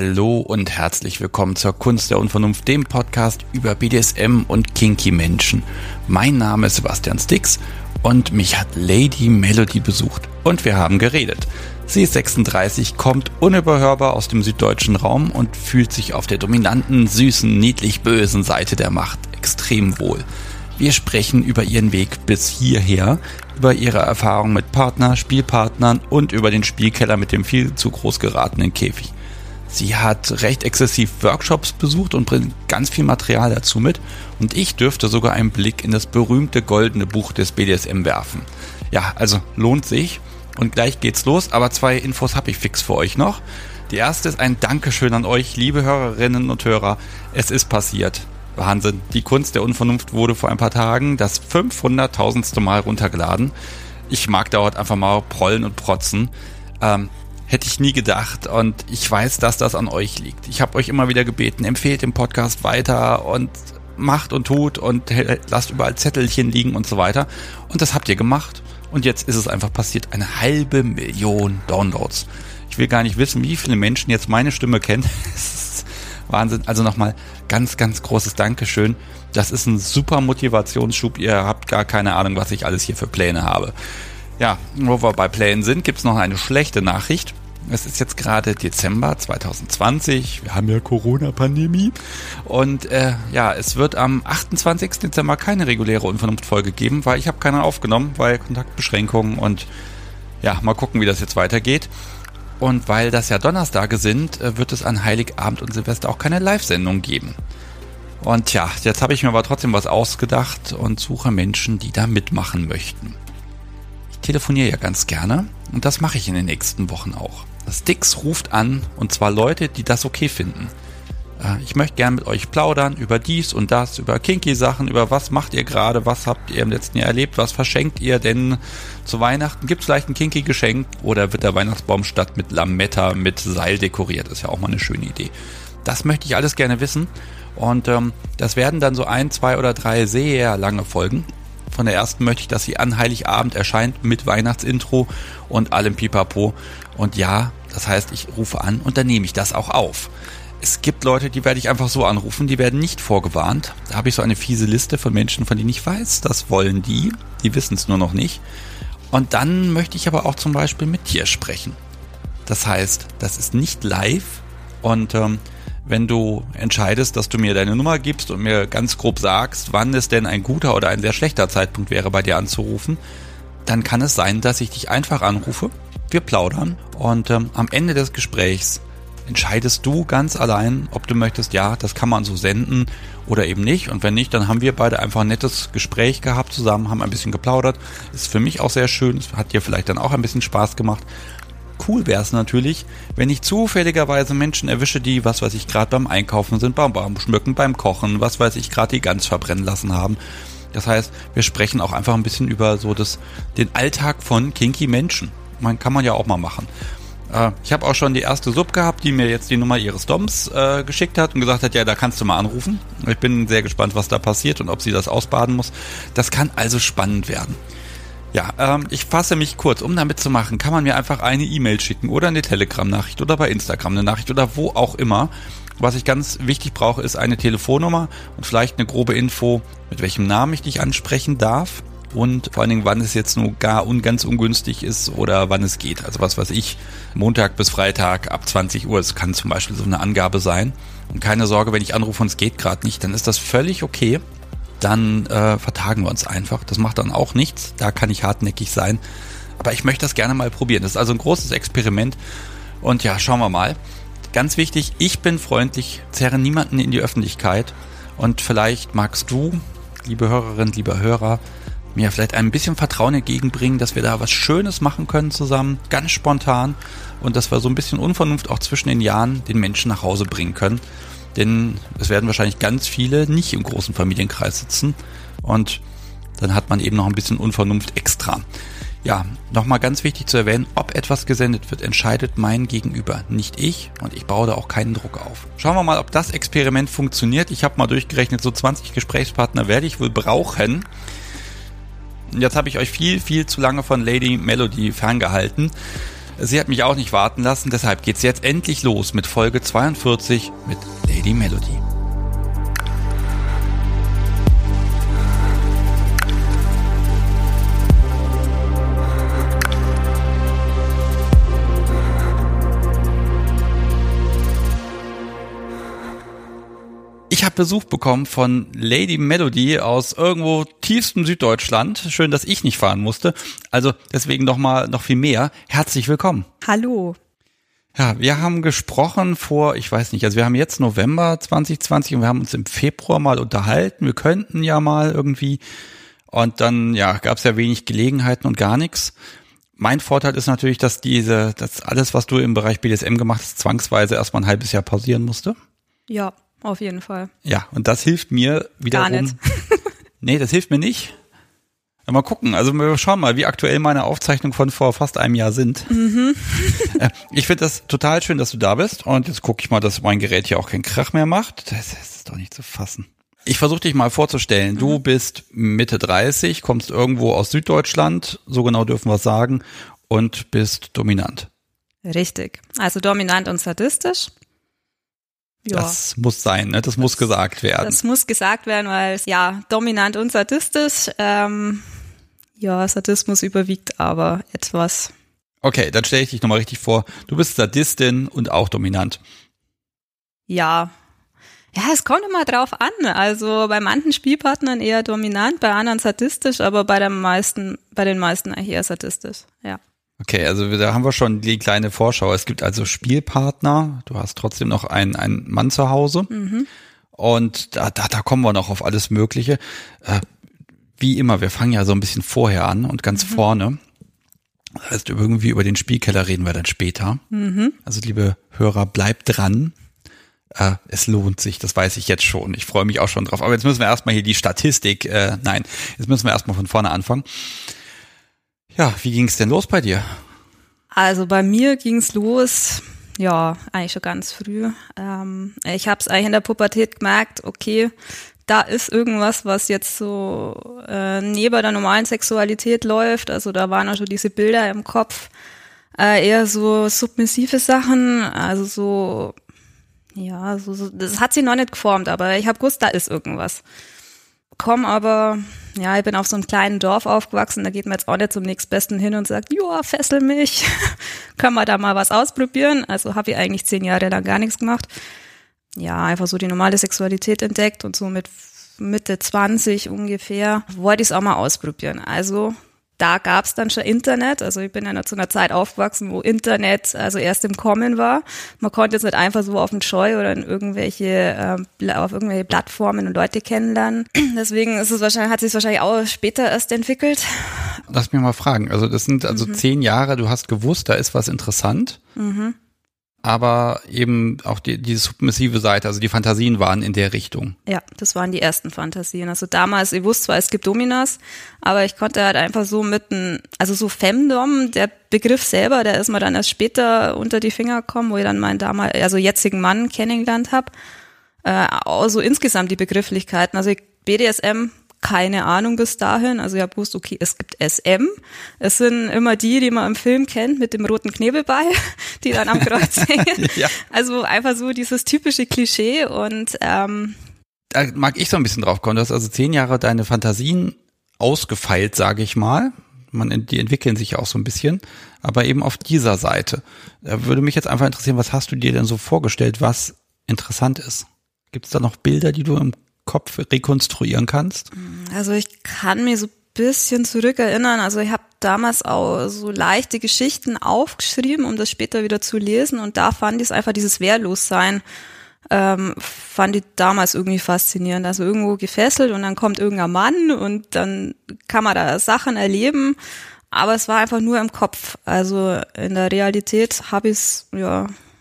Hallo und herzlich willkommen zur Kunst der Unvernunft, dem Podcast über BDSM und Kinky Menschen. Mein Name ist Sebastian Stix und mich hat Lady Melody besucht und wir haben geredet. Sie ist 36, kommt unüberhörbar aus dem süddeutschen Raum und fühlt sich auf der dominanten, süßen, niedlich-bösen Seite der Macht extrem wohl. Wir sprechen über ihren Weg bis hierher, über ihre Erfahrung mit Partner, Spielpartnern und über den Spielkeller mit dem viel zu groß geratenen Käfig. Sie hat recht exzessiv Workshops besucht und bringt ganz viel Material dazu mit und ich dürfte sogar einen Blick in das berühmte goldene Buch des BDSM werfen. Ja, also lohnt sich und gleich geht's los, aber zwei Infos habe ich fix für euch noch. Die erste ist ein Dankeschön an euch, liebe Hörerinnen und Hörer. Es ist passiert. Wahnsinn. Die Kunst der Unvernunft wurde vor ein paar Tagen das 500.000. Mal runtergeladen. Ich mag da heute einfach mal prollen und protzen. Hätte ich nie gedacht und ich weiß, dass das an euch liegt. Ich habe euch immer wieder gebeten, empfehlt den Podcast weiter und macht und tut und lasst überall Zettelchen liegen und so weiter. Und das habt ihr gemacht und jetzt ist es einfach passiert. 500.000 Downloads. Ich will gar nicht wissen, wie viele Menschen jetzt meine Stimme kennen. Es ist Wahnsinn. Also nochmal ganz, ganz großes Dankeschön. Das ist ein super Motivationsschub. Ihr habt gar keine Ahnung, was ich alles hier für Pläne habe. Ja, wo wir bei Plänen sind, gibt's noch eine schlechte Nachricht. Es ist jetzt gerade Dezember 2020, wir haben ja Corona-Pandemie und es wird am 28. Dezember keine reguläre Unvernunft-Folge geben, weil ich habe keine aufgenommen, weil Kontaktbeschränkungen und ja, mal gucken, wie das jetzt weitergeht. Und weil das ja Donnerstage sind, wird es an Heiligabend und Silvester auch keine Live-Sendung geben. Und tja, jetzt habe ich mir aber trotzdem was ausgedacht und suche Menschen, die da mitmachen möchten. Telefoniere ja ganz gerne und das mache ich in den nächsten Wochen auch. Stix ruft an und zwar Leute, die das okay finden. Ich möchte gerne mit euch plaudern über dies und das, über Kinky-Sachen, über was macht ihr gerade, was habt ihr im letzten Jahr erlebt, was verschenkt ihr denn zu Weihnachten? Gibt es vielleicht ein Kinky-Geschenk oder wird der Weihnachtsbaum statt mit Lametta mit Seil dekoriert? Ist ja auch mal eine schöne Idee. Das möchte ich alles gerne wissen und das werden dann so 1, 2 oder 3 sehr lange Folgen. Von der ersten möchte ich, dass sie an Heiligabend erscheint mit Weihnachtsintro und allem Pipapo. Und ja, das heißt, ich rufe an und dann nehme ich das auch auf. Es gibt Leute, die werde ich einfach so anrufen, die werden nicht vorgewarnt. Da habe ich so eine fiese Liste von Menschen, von denen ich weiß, das wollen die. Die wissen es nur noch nicht. Und dann möchte ich aber auch zum Beispiel mit dir sprechen. Das heißt, das ist nicht live und wenn du entscheidest, dass du mir deine Nummer gibst und mir ganz grob sagst, wann es denn ein guter oder ein sehr schlechter Zeitpunkt wäre, bei dir anzurufen, dann kann es sein, dass ich dich einfach anrufe, wir plaudern und am Ende des Gesprächs entscheidest du ganz allein, ob du möchtest, ja, das kann man so senden oder eben nicht. Und wenn nicht, dann haben wir beide einfach ein nettes Gespräch gehabt zusammen, haben ein bisschen geplaudert. Ist für mich auch sehr schön, es hat dir vielleicht dann auch ein bisschen Spaß gemacht. Cool wäre es natürlich, wenn ich zufälligerweise Menschen erwische, die, was weiß ich, gerade beim Einkaufen sind, beim Schmücken, beim Kochen, was weiß ich, gerade die Gans verbrennen lassen haben. Das heißt, wir sprechen auch einfach ein bisschen über so den Alltag von kinky Menschen. Kann man ja auch mal machen. Ich habe auch schon die erste Sub gehabt, die mir jetzt die Nummer ihres Doms geschickt hat und gesagt hat, ja, da kannst du mal anrufen. Ich bin sehr gespannt, was da passiert und ob sie das ausbaden muss. Das kann also spannend werden. Ja, ich fasse mich kurz, um da mitzumachen, kann man mir einfach eine E-Mail schicken oder eine Telegram-Nachricht oder bei Instagram eine Nachricht oder wo auch immer. Was ich ganz wichtig brauche, ist eine Telefonnummer und vielleicht eine grobe Info, mit welchem Namen ich dich ansprechen darf und vor allen Dingen, wann es jetzt nur ganz ungünstig ist oder wann es geht. Also was weiß ich, Montag bis Freitag ab 20 Uhr, das kann zum Beispiel so eine Angabe sein. Und keine Sorge, wenn ich anrufe und es geht gerade nicht, dann ist das völlig okay. Dann vertagen wir uns einfach. Das macht dann auch nichts. Da kann ich hartnäckig sein. Aber ich möchte das gerne mal probieren. Das ist also ein großes Experiment. Und ja, schauen wir mal. Ganz wichtig, ich bin freundlich, zerre niemanden in die Öffentlichkeit. Und vielleicht magst du, liebe Hörerin, lieber Hörer, mir vielleicht ein bisschen Vertrauen entgegenbringen, dass wir da was Schönes machen können zusammen, ganz spontan. Und dass wir so ein bisschen Unvernunft auch zwischen den Jahren den Menschen nach Hause bringen können. Denn es werden wahrscheinlich ganz viele nicht im großen Familienkreis sitzen und dann hat man eben noch ein bisschen Unvernunft extra. Ja, nochmal ganz wichtig zu erwähnen, ob etwas gesendet wird, entscheidet mein Gegenüber, nicht ich und ich baue da auch keinen Druck auf. Schauen wir mal, ob das Experiment funktioniert. Ich habe mal durchgerechnet, so 20 Gesprächspartner werde ich wohl brauchen. Jetzt habe ich euch viel, viel zu lange von Lady Melody ferngehalten. Sie hat mich auch nicht warten lassen, deshalb geht's jetzt endlich los mit Folge 42 mit Lady Melody. Ich habe Besuch bekommen von Lady Melody aus irgendwo tiefstem Süddeutschland. Schön, dass ich nicht fahren musste. Also deswegen noch viel mehr. Herzlich willkommen. Hallo. Ja, wir haben gesprochen wir haben jetzt November 2020 und wir haben uns im Februar mal unterhalten. Wir könnten ja mal irgendwie und dann gab es ja wenig Gelegenheiten und gar nichts. Mein Vorteil ist natürlich, dass dass alles, was du im Bereich BDSM gemacht hast, zwangsweise erstmal ein halbes Jahr pausieren musste. Ja. Auf jeden Fall. Ja, und das hilft mir wiederum. Gar nicht. Nee, das hilft mir nicht. Mal gucken, also wir schauen mal, wie aktuell meine Aufzeichnungen von vor fast einem Jahr sind. Mhm. Ich finde das total schön, dass du da bist. Und jetzt gucke ich mal, dass mein Gerät hier auch keinen Krach mehr macht. Das ist doch nicht zu fassen. Ich versuche dich mal vorzustellen. Du bist Mitte 30, kommst irgendwo aus Süddeutschland, so genau dürfen wir es sagen, und bist dominant. Richtig, also dominant und sadistisch. Ja. Das muss sein, ne? Das muss gesagt werden. Das muss gesagt werden, weil dominant und sadistisch, Sadismus überwiegt aber etwas. Okay, dann stelle ich dich nochmal richtig vor. Du bist Sadistin und auch dominant. Ja. Ja, es kommt immer drauf an. Also bei manchen Spielpartnern eher dominant, bei anderen sadistisch, aber bei den meisten eigentlich eher sadistisch, ja. Okay, also da haben wir schon die kleine Vorschau. Es gibt also Spielpartner, du hast trotzdem noch einen Mann zu Hause und da kommen wir noch auf alles Mögliche. Wie immer, wir fangen ja so ein bisschen vorher an und ganz vorne. Das heißt, irgendwie über den Spielkeller reden wir dann später. Mhm. Also liebe Hörer, bleibt dran. Es lohnt sich, das weiß ich jetzt schon. Ich freue mich auch schon drauf. Aber jetzt müssen wir erstmal hier die Statistik, jetzt müssen wir erstmal von vorne anfangen. Ja, wie ging es denn los bei dir? Also bei mir ging es los, eigentlich schon ganz früh. Ich habe es eigentlich in der Pubertät gemerkt, okay, da ist irgendwas, was jetzt so neben der normalen Sexualität läuft. Also da waren auch schon diese Bilder im Kopf, eher so submissive Sachen, also so, das hat sich noch nicht geformt, aber ich habe gewusst, da ist irgendwas. Ich bin auf so einem kleinen Dorf aufgewachsen, da geht man jetzt auch nicht zum nächstbesten hin und sagt, fessel mich, kann man da mal was ausprobieren. Also habe ich eigentlich 10 Jahre lang gar nichts gemacht. Ja, einfach so die normale Sexualität entdeckt und so mit Mitte 20 ungefähr wollte ich es auch mal ausprobieren. Also da gab es dann schon Internet, also ich bin ja zu einer Zeit aufgewachsen, wo Internet also erst im Kommen war. Man konnte jetzt nicht einfach so auf den Scheu oder auf irgendwelche Plattformen und Leute kennenlernen. Deswegen hat sich es wahrscheinlich auch später erst entwickelt. Lass mich mal fragen, also das sind 10 Jahre, du hast gewusst, da ist was interessant, aber eben auch die submissive Seite, also die Fantasien waren in der Richtung. Ja, das waren die ersten Fantasien. Also damals, ich wusste zwar, es gibt Dominas, aber ich konnte halt einfach so so Femdom, der Begriff selber, der ist mir dann erst später unter die Finger gekommen, wo ich dann meinen jetzigen Mann kennengelernt habe. Auch so insgesamt die Begrifflichkeiten. Also BDSM, keine Ahnung bis dahin. Also ich habe gewusst, okay, es gibt SM. Es sind immer die man im Film kennt, mit dem roten Knebelball, die dann am Kreuz hängen. Ja. Also einfach so dieses typische Klischee und da mag ich so ein bisschen drauf kommen. Du hast also 10 Jahre deine Fantasien ausgefeilt, sage ich mal. Die entwickeln sich auch so ein bisschen, aber eben auf dieser Seite. Da würde mich jetzt einfach interessieren, was hast du dir denn so vorgestellt, was interessant ist? Gibt es da noch Bilder, die du im Kopf rekonstruieren kannst? Also ich kann mir so ein bisschen zurückerinnern. Also ich habe damals auch so leichte Geschichten aufgeschrieben, um das später wieder zu lesen. Und da fand ich es einfach, dieses Wehrlossein, fand ich damals irgendwie faszinierend. Also irgendwo gefesselt und dann kommt irgendein Mann und dann kann man da Sachen erleben. Aber es war einfach nur im Kopf. Also in der Realität habe ich es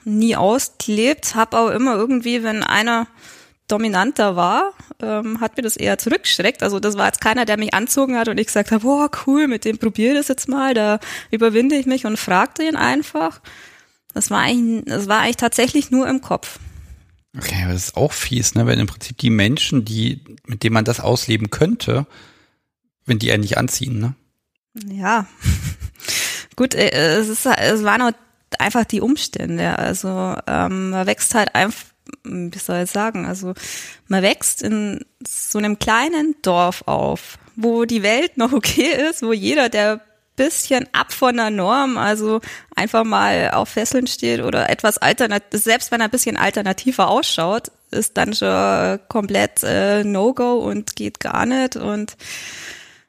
nie ausgelebt. Habe auch immer irgendwie, wenn einer dominanter war, hat mir das eher zurückgeschreckt. Also das war jetzt keiner, der mich anzogen hat und ich gesagt habe, boah, cool, mit dem probiere das jetzt mal, da überwinde ich mich und fragte ihn einfach. Das war eigentlich tatsächlich nur im Kopf. Okay, aber das ist auch fies, ne? Weil im Prinzip die Menschen, mit denen man das ausleben könnte, wenn die einen nicht anziehen, ne? Ja, Gut, es waren halt einfach die Umstände. Also man wächst halt einfach, wie soll ich sagen, also man wächst in so einem kleinen Dorf auf, wo die Welt noch okay ist, wo jeder, der bisschen ab von der Norm, also einfach mal auf Fesseln steht oder etwas alternativ, selbst wenn er ein bisschen alternativer ausschaut, ist dann schon komplett No-Go und geht gar nicht. Und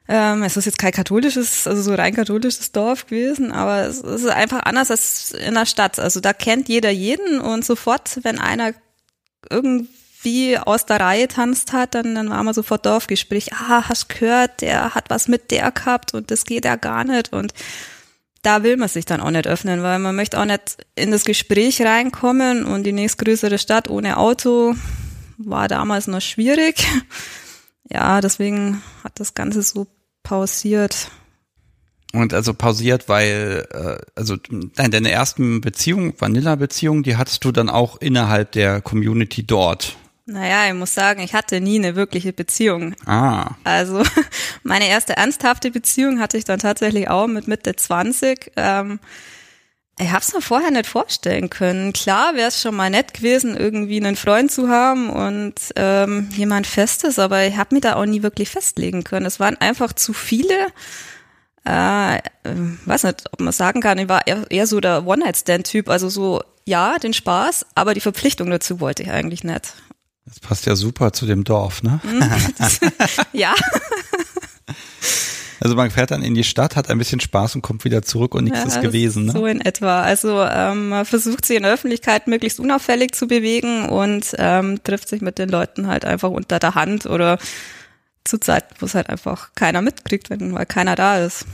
es ist jetzt kein katholisches, also so rein katholisches Dorf gewesen, aber es ist einfach anders als in der Stadt. Also da kennt jeder jeden und sofort, wenn einer irgendwie aus der Reihe tanzt hat, dann war man sofort Dorfgespräch. Ah, hast gehört, der hat was mit der gehabt und das geht ja gar nicht. Und da will man sich dann auch nicht öffnen, weil man möchte auch nicht in das Gespräch reinkommen, und die nächstgrößere Stadt ohne Auto war damals noch schwierig. Ja, deswegen hat das Ganze so pausiert. Und also pausiert, weil, also deine ersten Beziehung, Vanilla-Beziehung, die hattest du dann auch innerhalb der Community dort? Naja, ich muss sagen, ich hatte nie eine wirkliche Beziehung. Ah. Also meine erste ernsthafte Beziehung hatte ich dann tatsächlich auch mit Mitte 20. Ich hab's mir vorher nicht vorstellen können. Klar wäre es schon mal nett gewesen, irgendwie einen Freund zu haben und jemand Festes, aber ich habe mich da auch nie wirklich festlegen können. Es waren einfach zu viele. Weiß nicht, ob man sagen kann, ich war eher so der One-Night-Stand-Typ. Also so, ja, den Spaß, aber die Verpflichtung dazu wollte ich eigentlich nicht. Das passt ja super zu dem Dorf, ne? Ja. Also man fährt dann in die Stadt, hat ein bisschen Spaß und kommt wieder zurück und nichts ist gewesen, ne? So in etwa. Also man versucht sich in der Öffentlichkeit möglichst unauffällig zu bewegen und trifft sich mit den Leuten halt einfach unter der Hand oder zu Zeiten, wo es halt einfach keiner mitkriegt, weil keiner da ist.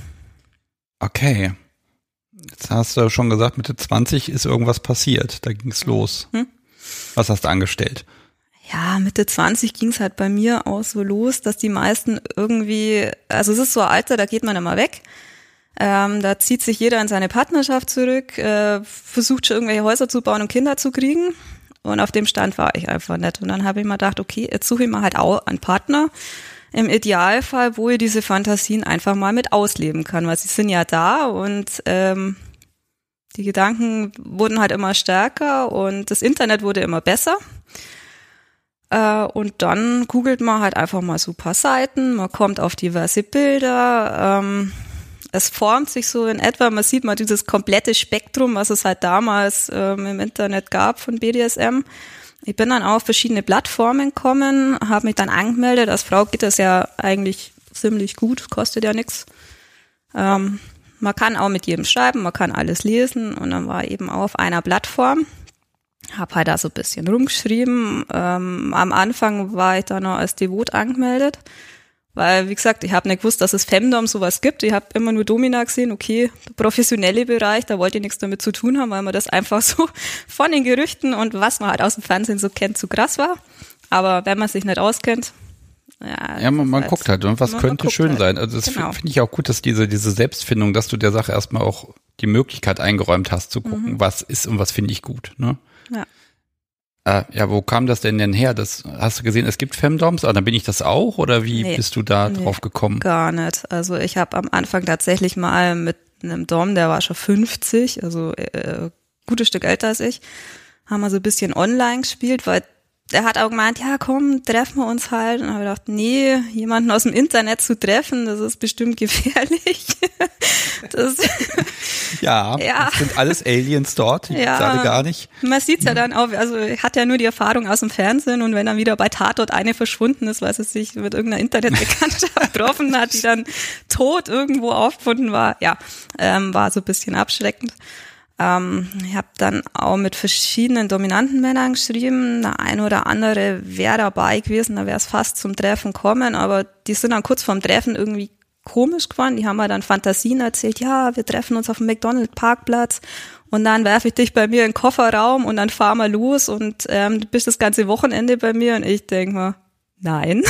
Okay. Jetzt hast du schon gesagt, Mitte 20 ist irgendwas passiert. Da ging's los. Hm? Was hast du angestellt? Ja, Mitte 20 ging's halt bei mir auch so los, dass die meisten irgendwie, also es ist so ein Alter, da geht man immer weg. Da zieht sich jeder in seine Partnerschaft zurück, versucht schon irgendwelche Häuser zu bauen und Kinder zu kriegen. Und auf dem Stand war ich einfach nicht. Und dann habe ich mir gedacht, okay, jetzt suche ich mir halt auch einen Partner im Idealfall, wo ich diese Fantasien einfach mal mit ausleben kann, weil sie sind ja da und die Gedanken wurden halt immer stärker und das Internet wurde immer besser. Und dann googelt man halt einfach mal so ein paar Seiten, man kommt auf diverse Bilder, es formt sich so in etwa, man sieht mal dieses komplette Spektrum, was es halt damals im Internet gab von BDSM. Ich bin dann auch auf verschiedene Plattformen gekommen, habe mich dann angemeldet, als Frau geht das ja eigentlich ziemlich gut, kostet ja nichts. Man kann auch mit jedem schreiben, man kann alles lesen, und dann war eben auch auf einer Plattform. Habe halt da so ein bisschen rumgeschrieben. Am Anfang war ich da noch als Devot angemeldet, weil, wie gesagt, ich habe nicht gewusst, dass es Femdom sowas gibt. Ich habe immer nur Domina gesehen, okay, der professionelle Bereich, da wollte ich nichts damit zu tun haben, weil man das einfach so von den Gerüchten und was man halt aus dem Fernsehen so kennt, zu krass war. Aber wenn man sich nicht auskennt, ja, man halt, guckt halt, und was könnte schön halt sein. Also das finde ich auch gut, dass diese Selbstfindung, dass du der Sache erstmal auch die Möglichkeit eingeräumt hast, zu gucken, was ist und was finde ich gut, ne? Ja. Ja, wo kam das denn her? Das hast du gesehen, es gibt Femdoms, aber dann bin ich das auch, oder wie bist du da drauf gekommen? Gar nicht. Also ich habe am Anfang tatsächlich mal mit einem Dom, der war schon 50, also gutes Stück älter als ich, haben wir so ein bisschen online gespielt, weil er hat auch gemeint, ja komm, treffen wir uns halt. Und habe gedacht, nee, jemanden aus dem Internet zu treffen, das ist bestimmt gefährlich. Ja, das sind alles Aliens dort, ich sage gar nicht. Man sieht's ja dann auch, also hat ja nur die Erfahrung aus dem Fernsehen, und wenn dann wieder bei Tatort eine verschwunden ist, weil sie sich mit irgendeiner Internetbekanntschaft getroffen hat, die dann tot irgendwo aufgefunden war, war so ein bisschen abschreckend. Ich habe dann auch mit verschiedenen dominanten Männern geschrieben, der ein oder andere wäre dabei gewesen, da wäre es fast zum Treffen kommen, aber die sind dann kurz vorm Treffen irgendwie komisch geworden, die haben mir dann Fantasien erzählt, ja, wir treffen uns auf dem McDonald's-Parkplatz und dann werfe ich dich bei mir in den Kofferraum und dann fahren wir los und du bist das ganze Wochenende bei mir, und ich denke mal, nein.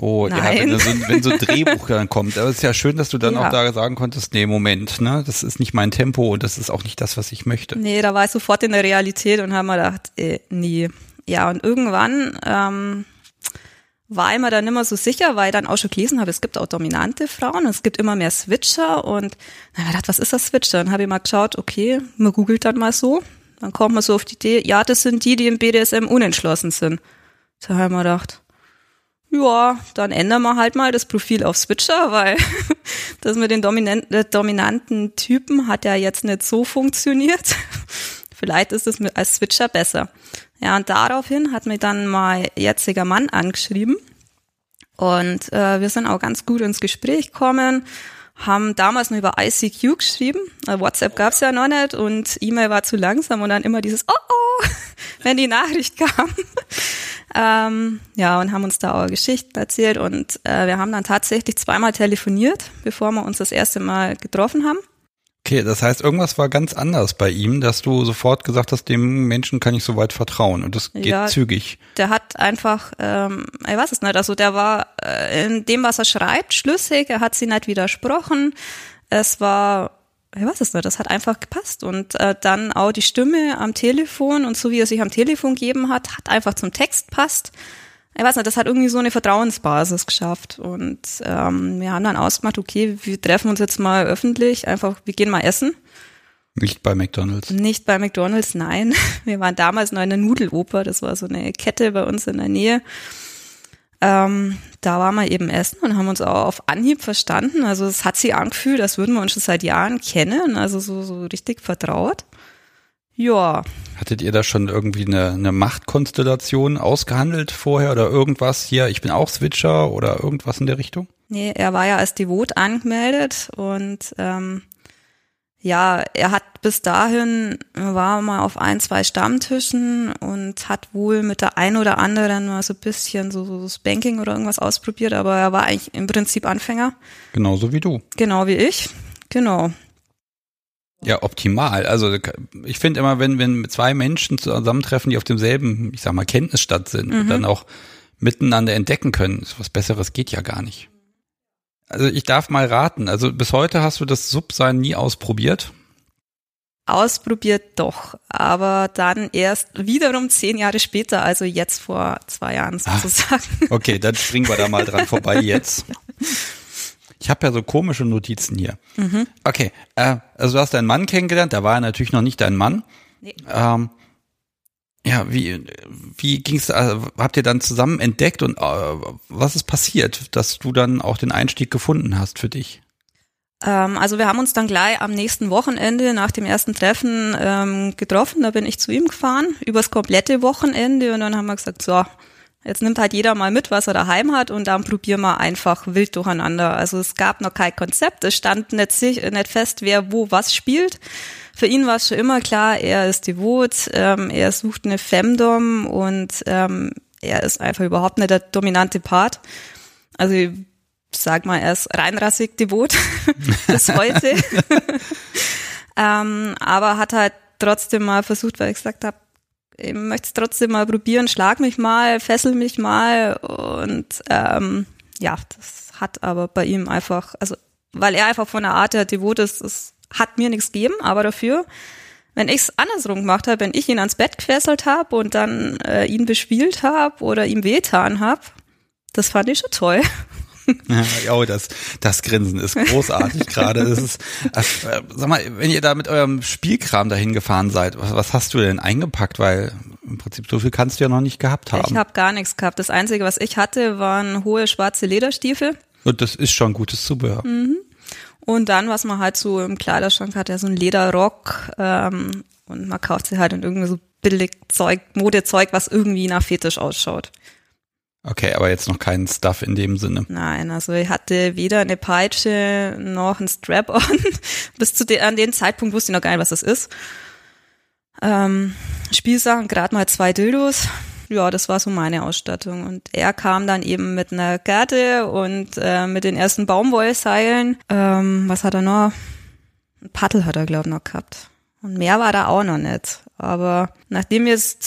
Oh, nein. Ja, wenn so ein Drehbuch dann kommt. Aber es ist ja schön, dass du dann auch da sagen konntest, nee, Moment, ne, das ist nicht mein Tempo und das ist auch nicht das, was ich möchte. Nee, da war ich sofort in der Realität und habe mir gedacht, nee. Ja, und irgendwann war ich mir dann immer so sicher, weil ich dann auch schon gelesen habe, es gibt auch dominante Frauen und es gibt immer mehr Switcher und dann habe ich gedacht, was ist das Switcher? Dann habe ich mal geschaut, okay, man googelt dann mal so, dann kommt man so auf die Idee, ja, das sind die, die im BDSM unentschlossen sind. Da habe ich mir gedacht, ja, dann ändern wir halt mal das Profil auf Switcher, weil das mit den dominanten Typen hat ja jetzt nicht so funktioniert. Vielleicht ist es als Switcher besser. Ja, und daraufhin hat mich dann mein jetziger Mann angeschrieben und wir sind auch ganz gut ins Gespräch gekommen, haben damals nur über ICQ geschrieben, WhatsApp gab's ja noch nicht und E-Mail war zu langsam und dann immer dieses Oh, wenn die Nachricht kam. Ja, und haben uns da auch Geschichten erzählt und wir haben dann tatsächlich zweimal telefoniert, bevor wir uns das erste Mal getroffen haben. Okay, das heißt, irgendwas war ganz anders bei ihm, dass du sofort gesagt hast, dem Menschen kann ich soweit vertrauen und das geht ja zügig. Der hat einfach, ich weiß es nicht, also der war in dem, was er schreibt, schlüssig, er hat sie nicht widersprochen, es war, ich weiß es nicht, das hat einfach gepasst und dann auch die Stimme am Telefon und so wie er sich am Telefon gegeben hat, hat einfach zum Text passt. Ich weiß nicht, das hat irgendwie so eine Vertrauensbasis geschafft und wir haben dann ausgemacht, okay, wir treffen uns jetzt mal öffentlich, einfach, wir gehen mal essen. Nicht bei McDonald's? Nicht bei McDonald's, nein. Wir waren damals noch in der Nudeloper, das war so eine Kette bei uns in der Nähe. Da waren wir eben essen und haben uns auch auf Anhieb verstanden, also es hat sich angefühlt, als würden wir uns schon seit Jahren kennen, also so richtig vertraut. Ja. Hattet ihr da schon irgendwie eine Machtkonstellation ausgehandelt vorher oder irgendwas hier, ich bin auch Switcher oder irgendwas in der Richtung? Nee, er war ja als devot angemeldet und ja, er hat bis dahin, war mal auf 1, 2 Stammtischen und hat wohl mit der einen oder anderen mal so ein bisschen so Spanking oder irgendwas ausprobiert, aber er war eigentlich im Prinzip Anfänger. Genauso wie du. Genau wie ich, genau. Ja, optimal. Also ich finde immer, wenn zwei Menschen zusammentreffen, die auf demselben, ich sag mal, Kenntnisstand sind und dann auch miteinander entdecken können, was Besseres geht ja gar nicht. Also ich darf mal raten, also bis heute hast du das Subsein nie ausprobiert? Ausprobiert doch, aber dann erst wiederum 10 Jahre später, also jetzt vor 2 Jahren sozusagen. Ach, okay, dann springen wir da mal dran vorbei jetzt. Ich habe ja so komische Notizen hier. Mhm. Okay, also du hast deinen Mann kennengelernt, da war er natürlich noch nicht dein Mann. Nee. Ja, wie ging's? Habt ihr dann zusammen entdeckt und was ist passiert, dass du dann auch den Einstieg gefunden hast für dich? Also wir haben uns dann gleich am nächsten Wochenende nach dem ersten Treffen getroffen, da bin ich zu ihm gefahren, übers komplette Wochenende und dann haben wir gesagt, so, jetzt nimmt halt jeder mal mit, was er daheim hat und dann probieren wir einfach wild durcheinander. Also es gab noch kein Konzept, es stand nicht fest, wer wo was spielt. Für ihn war es schon immer klar, er ist devot, er sucht eine Femdom und er ist einfach überhaupt nicht der dominante Part. Also ich sag mal, er ist reinrassig devot bis heute. Aber hat halt trotzdem mal versucht, weil ich gesagt habe, ich möchte es trotzdem mal probieren, schlag mich mal, fessel mich mal und ja, das hat aber bei ihm einfach, also weil er einfach von der Art her devot ist, es hat mir nichts gegeben, aber dafür, wenn ich es andersrum gemacht habe, wenn ich ihn ans Bett gefesselt habe und dann ihn bespielt habe oder ihm wehtan habe, das fand ich schon toll. Ja, oh, das Grinsen ist großartig gerade. Das ist, sag mal, wenn ihr da mit eurem Spielkram dahin gefahren seid, was hast du denn eingepackt? Weil im Prinzip so viel kannst du ja noch nicht gehabt haben. Ich habe gar nichts gehabt. Das Einzige, was ich hatte, waren hohe schwarze Lederstiefel. Und das ist schon gutes Zubehör. Mhm. Und dann, was man halt so im Kleiderschrank hat, ja so ein Lederrock und man kauft sich halt in irgendwie so billig Zeug, Modezeug, was irgendwie nach Fetisch ausschaut. Okay, aber jetzt noch keinen Stuff in dem Sinne. Nein, also ich hatte weder eine Peitsche noch ein Strap-on. Bis zu an dem Zeitpunkt wusste ich noch gar nicht, was das ist. Spielsachen, gerade mal 2 Dildos. Ja, das war so meine Ausstattung. Und er kam dann eben mit einer Gerte und mit den ersten Baumwollseilen. Was hat er noch? Ein Paddel hat er, glaube ich, noch gehabt. Und mehr war da auch noch nicht. Aber nachdem wir es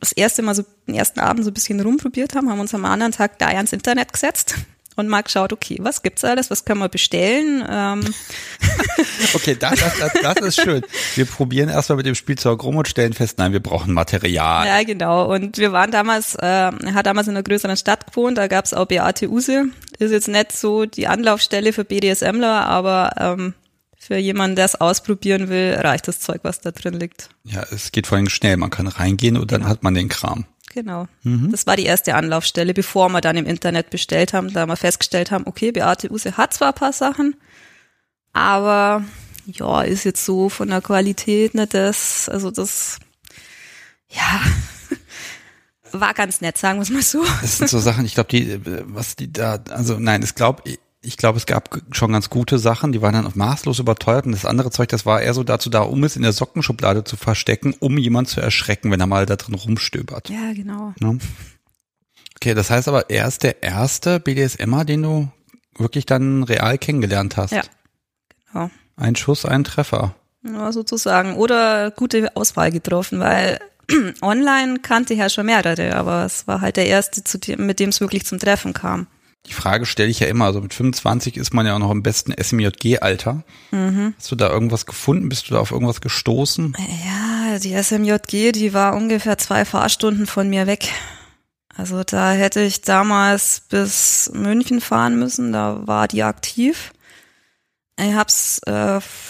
das erste Mal so den ersten Abend so ein bisschen rumprobiert haben, haben wir uns am anderen Tag da ans Internet gesetzt Und Marc schaut, okay, was gibt's alles, was kann man bestellen? Okay, das ist schön. Wir probieren erstmal mit dem Spielzeug rum und stellen fest, nein, wir brauchen Material. Ja, genau. Und wir waren damals, er hat damals in einer größeren Stadt gewohnt, da gab's auch Beate Uhse. Ist jetzt nicht so die Anlaufstelle für BDSMler, aber für jemanden, der es ausprobieren will, reicht das Zeug, was da drin liegt. Ja, es geht vor allem schnell, man kann reingehen und dann hat man den Kram. Genau. Mhm. Das war die erste Anlaufstelle, bevor wir dann im Internet bestellt haben, da wir festgestellt haben, okay, Beate Uhse hat zwar ein paar Sachen, aber ja, ist jetzt so von der Qualität nicht das, also das, ja, war ganz nett, sagen wir es mal so. Das sind so Sachen, ich glaube, es gab schon ganz gute Sachen, die waren dann auf maßlos überteuert und das andere Zeug, das war eher so dazu da, um es in der Sockenschublade zu verstecken, um jemanden zu erschrecken, wenn er mal da drin rumstöbert. Ja, genau. Ja. Okay, das heißt aber, er ist der erste BDSMer, den du wirklich dann real kennengelernt hast. Ja, genau. Ein Schuss, ein Treffer. Ja, sozusagen. Oder gute Auswahl getroffen, weil online kannte ich ja schon mehrere, aber es war halt der erste, mit dem es wirklich zum Treffen kam. Die Frage stelle ich ja immer, also mit 25 ist man ja auch noch im besten SMJG-Alter. Mhm. Hast du da irgendwas gefunden? Bist du da auf irgendwas gestoßen? Ja, die SMJG, die war ungefähr 2 Fahrstunden von mir weg. Also da hätte ich damals bis München fahren müssen, da war die aktiv. Ich hab's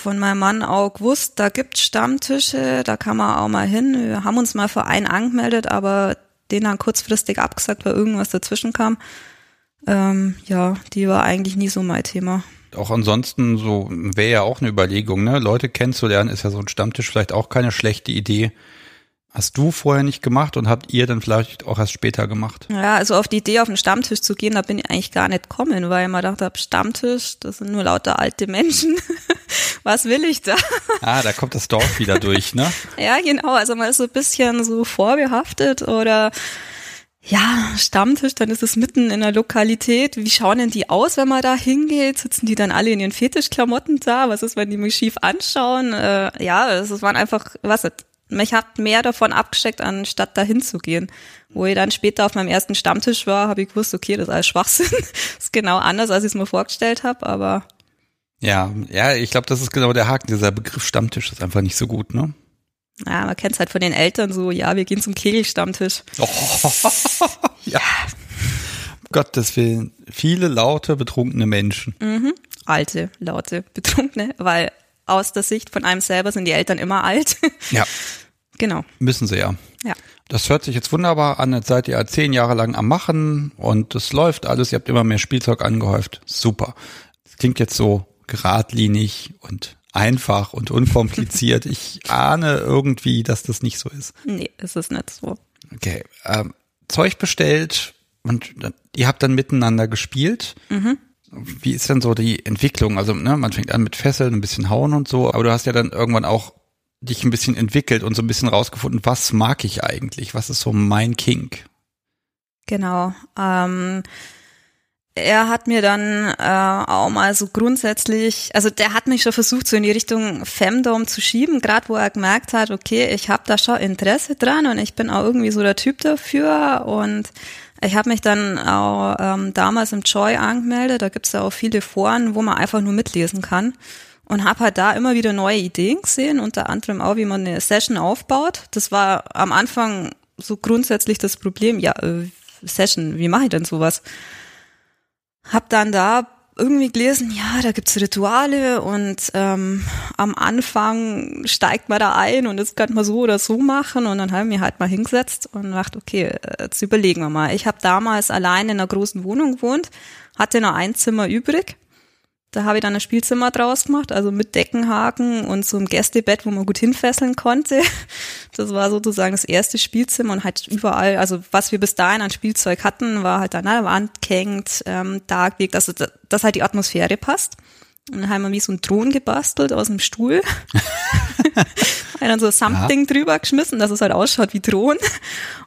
von meinem Mann auch gewusst, da gibt's Stammtische, da kann man auch mal hin. Wir haben uns mal für einen angemeldet, aber den dann kurzfristig abgesagt, weil irgendwas dazwischen kam. Ja, die war eigentlich nie so mein Thema. Auch ansonsten so wäre ja auch eine Überlegung, ne? Leute kennenzulernen ist ja so ein Stammtisch vielleicht auch keine schlechte Idee. Hast du vorher nicht gemacht und habt ihr dann vielleicht auch erst später gemacht? Ja, also auf die Idee, auf den Stammtisch zu gehen, da bin ich eigentlich gar nicht gekommen, weil ich mir gedacht habe, Stammtisch, das sind nur lauter alte Menschen. Was will ich da? Ah, da kommt das Dorf wieder durch, ne? Ja, genau, also man ist so ein bisschen so vorbehaftet oder ja, Stammtisch, dann ist es mitten in der Lokalität. Wie schauen denn die aus, wenn man da hingeht? Sitzen die dann alle in ihren Fetischklamotten da? Was ist, wenn die mich schief anschauen? Ja, es waren einfach, mich hat mehr davon abgeschreckt, anstatt da hinzugehen. Wo ich dann später auf meinem ersten Stammtisch war, habe ich gewusst, okay, das ist alles Schwachsinn. Das ist genau anders, als ich es mir vorgestellt habe, aber ja, ich glaube, das ist genau der Haken. Dieser Begriff Stammtisch ist einfach nicht so gut, ne? Ja, man kennt es halt von den Eltern so, ja, wir gehen zum Kegelstammtisch. Oh, ja. Um Gottes Willen. Viele laute, betrunkene Menschen. Mhm. Alte, laute, betrunkene, weil aus der Sicht von einem selber sind die Eltern immer alt. Ja. Genau. Müssen sie ja. Ja. Das hört sich jetzt wunderbar an, jetzt seid ihr 10 Jahre lang am Machen und es läuft alles, ihr habt immer mehr Spielzeug angehäuft. Super. Das klingt jetzt so geradlinig und einfach und unkompliziert. Ich ahne irgendwie, dass das nicht so ist. Nee, es ist nicht so. Okay. Zeug bestellt und ihr habt dann miteinander gespielt. Mhm. Wie ist denn so die Entwicklung? Also, ne, man fängt an mit Fesseln, ein bisschen hauen und so, aber du hast ja dann irgendwann auch dich ein bisschen entwickelt und so ein bisschen rausgefunden, was mag ich eigentlich? Was ist so mein Kink? Genau. Er hat mir dann auch mal so grundsätzlich, also der hat mich schon versucht, so in die Richtung Femdom zu schieben, gerade wo er gemerkt hat, okay, ich habe da schon Interesse dran und ich bin auch irgendwie so der Typ dafür und ich habe mich dann auch damals im Joy angemeldet, da gibt's ja auch viele Foren, wo man einfach nur mitlesen kann und habe halt da immer wieder neue Ideen gesehen, unter anderem auch, wie man eine Session aufbaut. Das war am Anfang so grundsätzlich das Problem, ja, Session, wie mache ich denn sowas? Hab dann da irgendwie gelesen, ja, da gibt's Rituale und am Anfang steigt man da ein und das könnte man so oder so machen und dann habe ich mich halt mal hingesetzt und dachte, okay, jetzt überlegen wir mal. Ich habe damals allein in einer großen Wohnung gewohnt, hatte noch ein Zimmer übrig, da habe ich dann ein Spielzimmer draus gemacht, also mit Deckenhaken und so einem Gästebett, wo man gut hinfesseln konnte. Das war sozusagen das erste Spielzimmer und halt überall, also was wir bis dahin an Spielzeug hatten, war halt an der Wand gehängt, da gelegt, also dass halt die Atmosphäre passt. Und dann haben wir wie so einen Thron gebastelt aus dem Stuhl. Und dann so Something drüber geschmissen, dass es halt ausschaut wie Thron.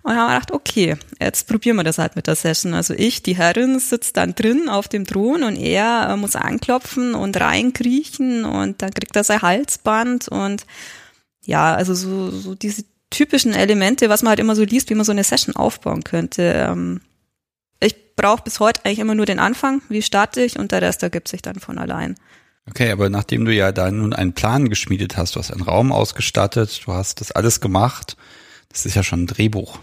Und haben wir gedacht, okay, jetzt probieren wir das halt mit der Session. Also ich, die Herrin, sitzt dann drin auf dem Thron und er muss anklopfen und reinkriechen und dann kriegt er sein Halsband und ja, also so diese typischen Elemente, was man halt immer so liest, wie man so eine Session aufbauen könnte. Ich brauche bis heute eigentlich immer nur den Anfang, wie starte ich, und der Rest ergibt sich dann von allein. Okay, aber nachdem du ja da nun einen Plan geschmiedet hast, du hast einen Raum ausgestattet, du hast das alles gemacht, das ist ja schon ein Drehbuch.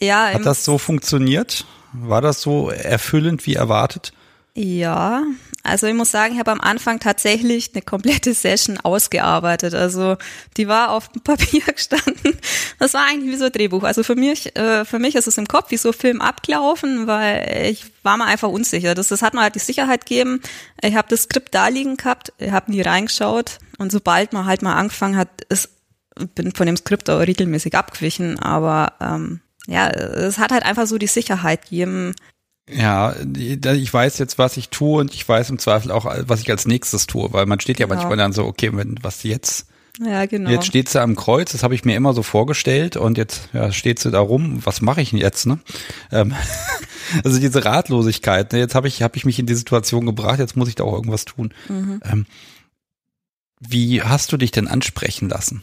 Ja. Hat das so funktioniert? War das so erfüllend wie erwartet? Ja, also ich muss sagen, ich habe am Anfang tatsächlich eine komplette Session ausgearbeitet, also die war auf dem Papier gestanden, das war eigentlich wie so ein Drehbuch, also für mich ist es im Kopf wie so ein Film abgelaufen, weil ich war mir einfach unsicher, das hat mir halt die Sicherheit gegeben, ich habe das Skript da liegen gehabt, ich habe nie reingeschaut, und sobald man halt mal angefangen hat, bin von dem Skript auch regelmäßig abgewichen, aber es hat halt einfach so die Sicherheit gegeben. Ja, ich weiß jetzt, was ich tue, und ich weiß im Zweifel auch, was ich als nächstes tue, weil man steht ja manchmal dann so, okay, was jetzt? Ja, genau. Jetzt steht sie am Kreuz, das habe ich mir immer so vorgestellt, und jetzt steht sie da rum, was mache ich denn jetzt, ne? Also diese Ratlosigkeit, ne? Jetzt habe ich mich in die Situation gebracht, jetzt muss ich da auch irgendwas tun. Mhm. Wie hast du dich denn ansprechen lassen?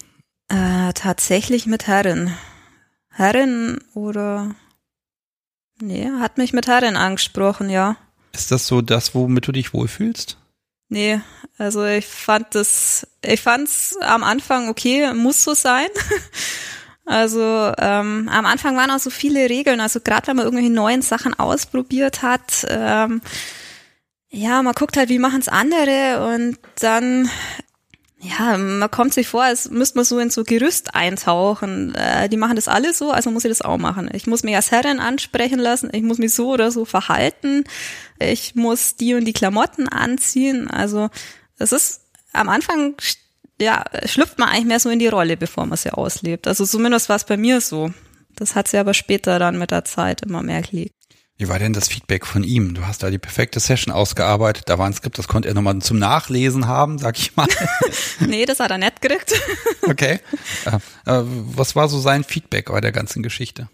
Tatsächlich mit Herren. Herren oder... Nee, hat mich mit Herren angesprochen, ja. Ist das so das, womit du dich wohlfühlst? Nee, also ich fand's am Anfang okay, muss so sein. Also am Anfang waren auch so viele Regeln, also gerade wenn man irgendwelche neuen Sachen ausprobiert hat, man guckt halt, wie machen's andere, und dann... Ja, man kommt sich vor, als müsste man so in so Gerüst eintauchen. Die machen das alle so, also muss ich das auch machen. Ich muss mich als Herrin ansprechen lassen, ich muss mich so oder so verhalten, ich muss die und die Klamotten anziehen. Also es ist am Anfang, schlüpft man eigentlich mehr so in die Rolle, bevor man sie auslebt. Also zumindest war es bei mir so. Das hat sie aber später dann mit der Zeit immer mehr gelegt. Wie war denn das Feedback von ihm? Du hast da die perfekte Session ausgearbeitet, da war ein Skript, das konnte er nochmal zum Nachlesen haben, sag ich mal. Nee, das hat er nicht gekriegt. Okay. Was war so sein Feedback bei der ganzen Geschichte?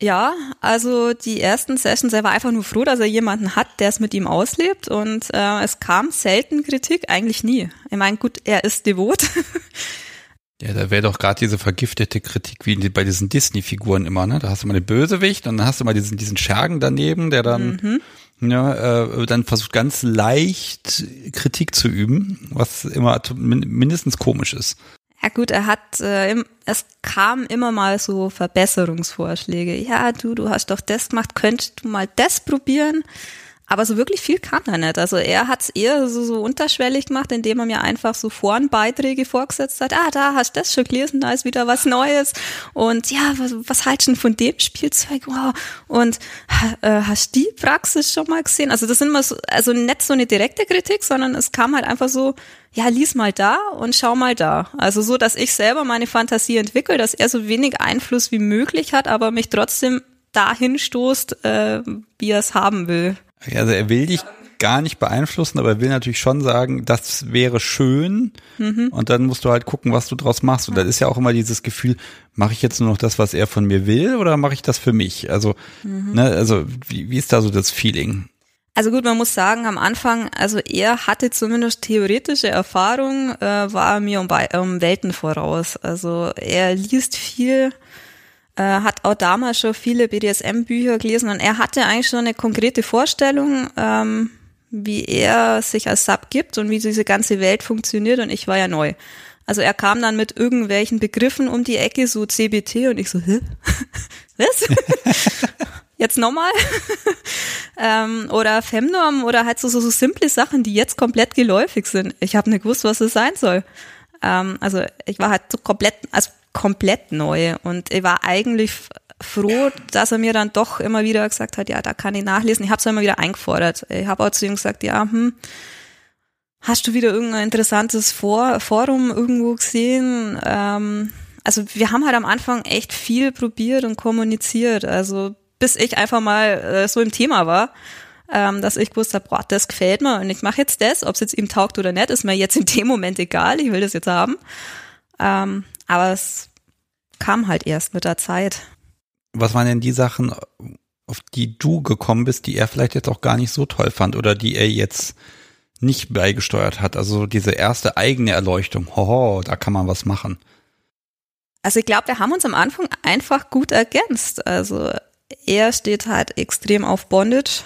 Ja, also die ersten Sessions, er war einfach nur froh, dass er jemanden hat, der es mit ihm auslebt, und es kam selten Kritik, eigentlich nie. Ich meine, gut, er ist devot. Ja, da wäre doch gerade diese vergiftete Kritik wie bei diesen Disney-Figuren immer, ne? Da hast du mal den Bösewicht, und dann hast du mal diesen Schergen daneben, der dann, dann versucht ganz leicht Kritik zu üben, was immer mindestens komisch ist. Ja gut, er hat, es kam immer mal so Verbesserungsvorschläge. Ja, du hast doch das gemacht, könntest du mal das probieren? Aber so wirklich viel kam da nicht. Also er hat es eher so unterschwellig gemacht, indem er mir einfach so Forenbeiträge vorgesetzt hat. Ah, da hast du das schon gelesen, da ist wieder was Neues. Und ja, was haltst du denn von dem Spielzeug? Wow. Und hast du die Praxis schon mal gesehen? Also das sind immer so, also nicht so eine direkte Kritik, sondern es kam halt einfach so, ja, lies mal da und schau mal da. Also so, dass ich selber meine Fantasie entwickle, dass er so wenig Einfluss wie möglich hat, aber mich trotzdem dahin stoßt, wie er es haben will. Also er will dich gar nicht beeinflussen, aber er will natürlich schon sagen, das wäre schön, und dann musst du halt gucken, was du draus machst. Und dann ist ja auch immer dieses Gefühl, mache ich jetzt nur noch das, was er von mir will, oder mache ich das für mich? Also, wie ist da so das Feeling? Also gut, man muss sagen, am Anfang, also er hatte zumindest theoretische Erfahrung, war mir um Welten voraus. Also er liest viel, hat auch damals schon viele BDSM-Bücher gelesen, und er hatte eigentlich schon eine konkrete Vorstellung, wie er sich als Sub gibt und wie diese ganze Welt funktioniert, und ich war ja neu. Also er kam dann mit irgendwelchen Begriffen um die Ecke, so CBT, und ich so, hä? Was? Jetzt nochmal? Oder Femdom oder halt so simple Sachen, die jetzt komplett geläufig sind. Ich habe nicht gewusst, was es sein soll. Also ich war halt so komplett neu, und ich war eigentlich froh, dass er mir dann doch immer wieder gesagt hat, ja, da kann ich nachlesen. Ich habe es immer wieder eingefordert. Ich habe auch zu ihm gesagt, ja, hast du wieder irgendein interessantes Forum irgendwo gesehen? Also wir haben halt am Anfang echt viel probiert und kommuniziert, also bis ich einfach mal so im Thema war, dass ich gewusst habe, boah, das gefällt mir und ich mache jetzt das, ob es jetzt ihm taugt oder nicht, ist mir jetzt in dem Moment egal, ich will das jetzt haben. Aber es kam halt erst mit der Zeit. Was waren denn die Sachen, auf die du gekommen bist, die er vielleicht jetzt auch gar nicht so toll fand oder die er jetzt nicht beigesteuert hat? Also diese erste eigene Erleuchtung, da kann man was machen. Also ich glaube, wir haben uns am Anfang einfach gut ergänzt. Also Er steht halt extrem auf Bondage.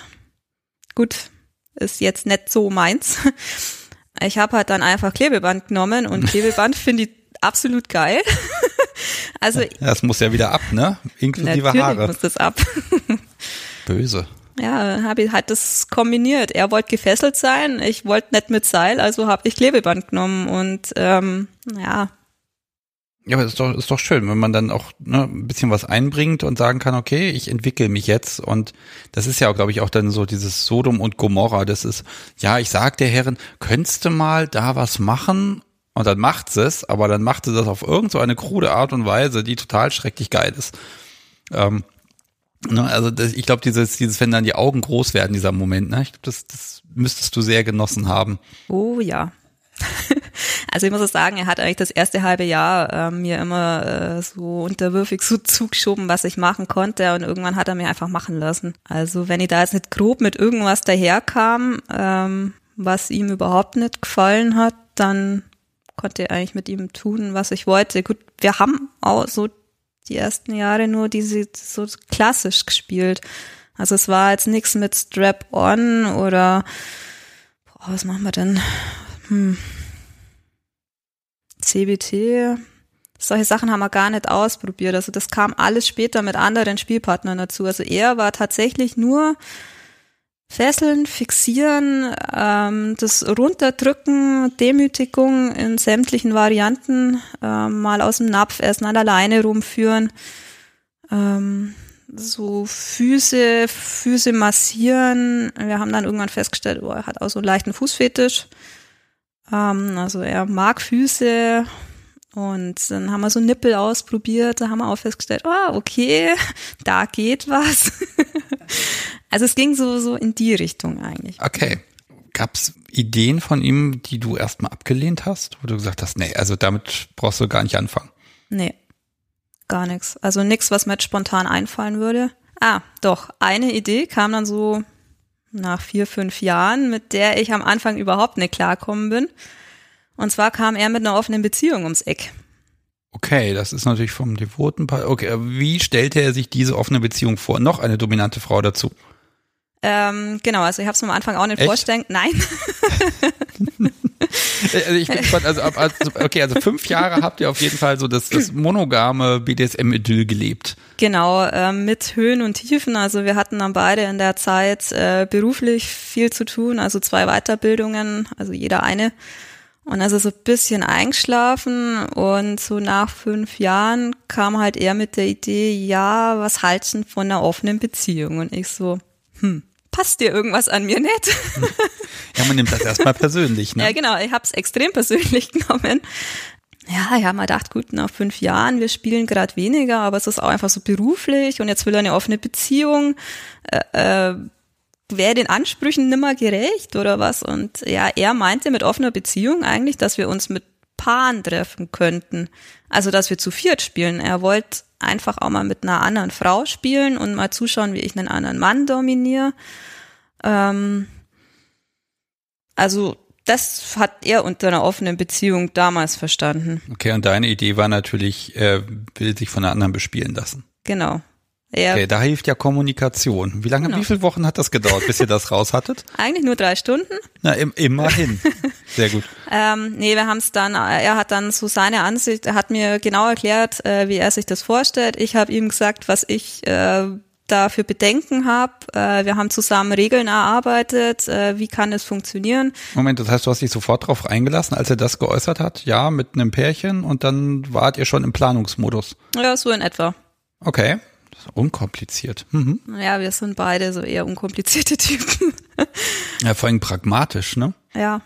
Gut, ist jetzt nicht so meins. Ich habe halt dann einfach Klebeband genommen und Klebeband finde ich absolut geil. Also das muss ja wieder ab, ne? Inklusive Haare. Natürlich muss das ab. Böse. Ja, habe ich halt das kombiniert. Er wollte gefesselt sein, ich wollte nicht mit Seil, also habe ich Klebeband genommen und ja. Ja, aber es ist doch schön, wenn man dann auch ein bisschen was einbringt und sagen kann, okay, ich entwickle mich jetzt. Und das ist ja, glaube ich, auch dann so dieses Sodom und Gomorra. Das ist, ja, ich sag der Herren, könntest du mal da was machen? Und dann macht sie es, aber dann macht sie das auf irgend so eine krude Art und Weise, die total schrecklich geil ist. Also das, ich glaube, dieses, wenn dann die Augen groß werden, dieser Moment, ne? Ich glaube, das müsstest du sehr genossen haben. Oh ja. Also ich muss sagen, er hat eigentlich das erste halbe Jahr mir immer so unterwürfig so zugeschoben, was ich machen konnte, und irgendwann hat er mir einfach machen lassen. Also wenn ich da jetzt nicht grob mit irgendwas daherkam, was ihm überhaupt nicht gefallen hat, dann konnte ich eigentlich mit ihm tun, was ich wollte. Gut, wir haben auch so die ersten Jahre nur diese so klassisch gespielt. Also es war jetzt nichts mit Strap-on oder was machen wir denn? CBT, solche Sachen haben wir gar nicht ausprobiert. Also das kam alles später mit anderen Spielpartnern dazu. Also er war tatsächlich nur Fesseln, Fixieren, das Runterdrücken, Demütigung in sämtlichen Varianten, mal aus dem Napf essen, an der Leine rumführen, so Füße massieren. Wir haben dann irgendwann festgestellt, oh, er hat auch so einen leichten Fußfetisch. Also er mag Füße, und dann haben wir so Nippel ausprobiert, da haben wir auch festgestellt, oh, okay, da geht was. Also es ging so in die Richtung eigentlich. Okay. Gab's Ideen von ihm, die du erstmal abgelehnt hast, wo du gesagt hast, nee, also damit brauchst du gar nicht anfangen? Nee, gar nichts. Also nichts, was mir jetzt spontan einfallen würde. Ah, doch, eine Idee kam dann so nach 4-5 Jahren, mit der ich am Anfang überhaupt nicht klarkommen bin. Und zwar kam er mit einer offenen Beziehung ums Eck. Okay, das ist natürlich vom devoten Paar. Okay, wie stellte er sich diese offene Beziehung vor? Noch eine dominante Frau dazu? Genau, also ich habe es mir am Anfang auch nicht vorstellen. Nein. Also ich bin gespannt, also 5 Jahre habt ihr auf jeden Fall so das monogame BDSM-Idyll gelebt. Genau, mit Höhen und Tiefen. Also wir hatten dann beide in der Zeit beruflich viel zu tun, also 2 Weiterbildungen, also jeder eine. Und also so ein bisschen eingeschlafen, und so nach 5 Jahren kam halt er mit der Idee, ja, was halt's denn von einer offenen Beziehung? Und ich so, passt dir irgendwas an mir nicht? Ja, man nimmt das erstmal persönlich, ne? Ja, genau, ich habe es extrem persönlich genommen. Ja, ich habe mir gedacht, gut, nach 5 Jahren, wir spielen gerade weniger, aber es ist auch einfach so beruflich, und jetzt will er eine offene Beziehung, wäre den Ansprüchen nimmer gerecht oder was? Und ja, er meinte mit offener Beziehung eigentlich, dass wir uns mit Paaren treffen könnten, also dass wir zu viert spielen. Er wollte einfach auch mal mit einer anderen Frau spielen und mal zuschauen, wie ich einen anderen Mann dominiere. Also das hat er unter einer offenen Beziehung damals verstanden. Okay, und deine Idee war natürlich, er will sich von einer anderen bespielen lassen. Genau. Okay, da hilft ja Kommunikation. Wie viele Wochen hat das gedauert, bis ihr das raus hattet? Eigentlich nur 3 Stunden. Na, immerhin. Sehr gut. Nee, wir haben es dann, er hat dann so seine Ansicht, er hat mir genau erklärt, wie er sich das vorstellt. Ich habe ihm gesagt, was ich da für Bedenken habe. Wir haben zusammen Regeln erarbeitet. Wie kann es funktionieren? Moment, das heißt, du hast dich sofort drauf eingelassen, als er das geäußert hat? Ja, mit einem Pärchen, und dann wart ihr schon im Planungsmodus? Ja, so in etwa. Okay. Unkompliziert. Mhm. Ja, wir sind beide so eher unkomplizierte Typen. Ja, vor allem pragmatisch, ne? Ja,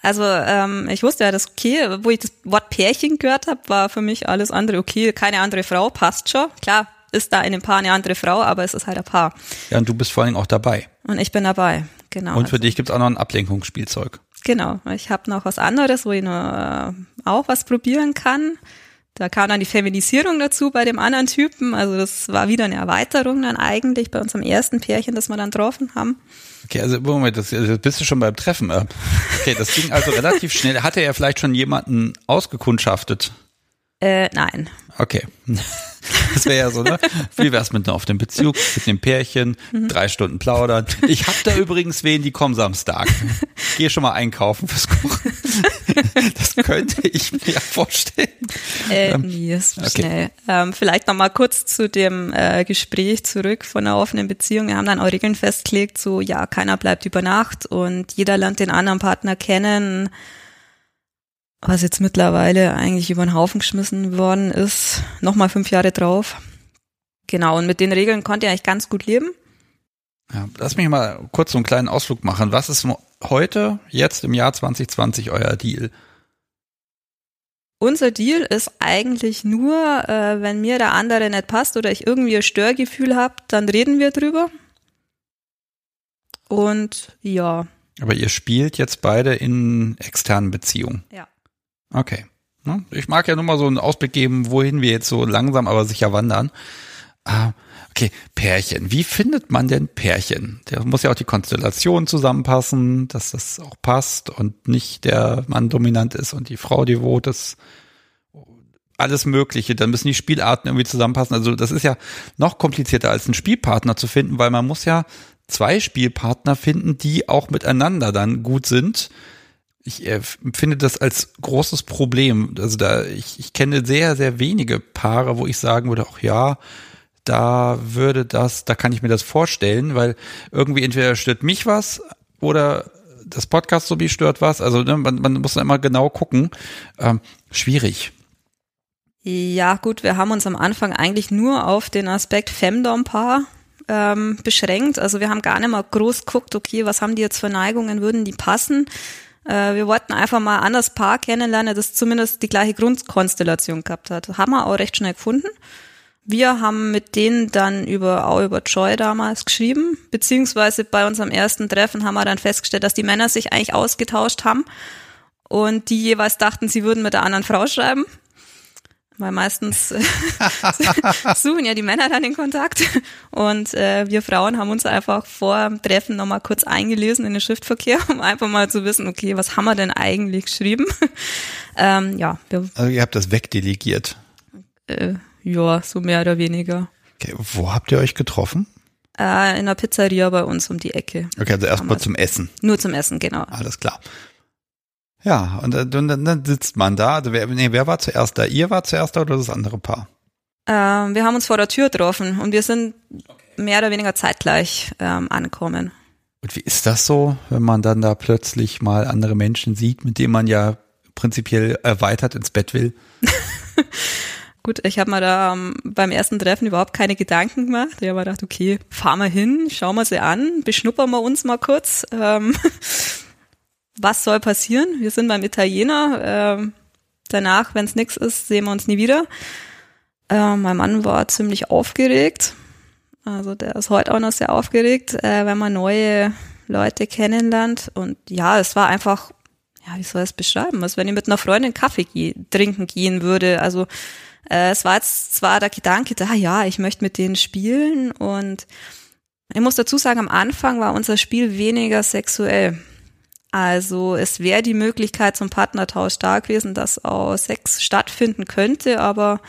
also ich wusste ja, dass okay, wo ich das Wort Pärchen gehört habe, war für mich alles andere okay, keine andere Frau, passt schon. Klar, ist da in dem Paar eine andere Frau, aber es ist halt ein Paar. Ja, und du bist vor allem auch dabei. Und ich bin dabei, genau. Und für dich gibt es auch noch ein Ablenkungsspielzeug. Genau, ich habe noch was anderes, wo ich nur auch was probieren kann. Da kam dann die Feminisierung dazu bei dem anderen Typen. Also das war wieder eine Erweiterung dann eigentlich bei unserem ersten Pärchen, das wir dann getroffen haben. Okay, also Moment, das bist du schon beim Treffen. Okay, das ging also relativ schnell. Hatte er vielleicht schon jemanden ausgekundschaftet? Nein. Okay. Das wäre ja so, ne? Wie wär's mit einer offenen Beziehung, mit einem Pärchen, 3 Stunden plaudern. Ich hab da übrigens wen, die kommen Samstag. Geh schon mal einkaufen fürs Kochen. Das könnte ich mir ja vorstellen. Nee, ist okay. Schnell. Vielleicht nochmal kurz zu dem Gespräch zurück von einer offenen Beziehung. Wir haben dann auch Regeln festgelegt, so, ja, keiner bleibt über Nacht und jeder lernt den anderen Partner kennen. Was jetzt mittlerweile eigentlich über den Haufen geschmissen worden ist, nochmal 5 Jahre drauf. Genau, und mit den Regeln konnte ich eigentlich ganz gut leben. Ja, lass mich mal kurz so einen kleinen Ausflug machen. Was ist heute, jetzt im Jahr 2020, euer Deal? Unser Deal ist eigentlich nur, wenn mir der andere nicht passt oder ich irgendwie ein Störgefühl habe, dann reden wir drüber. Und ja. Aber ihr spielt jetzt beide in externen Beziehungen? Ja. Okay. Ich mag ja nur mal so einen Ausblick geben, wohin wir jetzt so langsam, aber sicher wandern. Okay, Pärchen. Wie findet man denn Pärchen? Da muss ja auch die Konstellation zusammenpassen, dass das auch passt und nicht der Mann dominant ist und die Frau devot ist. Alles Mögliche. Dann müssen die Spielarten irgendwie zusammenpassen. Also das ist ja noch komplizierter als einen Spielpartner zu finden, weil man muss ja 2 Spielpartner finden, die auch miteinander dann gut sind. Ich empfinde das als großes Problem. Also da ich kenne sehr, sehr wenige Paare, wo ich sagen würde, ach ja, da kann ich mir das vorstellen, weil irgendwie entweder stört mich was oder das Podcast-Sobi stört was. Also ne, man muss dann immer genau gucken. Schwierig. Ja gut, wir haben uns am Anfang eigentlich nur auf den Aspekt Femdom-Paar beschränkt. Also wir haben gar nicht mal groß geguckt, okay, was haben die jetzt für Neigungen, würden die passen? Wir wollten einfach mal ein anderes Paar kennenlernen, das zumindest die gleiche Grundkonstellation gehabt hat. Haben wir auch recht schnell gefunden. Wir haben mit denen dann auch über Joy damals geschrieben, beziehungsweise bei unserem ersten Treffen haben wir dann festgestellt, dass die Männer sich eigentlich ausgetauscht haben und die jeweils dachten, sie würden mit der anderen Frau schreiben. Weil meistens suchen ja die Männer dann den Kontakt und wir Frauen haben uns einfach vor dem Treffen nochmal kurz eingelesen in den Schriftverkehr, um einfach mal zu wissen, okay, was haben wir denn eigentlich geschrieben? Also ihr habt das wegdelegiert? Ja, so mehr oder weniger. Okay, wo habt ihr euch getroffen? In einer Pizzeria bei uns um die Ecke. Okay, also erstmal zum Essen? Nur zum Essen, genau. Alles klar. Ja, und dann sitzt man da. Also wer war zuerst da? Ihr war zuerst da oder das andere Paar? Wir haben uns vor der Tür getroffen und wir sind mehr oder weniger zeitgleich angekommen. Und wie ist das so, wenn man dann da plötzlich mal andere Menschen sieht, mit denen man ja prinzipiell erweitert ins Bett will? Gut, ich habe mir da beim ersten Treffen überhaupt keine Gedanken gemacht. Ich habe mir gedacht, okay, fahren wir hin, schauen wir sie an, beschnuppern wir uns mal kurz. Was soll passieren? Wir sind beim Italiener. Danach, wenn es nichts ist, sehen wir uns nie wieder. Mein Mann war ziemlich aufgeregt. Also der ist heute auch noch sehr aufgeregt, wenn man neue Leute kennenlernt. Und ja, es war einfach, ja, wie soll ich es beschreiben? Als wenn ich mit einer Freundin Kaffee trinken gehen würde. Also es war jetzt zwar der Gedanke da, ja, ich möchte mit denen spielen. Und ich muss dazu sagen, am Anfang war unser Spiel weniger sexuell. Also es wäre die Möglichkeit zum Partnertausch da gewesen, dass auch Sex stattfinden könnte, aber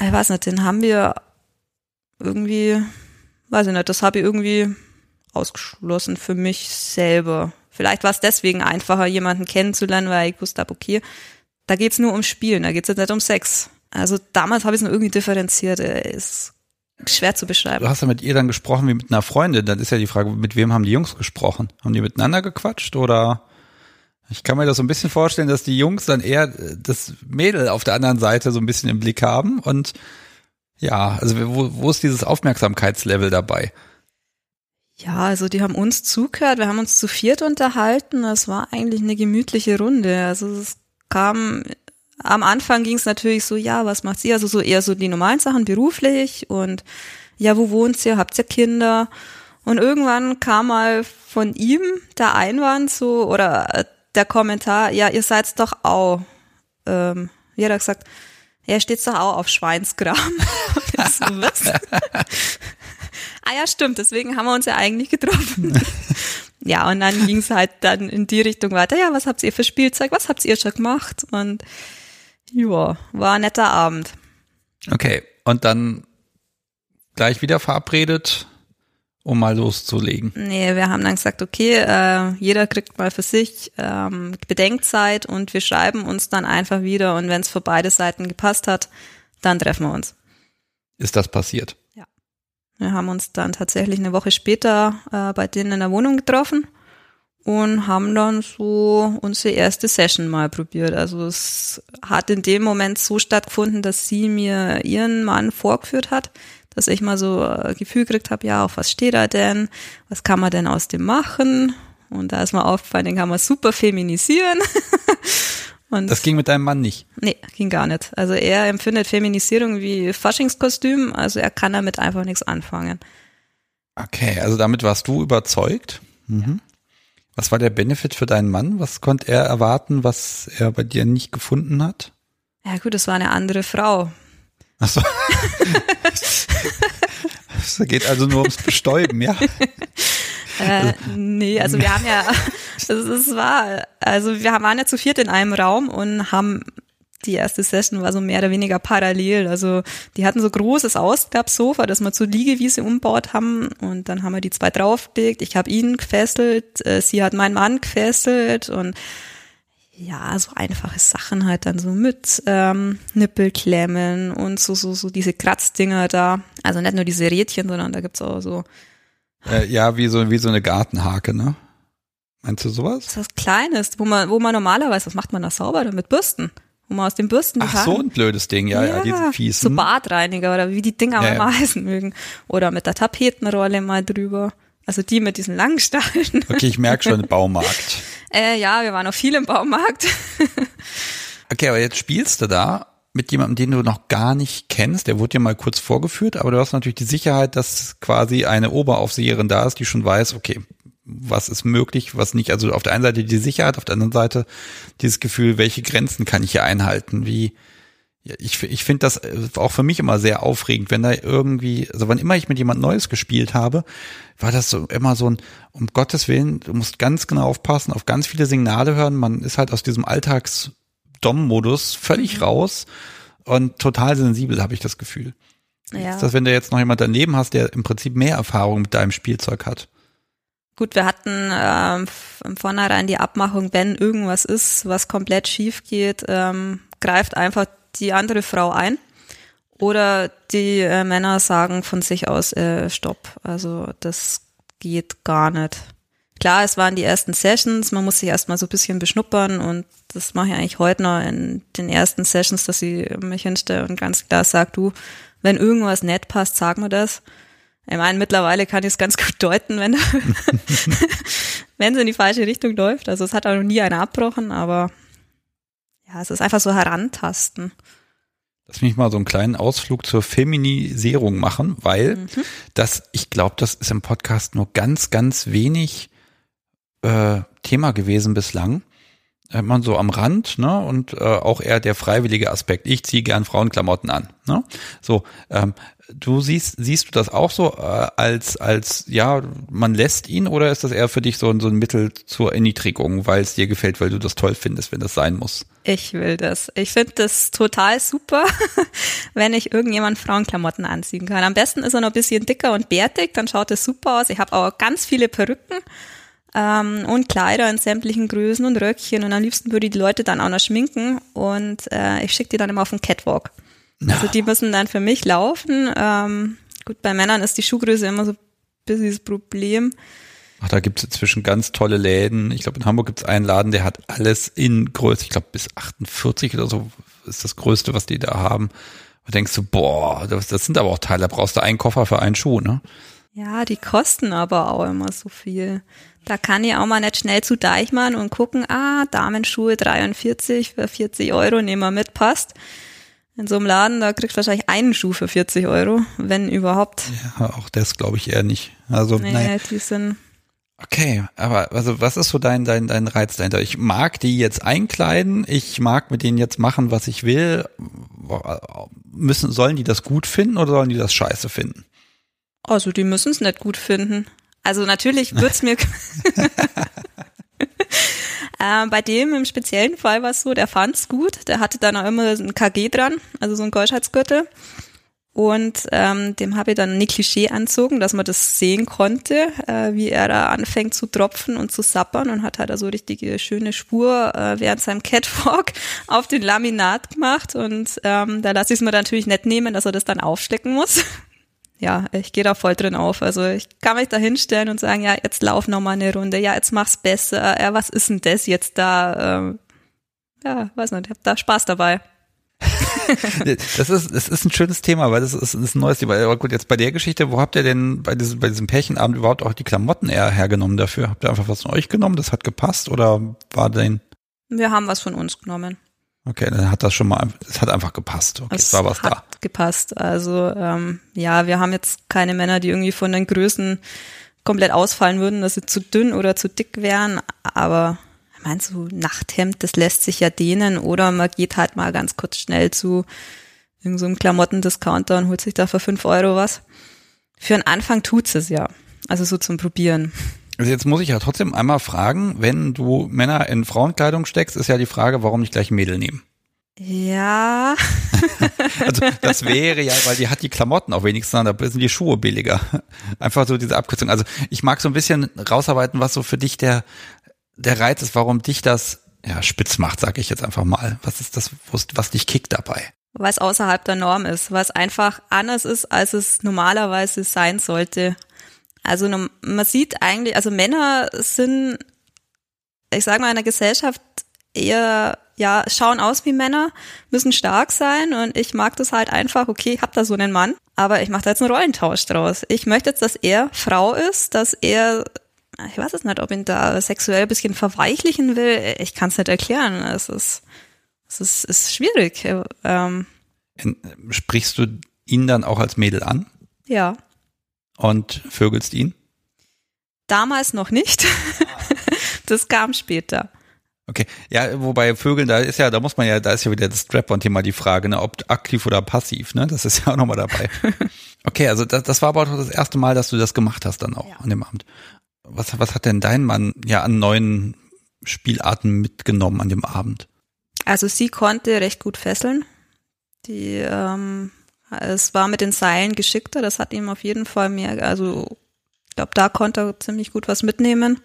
ich weiß nicht, den haben wir irgendwie, weiß ich nicht, das habe ich irgendwie ausgeschlossen für mich selber. Vielleicht war es deswegen einfacher, jemanden kennenzulernen, weil ich wusste, okay, da geht es nur um Spielen, da geht es jetzt nicht um Sex. Also damals habe ich es noch irgendwie differenziert, ist schwer zu beschreiben. Du hast ja mit ihr dann gesprochen wie mit einer Freundin. Dann ist ja die Frage, mit wem haben die Jungs gesprochen? Haben die miteinander gequatscht oder? Ich kann mir das so ein bisschen vorstellen, dass die Jungs dann eher das Mädel auf der anderen Seite so ein bisschen im Blick haben und ja, also wo ist dieses Aufmerksamkeitslevel dabei? Ja, also die haben uns zugehört, wir haben uns zu viert unterhalten. Es war eigentlich eine gemütliche Runde. Also es kam am Anfang ging es natürlich so, ja, was macht sie? Also so eher so die normalen Sachen beruflich und ja, wo wohnt ihr? Habt ihr Kinder? Und irgendwann kam mal von ihm der Einwand so oder der Kommentar, ja, ihr seid's doch auch. Wie hat er gesagt? Ja, steht's doch auch auf Schweinsgram. So, was? Ah ja, stimmt, deswegen haben wir uns ja eigentlich getroffen. Ja, und dann ging's halt dann in die Richtung weiter. Ja, was habt ihr für Spielzeug? Was habt ihr schon gemacht? Und Ja, war ein netter Abend. Okay, und dann gleich wieder verabredet, um mal loszulegen. Nee, wir haben dann gesagt, okay, jeder kriegt mal für sich Bedenkzeit und wir schreiben uns dann einfach wieder und wenn es für beide Seiten gepasst hat, dann treffen wir uns. Ist das passiert? Ja. Wir haben uns dann tatsächlich eine Woche später bei denen in der Wohnung getroffen und haben dann so unsere erste Session mal probiert. Also es hat in dem Moment so stattgefunden, dass sie mir ihren Mann vorgeführt hat, dass ich mal so ein Gefühl gekriegt habe, ja, auf was steht er denn? Was kann man denn aus dem machen? Und da ist mir aufgefallen, den kann man super feminisieren. Und das ging mit deinem Mann nicht? Nee, ging gar nicht. Also er empfindet Feminisierung wie Faschingskostüm, also er kann damit einfach nichts anfangen. Okay, also damit warst du überzeugt. Mhm. Was war der Benefit für deinen Mann? Was konnte er erwarten, was er bei dir nicht gefunden hat? Ja gut, es war eine andere Frau. Ach so. Es geht also nur ums Bestäuben, ja? Nee, also wir haben ja, es war, also wir waren ja zu viert in einem Raum und haben, die erste Session war so mehr oder weniger parallel, also die hatten so großes Ausklappsofa, das wir zur Liegewiese umgebaut haben und dann haben wir die zwei draufgelegt, ich habe ihn gefesselt, sie hat meinen Mann gefesselt und ja, so einfache Sachen halt dann so mit Nippelklemmen und so diese Kratzdinger da, also nicht nur diese Rädchen, sondern da gibt's auch so ja, wie so eine Gartenhake, ne? Meinst du sowas? Das ist was Kleines, wo man normalerweise, was macht man da sauber? Mit Bürsten. Wo man aus den Bürsten die Haare... Ach, so ein blödes Ding, ja, diese fiesen. So Badreiniger oder wie die Dinger ja, mal heißen mögen. Oder mit der Tapetenrolle mal drüber. Also die mit diesen langen Stacheln. Okay, ich merke schon, Baumarkt. Ja, wir waren noch viel im Baumarkt. Okay, aber jetzt spielst du da mit jemandem, den du noch gar nicht kennst. Der wurde dir mal kurz vorgeführt, aber du hast natürlich die Sicherheit, dass quasi eine Oberaufseherin da ist, die schon weiß, okay, was ist möglich, was nicht. Also auf der einen Seite die Sicherheit, auf der anderen Seite dieses Gefühl, welche Grenzen kann ich hier einhalten? Wie, ich finde das auch für mich immer sehr aufregend, wenn da irgendwie, also wann immer ich mit jemand Neues gespielt habe, war das so immer so ein, um Gottes Willen, du musst ganz genau aufpassen, auf ganz viele Signale hören. Man ist halt aus diesem Alltags-Dom-Modus völlig raus und total sensibel, habe ich das Gefühl. Ja. Ist das, wenn du jetzt noch jemand daneben hast, der im Prinzip mehr Erfahrung mit deinem Spielzeug hat? Gut, wir hatten im Vornherein die Abmachung, wenn irgendwas ist, was komplett schief geht, greift einfach die andere Frau ein. Oder die Männer sagen von sich aus, stopp, also das geht gar nicht. Klar, es waren die ersten Sessions, man muss sich erstmal so ein bisschen beschnuppern und das mache ich eigentlich heute noch in den ersten Sessions, dass ich mich hinstelle und ganz klar sage, du, wenn irgendwas nicht passt, sag mir das. Ich meine, mittlerweile kann ich es ganz gut deuten, wenn es in die falsche Richtung läuft. Also es hat auch noch nie einer abbrochen, aber ja, es ist einfach so herantasten. Lass mich mal so einen kleinen Ausflug zur Feminisierung machen, weil ich glaube, das ist im Podcast nur ganz, ganz wenig Thema gewesen bislang. Hat man so am Rand, ne, und auch eher der freiwillige Aspekt. Ich ziehe gern Frauenklamotten an, ne? So, du siehst du das auch so als ja, man lässt ihn, oder ist das eher für dich so ein Mittel zur Erniedrigung, weil es dir gefällt, weil du das toll findest, wenn das sein muss? Ich will das. Ich finde das total super, wenn ich irgendjemand Frauenklamotten anziehen kann. Am besten ist er noch ein bisschen dicker und bärtig, dann schaut es super aus. Ich habe auch ganz viele Perücken. Und Kleider in sämtlichen Größen und Röckchen und am liebsten würde ich die Leute dann auch noch schminken und ich schicke die dann immer auf den Catwalk. Ja. Also die müssen dann für mich laufen. Gut, bei Männern ist die Schuhgröße immer so ein bisschen das Problem. Ach, da gibt es inzwischen ganz tolle Läden. Ich glaube, in Hamburg gibt es einen Laden, der hat alles in Größe, ich glaube bis 48 oder so ist das Größte, was die da haben. Da denkst du, boah, das sind aber auch Teile, da brauchst du einen Koffer für einen Schuh, ne? Ja, die kosten aber auch immer so viel. Da kann ich auch mal nicht schnell zu Deichmann und gucken, Damenschuhe 43 für 40 Euro, nehmen wir mit, passt. In so einem Laden, da kriegst du wahrscheinlich einen Schuh für 40 Euro, wenn überhaupt. Ja, auch das glaube ich eher nicht. Also, nee, nein. Die sind... Okay, aber also was ist so dein Reiz dahinter? Ich mag die jetzt einkleiden, ich mag mit denen jetzt machen, was ich will. Sollen die das gut finden oder sollen die das scheiße finden? Also die müssen es nicht gut finden. Also natürlich wird's mir Bei dem im speziellen Fall war es so, der fand's gut, der hatte dann auch immer so ein KG dran, also so ein Keuschheitsgürtel. Und dem habe ich dann eine Klischee anzogen, dass man das sehen konnte, wie er da anfängt zu tropfen und zu sappern, und hat halt da so richtige schöne Spur während seinem Catwalk auf den Laminat gemacht. Und da lasse ich es mir natürlich nicht nehmen, dass er das dann aufstecken muss. Ja, ich gehe da voll drin auf. Also ich kann mich da hinstellen und sagen, ja, jetzt lauf nochmal eine Runde, ja, jetzt mach's besser, ja, was ist denn das jetzt da? Ja, weiß nicht, ich habe da Spaß dabei. Das ist ein schönes Thema, weil das ist ein neues Thema. Aber gut, jetzt bei der Geschichte, wo habt ihr denn bei diesem Pärchenabend überhaupt auch die Klamotten eher hergenommen dafür? Habt ihr einfach was von euch genommen, das hat gepasst, oder war denn? Wir haben was von uns genommen. Okay, dann hat das schon mal, es hat einfach gepasst. Okay, es war was da. Es hat gepasst, also ja, wir haben jetzt keine Männer, die irgendwie von den Größen komplett ausfallen würden, dass sie zu dünn oder zu dick wären, aber meinst du, Nachthemd, das lässt sich ja dehnen, oder man geht halt mal ganz kurz schnell zu irgendeinem Klamottendiscounter und holt sich da für 5 € was. Für einen Anfang tut's es ja. Also so zum Probieren. Also jetzt muss ich ja trotzdem einmal fragen, wenn du Männer in Frauenkleidung steckst, ist ja die Frage, warum nicht gleich ein Mädel nehmen? Ja. Also das wäre ja, weil die hat die Klamotten auch wenigstens, da sind die Schuhe billiger. Einfach so diese Abkürzung. Also ich mag so ein bisschen rausarbeiten, was so für dich der Reiz ist, warum dich das ja spitz macht, sage ich jetzt einfach mal. Was ist das, was dich kickt dabei? Weil es außerhalb der Norm ist, weil es einfach anders ist, als es normalerweise sein sollte. Also man sieht eigentlich, also Männer sind, ich sage mal, in der Gesellschaft eher, ja, schauen aus wie Männer, müssen stark sein, und ich mag das halt einfach, okay, ich hab da so einen Mann, aber ich mache da jetzt einen Rollentausch draus. Ich möchte jetzt, dass er Frau ist, dass er, ich weiß es nicht, ob ihn da sexuell ein bisschen verweichlichen will. Ich kann es nicht erklären. Es ist schwierig. Sprichst du ihn dann auch als Mädel an? Ja. Und vögelst ihn? Damals noch nicht. Das kam später. Okay. Ja, wobei Vögeln, da ist ja wieder das Strap-on-Thema die Frage, ne, ob aktiv oder passiv, ne? Das ist ja auch nochmal dabei. Okay, also das war aber doch das erste Mal, dass du das gemacht hast dann auch, ja, an dem Abend. Was hat denn dein Mann ja an neuen Spielarten mitgenommen an dem Abend? Also sie konnte recht gut fesseln. Es war mit den Seilen geschickter, das hat ihm auf jeden Fall mehr, also ich glaube, da konnte er ziemlich gut was mitnehmen.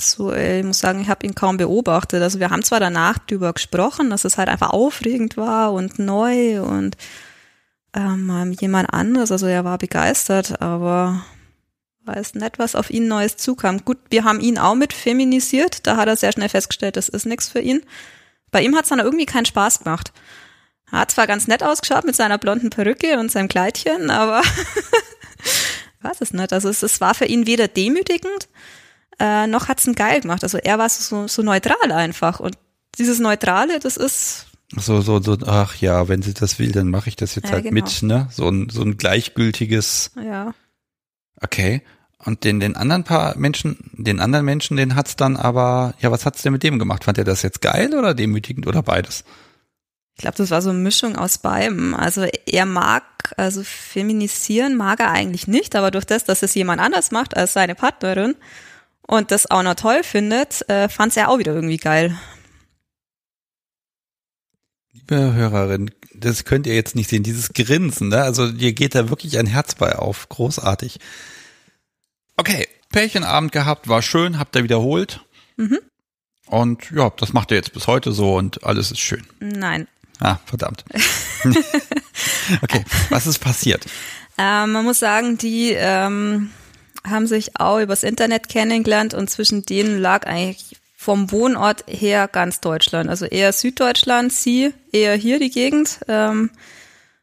So, ich muss sagen, ich habe ihn kaum beobachtet. Also wir haben zwar danach drüber gesprochen, dass es halt einfach aufregend war und neu und jemand anders, also er war begeistert, aber weiß nicht, was auf ihn Neues zukam. Gut, wir haben ihn auch mit feminisiert, da hat er sehr schnell festgestellt, das ist nichts für ihn. Bei ihm hat es dann irgendwie keinen Spaß gemacht. Er hat zwar ganz nett ausgeschaut mit seiner blonden Perücke und seinem Kleidchen, aber weiß es nicht. Also es war für ihn weder demütigend, noch hat es ihn geil gemacht. Also er war so neutral einfach, und dieses Neutrale, das ist so, ach ja, wenn sie das will, dann mache ich das jetzt, ja, halt genau, mit, ne? So ein gleichgültiges. Ja. Okay. Und den anderen Menschen, den hat's dann aber, ja, was hat's denn mit dem gemacht? Fand er das jetzt geil oder demütigend oder beides? Ich glaube, das war so eine Mischung aus beidem. Also er mag, also feminisieren mag er eigentlich nicht, aber durch das, dass es jemand anders macht als seine Partnerin und das auch noch toll findet, fand's er auch wieder irgendwie geil. Liebe Hörerin, das könnt ihr jetzt nicht sehen, dieses Grinsen, ne? Also dir geht da wirklich ein Herz bei auf, großartig. Okay, Pärchenabend gehabt, war schön, habt ihr wiederholt. Mhm. Und ja, das macht ihr jetzt bis heute so und alles ist schön. Nein. Ah, verdammt. Okay, was ist passiert? Man muss sagen, die haben sich auch übers Internet kennengelernt, und zwischen denen lag eigentlich vom Wohnort her ganz Deutschland, also eher Süddeutschland, sie eher hier die Gegend,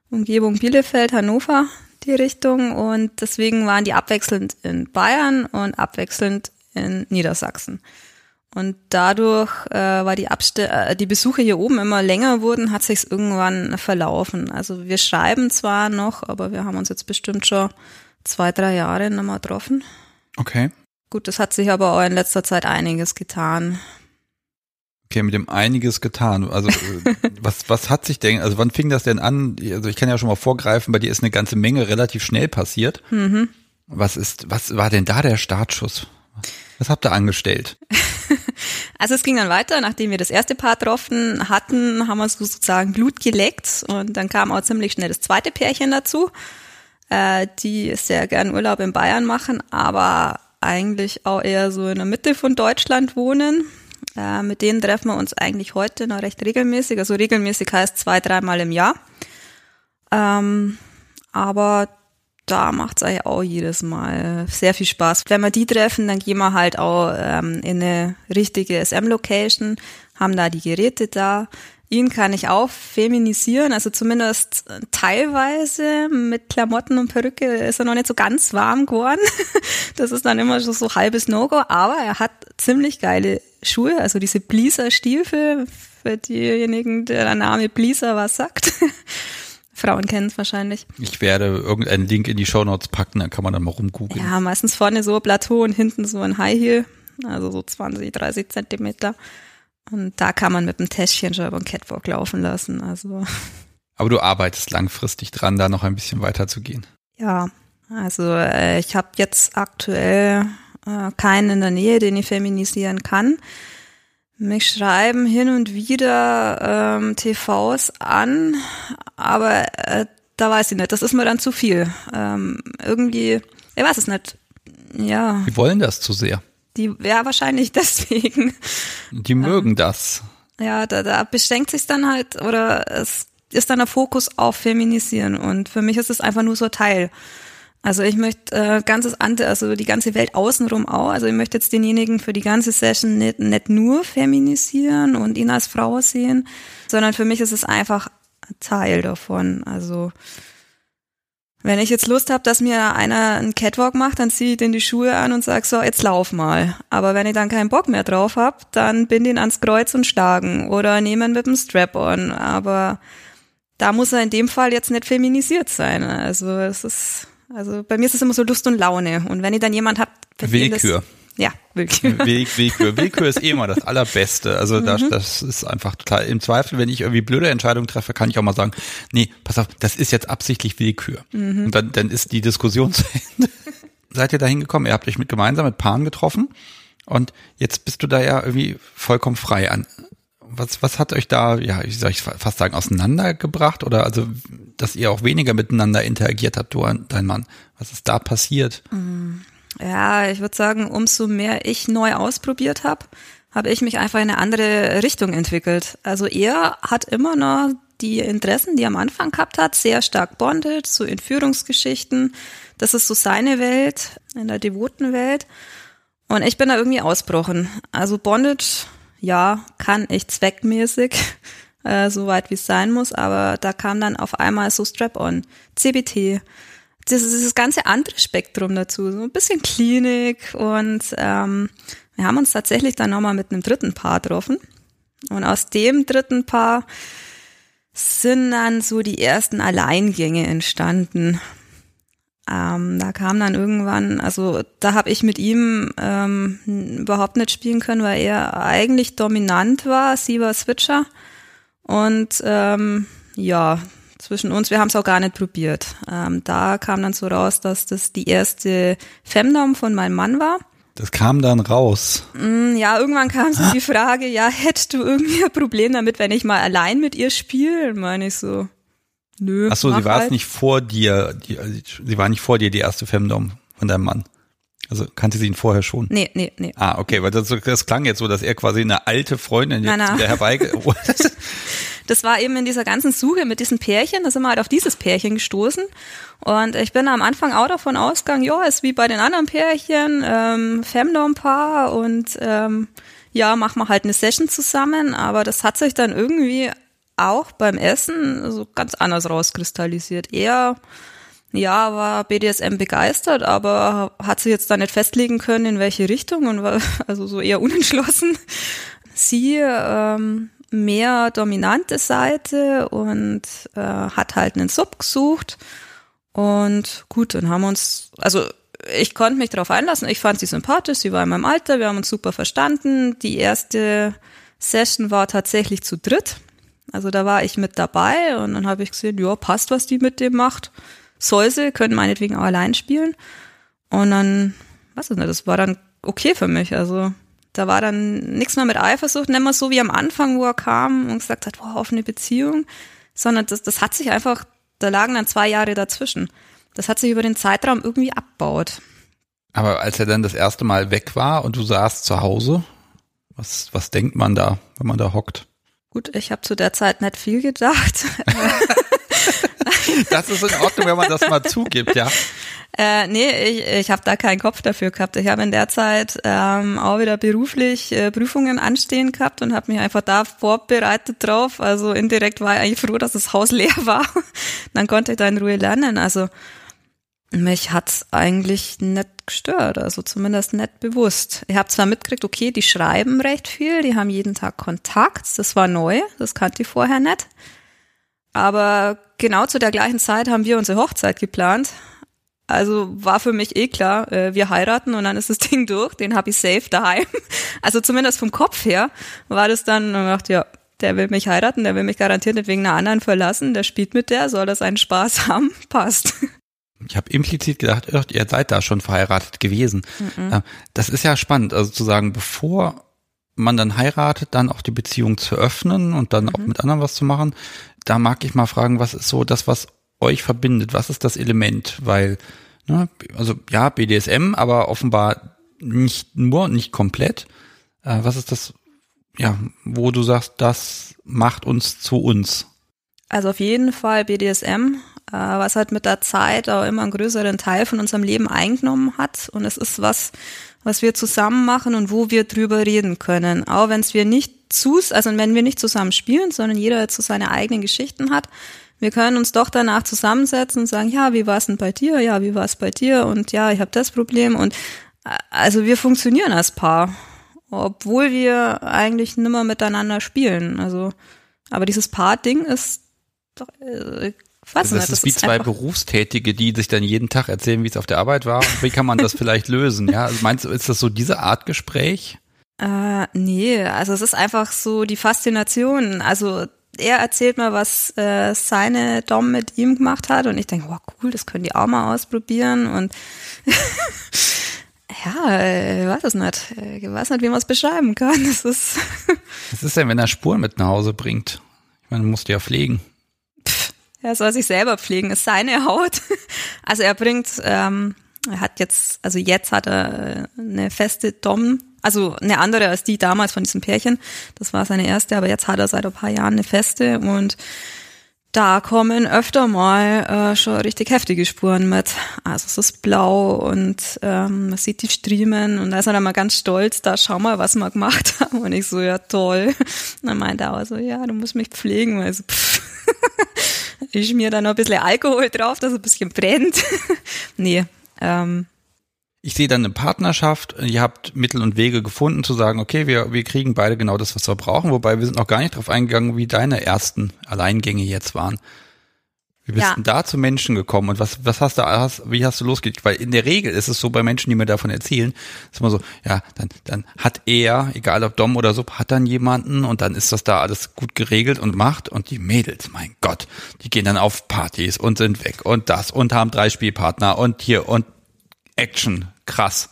Umgebung Bielefeld, Hannover, die Richtung, und deswegen waren die abwechselnd in Bayern und abwechselnd in Niedersachsen. Und dadurch, weil die Besuche hier oben immer länger wurden, hat sich's irgendwann verlaufen. Also wir schreiben zwar noch, aber wir haben uns jetzt bestimmt schon 2-3 Jahre nicht mehr getroffen. Okay. Gut, das hat sich aber auch in letzter Zeit einiges getan. Okay, mit dem einiges getan. Also was hat sich denn, also wann fing das denn an? Also ich kann ja schon mal vorgreifen, bei dir ist eine ganze Menge relativ schnell passiert. Mhm. Was war denn da der Startschuss? Was habt ihr angestellt? Also es ging dann weiter, nachdem wir das erste Paar getroffen hatten, haben wir sozusagen Blut geleckt und dann kam auch ziemlich schnell das zweite Pärchen dazu, die sehr gern Urlaub in Bayern machen, aber eigentlich auch eher so in der Mitte von Deutschland wohnen. Mit denen treffen wir uns eigentlich heute noch recht regelmäßig, also regelmäßig heißt 2-3 Mal im Jahr, aber da macht's eigentlich auch jedes Mal sehr viel Spaß. Wenn wir die treffen, dann gehen wir halt auch in eine richtige SM-Location, haben da die Geräte da. Ihn kann ich auch feminisieren, also zumindest teilweise. Mit Klamotten und Perücke ist er noch nicht so ganz warm geworden. Das ist dann immer schon so halbes No-Go, aber er hat ziemlich geile Schuhe, also diese Pleaser-Stiefel, für diejenigen, der Name Pleaser was sagt. Frauen kennen es wahrscheinlich. Ich werde irgendeinen Link in die Shownotes packen, dann kann man dann mal rumgoogeln. Ja, meistens vorne so ein Plateau und hinten so ein High Heel, also so 20-30 Zentimeter. Und da kann man mit dem Täschchen schon über den Catwalk laufen lassen. Also. Aber du arbeitest langfristig dran, da noch ein bisschen weiter zu gehen. Ja, also ich habe jetzt aktuell keinen in der Nähe, den ich feminisieren kann. Mich schreiben hin und wieder TVs an, aber da weiß ich nicht, das ist mir dann zu viel. Irgendwie, ich weiß es nicht, ja. Die wollen das zu sehr. Die, ja, wahrscheinlich deswegen. Die mögen das. Ja, da beschränkt sich dann halt, oder es ist dann der Fokus auf Feminisieren und für mich ist es einfach nur so Teil. Also ich möchte die ganze Welt außenrum auch. Also ich möchte jetzt denjenigen für die ganze Session nicht nur feminisieren und ihn als Frau sehen, sondern für mich ist es einfach ein Teil davon. Also wenn ich jetzt Lust habe, dass mir einer einen Catwalk macht, dann ziehe ich den die Schuhe an und sage so, jetzt lauf mal. Aber wenn ich dann keinen Bock mehr drauf habe, dann binde ihn ans Kreuz und schlagen oder nehme ihn mit dem Strap-on. Aber da muss er in dem Fall jetzt nicht feminisiert sein. Also bei mir ist es immer so Lust und Laune. Und wenn ihr dann jemand habt, Willkür. Willkür. Willkür ist eh immer das Allerbeste. Also das ist einfach total. Im Zweifel, wenn ich irgendwie blöde Entscheidungen treffe, kann ich auch mal sagen, nee, pass auf, das ist jetzt absichtlich Willkür. Mhm. Und dann ist die Diskussion zu Ende. Seid ihr da hingekommen? Ihr habt euch gemeinsam mit Paaren getroffen und jetzt bist du da ja irgendwie vollkommen frei an. Was hat euch da, ja, ich soll fast sagen, auseinandergebracht? Oder also, dass ihr auch weniger miteinander interagiert habt, du und dein Mann. Was ist da passiert? Ja, ich würde sagen, umso mehr ich neu ausprobiert habe, habe ich mich einfach in eine andere Richtung entwickelt. Also er hat immer noch die Interessen, die er am Anfang gehabt hat, sehr stark bonded, so Entführungsgeschichten. Das ist so seine Welt, in der devoten Welt. Und ich bin da irgendwie ausbrochen. Also bonded, ja, kann ich zweckmäßig, soweit wie es sein muss, aber da kam dann auf einmal so Strap-on, CBT, das ist das ganze andere Spektrum dazu, so ein bisschen Klinik und wir haben uns tatsächlich dann nochmal mit einem dritten Paar getroffen und aus dem dritten Paar sind dann so die ersten Alleingänge entstanden. Da kam dann irgendwann, also da habe ich mit ihm überhaupt nicht spielen können, weil er eigentlich dominant war, sie war Switcher und ja, zwischen uns, wir haben es auch gar nicht probiert. Da kam dann so raus, dass das die erste Femdom von meinem Mann war. Das kam dann raus? Ja, irgendwann kam so die Frage, ja, hättest du irgendwie ein Problem damit, wenn ich mal allein mit ihr spiele, meine ich so. Nö, ach so, sie war halt. Sie war nicht vor dir die erste Femdom von deinem Mann. Also kannte sie ihn vorher schon? Nee. Ah, okay, weil das klang jetzt so, dass er quasi eine alte Freundin jetzt wieder herbeigeholt hat. Das war eben in dieser ganzen Suche mit diesen Pärchen, da sind wir halt auf dieses Pärchen gestoßen und ich bin am Anfang auch davon ausgegangen, ja, ist wie bei den anderen Pärchen, Femdom-Paar und ja, machen wir halt eine Session zusammen, aber das hat sich dann irgendwie auch beim Essen so ganz anders rauskristallisiert. Er, ja, war BDSM begeistert, aber hat sich jetzt da nicht festlegen können, in welche Richtung und war also so eher unentschlossen. Sie mehr dominante Seite und hat halt einen Sub gesucht und gut, dann haben wir uns, also ich konnte mich darauf einlassen, ich fand sie sympathisch, sie war in meinem Alter, wir haben uns super verstanden. Die erste Session war tatsächlich zu dritt. Also da war ich mit dabei und dann habe ich gesehen, ja, passt, was die mit dem macht. Soll sie, können meinetwegen auch allein spielen. Und dann, das war dann okay für mich. Also Da war dann nichts mehr mit Eifersucht, nicht mehr so wie am Anfang, wo er kam und gesagt hat, wow, offene Beziehung, sondern das hat sich einfach, da lagen dann 2 Jahre dazwischen. Das hat sich über den Zeitraum irgendwie abgebaut. Aber als er dann das erste Mal weg war und du saßt zu Hause, was denkt man da, wenn man da hockt? Gut, ich habe zu der Zeit nicht viel gedacht. Das ist in Ordnung, wenn man das mal zugibt, ja. Nee, ich habe da keinen Kopf dafür gehabt. Ich habe in der Zeit auch wieder beruflich Prüfungen anstehen gehabt und habe mich einfach da vorbereitet drauf. Also indirekt war ich eigentlich froh, dass das Haus leer war. Dann konnte ich da in Ruhe lernen. Also mich hat's eigentlich nicht gestört, also zumindest nicht bewusst. Ich habe zwar mitgekriegt, okay, die schreiben recht viel, die haben jeden Tag Kontakt. Das war neu, das kannte ich vorher nicht. Aber genau zu der gleichen Zeit haben wir unsere Hochzeit geplant. Also war für mich eh klar, wir heiraten und dann ist das Ding durch, den hab ich safe daheim. Also zumindest vom Kopf her war das dann, und ich dachte, ja, der will mich heiraten, der will mich garantiert nicht wegen einer anderen verlassen, der spielt mit der, soll das einen Spaß haben, passt. Ich habe implizit gedacht, ihr seid da schon verheiratet gewesen. Mhm. Das ist ja spannend, also zu sagen, bevor man dann heiratet, dann auch die Beziehung zu öffnen und dann auch mit anderen was zu machen. Da mag ich mal fragen, was ist so das, was euch verbindet? Was ist das Element? Weil, ne, also ja, BDSM, aber offenbar nicht nur, nicht komplett. Was ist das, ja, wo du sagst, das macht uns zu uns? Also auf jeden Fall BDSM, was halt mit der Zeit auch immer einen größeren Teil von unserem Leben eingenommen hat. Und es ist was wir zusammen machen und wo wir drüber reden können. Auch wenn wir nicht zusammen spielen, sondern jeder jetzt so seine eigenen Geschichten hat. Wir können uns doch danach zusammensetzen und sagen, ja, wie war es denn bei dir? Ja, wie war es bei dir? Und ja, ich habe das Problem. Und also wir funktionieren als Paar, obwohl wir eigentlich nimmer miteinander spielen. Also, aber dieses Paar-Ding ist doch, also das ist wie zwei Berufstätige, die sich dann jeden Tag erzählen, wie es auf der Arbeit war. Und wie kann man das vielleicht lösen? Ja, also meinst du, ist das so diese Art Gespräch? Nee, also es ist einfach so die Faszination. Also er erzählt mal, was seine Dom mit ihm gemacht hat und ich denke, wow, cool, das können die auch mal ausprobieren und ja, ich weiß es nicht. Ich weiß nicht, wie man es beschreiben kann. Das ist was ist denn, wenn er Spuren mit nach Hause bringt? Ich meine, du musst ja pflegen. Er soll sich selber pflegen, ist seine Haut. Also er bringt, jetzt hat er eine feste Dom, also eine andere als die damals von diesem Pärchen. Das war seine erste, aber jetzt hat er seit ein paar Jahren eine feste und da kommen öfter mal schon richtig heftige Spuren mit. Also es ist blau und man sieht die Striemen und da ist er dann mal ganz stolz, da schau mal, was wir gemacht haben. Und ich so, ja toll. Und dann meint er aber so, ja, du musst mich pflegen, weil so, ich mir da noch ein bisschen Alkohol drauf, dass es ein bisschen brennt. Nee. Ich sehe dann eine Partnerschaft. Ihr habt Mittel und Wege gefunden, zu sagen, okay, wir kriegen beide genau das, was wir brauchen. Wobei wir sind noch gar nicht drauf eingegangen, wie deine ersten Alleingänge jetzt waren. Wie bist denn da zu Menschen gekommen und was wie hast du losgelegt? Weil in der Regel ist es so bei Menschen, die mir davon erzählen, ist immer so, ja, dann hat er, egal ob Dom oder Sub, hat dann jemanden und dann ist das da alles gut geregelt und macht und die Mädels, mein Gott, die gehen dann auf Partys und sind weg und das und haben 3 Spielpartner und hier und Action, krass.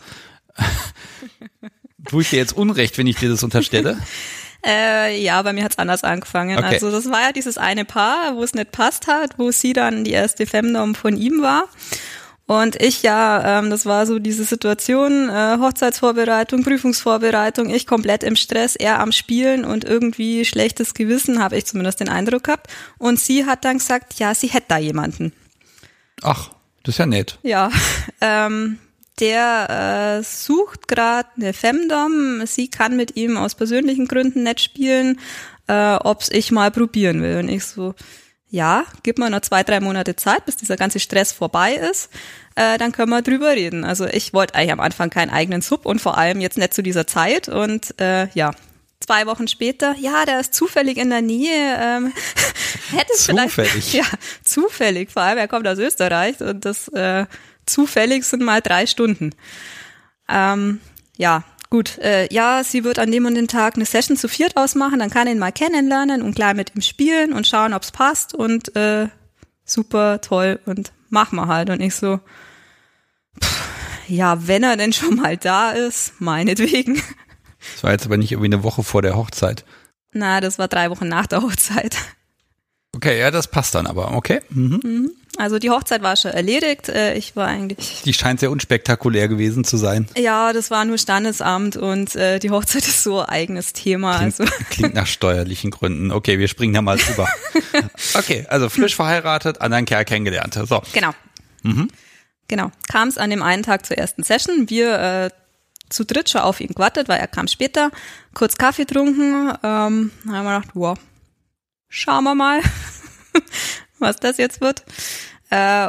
Tue ich dir jetzt Unrecht, wenn ich dir das unterstelle? Ja, bei mir hat's anders angefangen. Okay. Also das war ja dieses eine Paar, wo es nicht passt hat, wo sie dann die erste Femdom von ihm war. Und ich das war so diese Situation, Hochzeitsvorbereitung, Prüfungsvorbereitung, ich komplett im Stress, er am Spielen und irgendwie schlechtes Gewissen, habe ich zumindest den Eindruck gehabt. Und sie hat dann gesagt, ja, sie hätte da jemanden. Ach, das ist ja nett. Ja, der sucht gerade eine Femdom, sie kann mit ihm aus persönlichen Gründen nicht spielen, ob's ich mal probieren will. Und ich so, ja, gib mir noch 2-3 Monate Zeit, bis dieser ganze Stress vorbei ist, dann können wir drüber reden. Also ich wollte eigentlich am Anfang keinen eigenen Sub und vor allem jetzt nicht zu dieser Zeit und 2 Wochen später, ja, der ist zufällig in der Nähe. Hättest zufällig? Ja, zufällig, vor allem er kommt aus Österreich und das zufällig sind mal 3 Stunden. Sie wird an dem und den Tag eine Session zu viert ausmachen, dann kann ihn mal kennenlernen und gleich mit ihm spielen und schauen, ob es passt und super toll und machen wir halt. Und ich so, wenn er denn schon mal da ist, meinetwegen. Das war jetzt aber nicht irgendwie eine Woche vor der Hochzeit. Na, das war 3 Wochen nach der Hochzeit. Okay, ja, das passt dann aber, okay. Mhm. Also die Hochzeit war schon erledigt, ich war eigentlich... Die scheint sehr unspektakulär gewesen zu sein. Ja, das war nur Standesamt und die Hochzeit ist so ein eigenes Thema. Klingt nach steuerlichen Gründen. Okay, wir springen da mal drüber. Okay, also frisch verheiratet, anderen Kerl kennengelernt. So. Genau. Mhm. Genau, kam es an dem einen Tag zur ersten Session, wir zu dritt schon auf ihn gewartet, weil er kam später, kurz Kaffee getrunken, dann haben wir gedacht, wow, schauen wir mal, was das jetzt wird.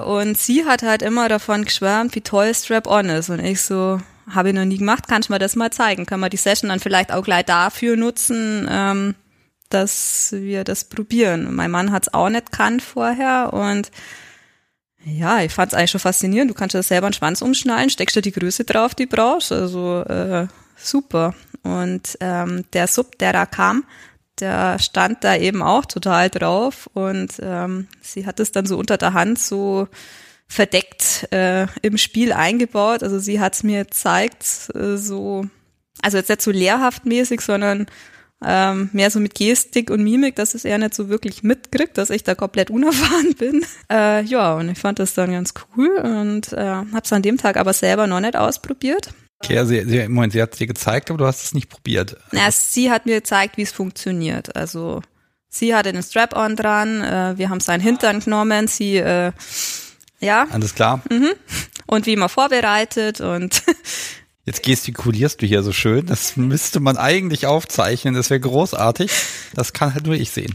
Und sie hat halt immer davon geschwärmt, wie toll Strap-On ist. Und ich so, habe ich noch nie gemacht, kannst du mir das mal zeigen? Können wir die Session dann vielleicht auch gleich dafür nutzen, dass wir das probieren? Mein Mann hat es auch nicht gekannt vorher und ja, ich fand es eigentlich schon faszinierend. Du kannst dir selber einen Schwanz umschneiden, steckst dir die Größe drauf, die brauchst. Also super. Und der Sub, der da kam, der stand da eben auch total drauf. Und sie hat es dann so unter der Hand so verdeckt im Spiel eingebaut. Also sie hat es mir gezeigt, so, also jetzt nicht so lehrhaft mäßig, sondern mehr so mit Gestik und Mimik, dass es eher nicht so wirklich mitkriegt, dass ich da komplett unerfahren bin. Ja, und ich fand das dann ganz cool und hab's an dem Tag aber selber noch nicht ausprobiert. Okay, also sie hat es dir gezeigt, aber du hast es nicht probiert. Na, sie hat mir gezeigt, wie es funktioniert. Also sie hatte den Strap-on dran, wir haben seinen Hintern genommen, sie, ja. Alles klar. Mhm. Und wie immer vorbereitet und... Jetzt gestikulierst du hier so schön, das müsste man eigentlich aufzeichnen, das wäre großartig, das kann halt nur ich sehen.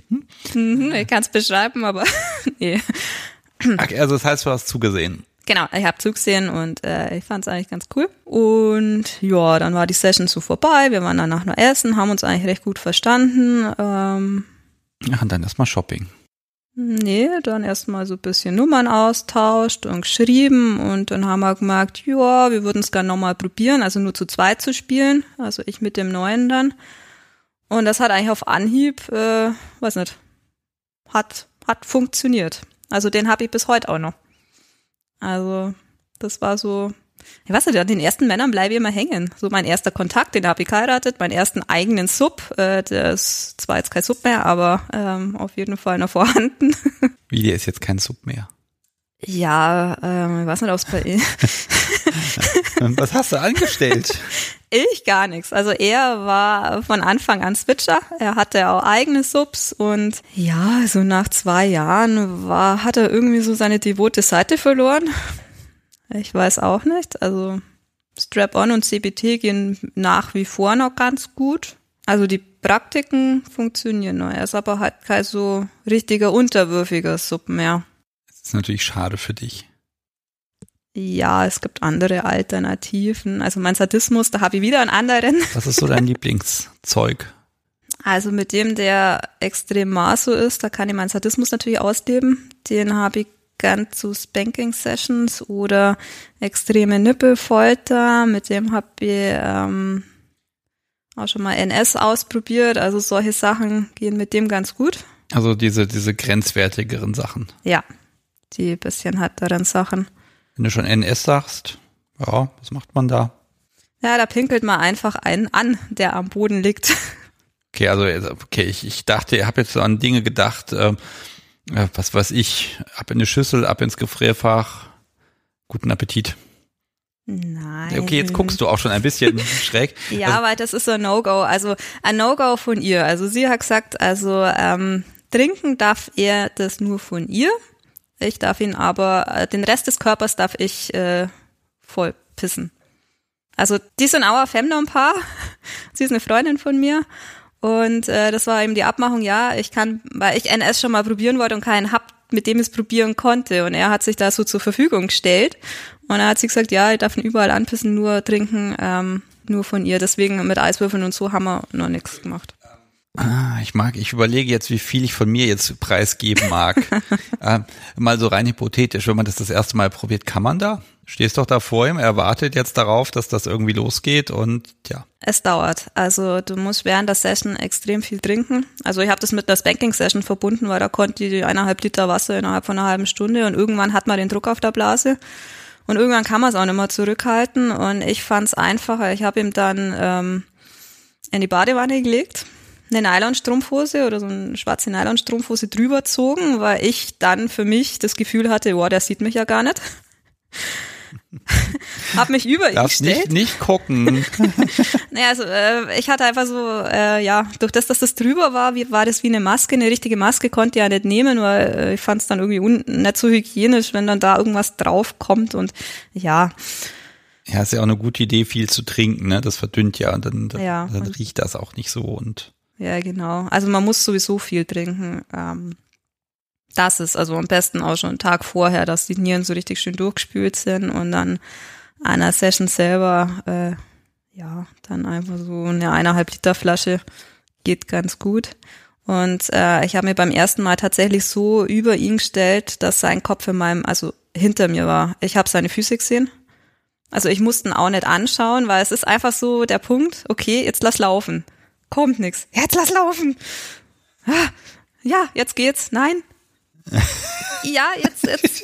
Hm? Ich kann es beschreiben, aber nee. Okay, also das heißt, du hast zugesehen. Genau, ich habe zugesehen und ich fand es eigentlich ganz cool. Und ja, dann war die Session so vorbei, wir waren danach noch essen, haben uns eigentlich recht gut verstanden. Ach, und dann erstmal Shopping. Nee, dann erstmal so ein bisschen Nummern austauscht und geschrieben und dann haben wir gemerkt, ja, wir würden es gerne nochmal probieren, also nur zu zweit zu spielen, also ich mit dem Neuen dann. Und das hat eigentlich auf Anhieb, weiß nicht, hat funktioniert. Also den habe ich bis heute auch noch. Also das war so, ich weiß nicht, an den ersten Männern bleibe ich immer hängen. So mein erster Kontakt, den habe ich geheiratet, meinen ersten eigenen Sub, der ist zwar jetzt kein Sub mehr, aber auf jeden Fall noch vorhanden. Wie, der ist jetzt kein Sub mehr? Ja, ich weiß nicht, ob es bei... Was hast du angestellt? Ich gar nichts. Also er war von Anfang an Switcher, er hatte auch eigene Subs und ja, so nach 2 Jahren hat er irgendwie so seine devote Seite verloren. Ich weiß auch nicht, also Strap-on und CBT gehen nach wie vor noch ganz gut. Also die Praktiken funktionieren noch, er ist aber halt kein so richtiger unterwürfiger Sub mehr. Das ist natürlich schade für dich. Ja, es gibt andere Alternativen, also mein Sadismus, da habe ich wieder einen anderen. Was ist so dein Lieblingszeug? Also mit dem, der extrem maso ist, da kann ich meinen Sadismus natürlich ausleben, den habe ich gern zu Spanking-Sessions oder extreme Nippelfolter. Mit dem habe ich auch schon mal NS ausprobiert. Also solche Sachen gehen mit dem ganz gut. Also diese grenzwertigeren Sachen. Ja, die bisschen härteren Sachen. Wenn du schon NS sagst, ja, was macht man da? Ja, da pinkelt man einfach einen an, der am Boden liegt. Okay, also ich dachte, ich habe jetzt so an Dinge gedacht, was weiß ich, ab in eine Schüssel, ab ins Gefrierfach, guten Appetit. Nein. Okay, jetzt guckst du auch schon ein bisschen schräg. Ja, also, aber das ist so ein No-Go, also ein No-Go von ihr. Also sie hat gesagt, also trinken darf er das nur von ihr, ich darf ihn aber, den Rest des Körpers darf ich voll pissen. Also die sind auch ein Femdom-Paar, sie ist eine Freundin von mir. Und das war eben die Abmachung, ja, ich kann, weil ich NS schon mal probieren wollte und keinen hab, mit dem ich es probieren konnte. Und er hat sich da so zur Verfügung gestellt. Und er hat sich gesagt, ja, ich darf ihn überall anpissen, nur trinken, nur von ihr. Deswegen mit Eiswürfeln und so haben wir noch nichts gemacht. Ah, ich überlege jetzt, wie viel ich von mir jetzt preisgeben mag. Mal so rein hypothetisch, wenn man das erste Mal probiert, kann man da? Stehst doch da vor ihm, er wartet jetzt darauf, dass das irgendwie losgeht und ja. Es dauert. Also du musst während der Session extrem viel trinken. Also ich habe das mit der Spanking-Session verbunden, weil da konnte ich 1,5 Liter Wasser innerhalb von einer halben Stunde und irgendwann hat man den Druck auf der Blase und irgendwann kann man es auch nicht mehr zurückhalten und ich fand es einfacher. Ich habe ihm dann in die Badewanne gelegt, eine Nylonstrumpfhose oder so eine schwarze Nylonstrumpfhose drüber gezogen, weil ich dann für mich das Gefühl hatte, boah, der sieht mich ja gar nicht. Hab mich über ihn gestellt. Nicht gucken. Naja, also ich hatte einfach so, durch das das drüber war, war das wie eine Maske, eine richtige Maske konnte ich ja nicht nehmen, weil ich fand es dann irgendwie nicht so hygienisch, wenn dann da irgendwas draufkommt und ja. Ja, ist ja auch eine gute Idee, viel zu trinken, ne? Das verdünnt ja, dann riecht das auch nicht so und. Ja, genau. Also man muss sowieso viel trinken. Das ist also am besten auch schon einen Tag vorher, dass die Nieren so richtig schön durchgespült sind und dann einer Session selber, dann einfach so eine 1,5 Liter Flasche geht ganz gut. Und ich habe mir beim ersten Mal tatsächlich so über ihn gestellt, dass sein Kopf also hinter mir war. Ich habe seine Füße gesehen. Also ich musste ihn auch nicht anschauen, weil es ist einfach so der Punkt, okay, jetzt lass laufen. Kommt nix. Jetzt lass laufen. Ah, ja, jetzt geht's. Nein. Ja, jetzt.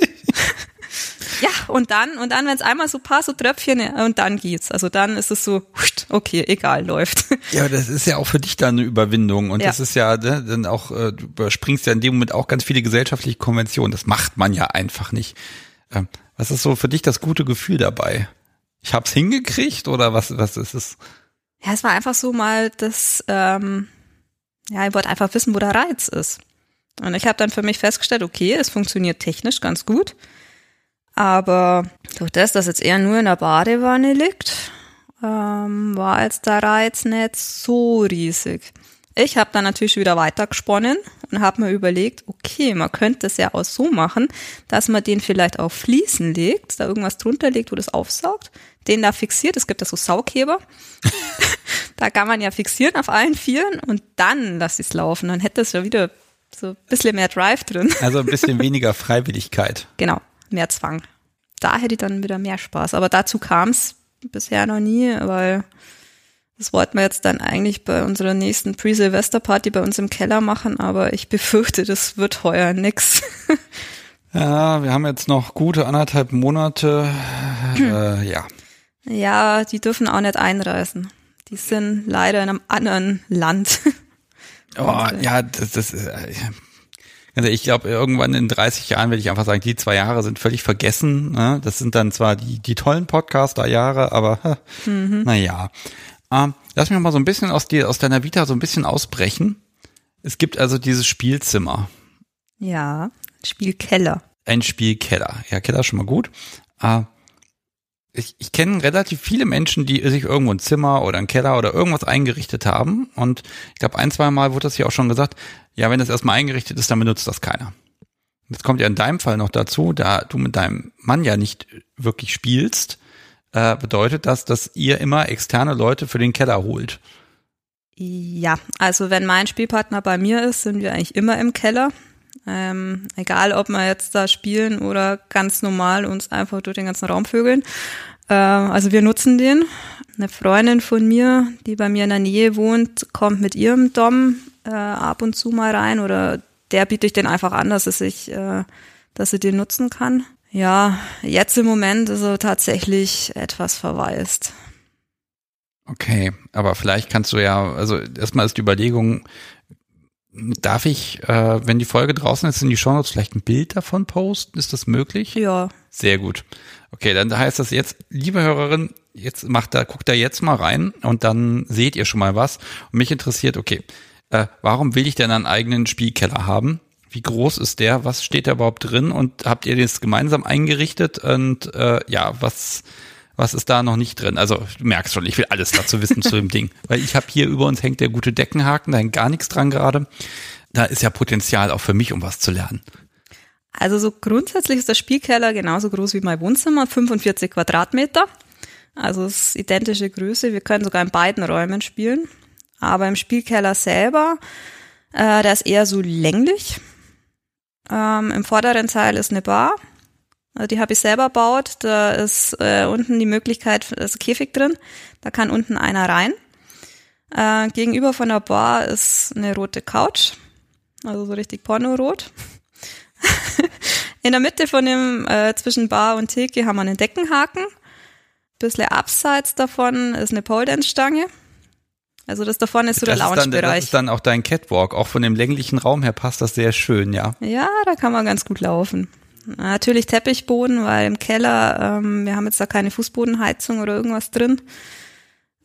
Ja, und dann, wenn es einmal so ein paar so Tröpfchen, und dann geht's. Also dann ist es so, okay, egal, läuft. Ja, das ist ja auch für dich dann eine Überwindung. Und das ist ja dann auch, du überspringst ja in dem Moment auch ganz viele gesellschaftliche Konventionen. Das macht man ja einfach nicht. Was ist so für dich das gute Gefühl dabei? Ich hab's hingekriegt oder was ist es? Ja, es war einfach so mal das, ich wollte einfach wissen, wo der Reiz ist. Und ich habe dann für mich festgestellt, okay, es funktioniert technisch ganz gut, aber durch das, dass jetzt eher nur in der Badewanne liegt, war jetzt der Reiz nicht so riesig. Ich habe dann natürlich wieder weitergesponnen und habe mir überlegt, okay, man könnte es ja auch so machen, dass man den vielleicht auf Fliesen legt, da irgendwas drunter legt, wo das aufsaugt, den da fixiert, es gibt da so Saugheber, da kann man ja fixieren auf allen Vieren und dann lass ich's laufen, dann hätte es ja wieder so ein bisschen mehr Drive drin. Also ein bisschen weniger Freiwilligkeit. Genau, mehr Zwang. Da hätte ich dann wieder mehr Spaß, aber dazu kam es bisher noch nie, weil das wollten wir jetzt dann eigentlich bei unserer nächsten Pre-Silvester-Party bei uns im Keller machen, aber ich befürchte, das wird heuer nix. Ja, wir haben jetzt noch gute 1,5 Monate. Ja, die dürfen auch nicht einreisen. Die sind leider in einem anderen Land. Oh, ja, das ist. Also ich glaube, irgendwann in 30 Jahren werde ich einfach sagen, die 2 Jahre sind völlig vergessen. Ne? Das sind dann zwar die tollen Podcaster-Jahre, aber naja. Lass mich mal so ein bisschen aus deiner Vita so ein bisschen ausbrechen. Es gibt also dieses Spielzimmer. Ja, Spielkeller. Ein Spielkeller. Ja, Keller ist schon mal gut. Ich kenne relativ viele Menschen, die sich irgendwo ein Zimmer oder ein Keller oder irgendwas eingerichtet haben. Und ich glaube, 1-2 Mal wurde das hier auch schon gesagt, ja, wenn das erstmal eingerichtet ist, dann benutzt das keiner. Jetzt kommt ja in deinem Fall noch dazu, da du mit deinem Mann ja nicht wirklich spielst, bedeutet das, dass ihr immer externe Leute für den Keller holt? Ja, also wenn mein Spielpartner bei mir ist, sind wir eigentlich immer im Keller. Egal, ob wir jetzt da spielen oder ganz normal uns einfach durch den ganzen Raum vögeln. Also wir nutzen den. Eine Freundin von mir, die bei mir in der Nähe wohnt, kommt mit ihrem Dom ab und zu mal rein oder der biete ich den einfach an, dass sie den nutzen kann. Ja, jetzt im Moment ist er tatsächlich etwas verwaist. Okay, aber vielleicht kannst du ja, also erstmal ist die Überlegung, darf ich, wenn die Folge draußen ist, in die Shownotes vielleicht ein Bild davon posten? Ist das möglich? Ja. Sehr gut. Okay, dann heißt das jetzt, liebe Hörerin, jetzt guckt da jetzt mal rein und dann seht ihr schon mal was. Und mich interessiert, okay, warum will ich denn einen eigenen Spielkeller haben? Wie groß ist der? Was steht da überhaupt drin? Und habt ihr das gemeinsam eingerichtet? Und was ist da noch nicht drin? Also du merkst schon, ich will alles dazu wissen zu dem Ding. Weil ich habe hier über uns hängt der gute Deckenhaken, da hängt gar nichts dran gerade. Da ist ja Potenzial auch für mich, um was zu lernen. Also so grundsätzlich ist der Spielkeller genauso groß wie mein Wohnzimmer, 45 Quadratmeter. Also es ist identische Größe. Wir können sogar in beiden Räumen spielen. Aber im Spielkeller selber, der ist eher so länglich. Im vorderen Teil ist eine Bar. Also die habe ich selber gebaut, da ist unten die Möglichkeit, da ist ein Käfig drin, da kann unten einer rein. Gegenüber von der Bar ist eine rote Couch, also so richtig pornorot. In der Mitte von dem, zwischen Bar und Theke haben wir einen Deckenhaken. Ein bisschen abseits davon ist eine Pole-Dance-Stange. Also das da vorne ist so der Lounge-Bereich. Das ist dann auch dein Catwalk. Auch von dem länglichen Raum her passt das sehr schön, ja. Ja, da kann man ganz gut laufen. Natürlich Teppichboden, weil im Keller, wir haben jetzt da keine Fußbodenheizung oder irgendwas drin.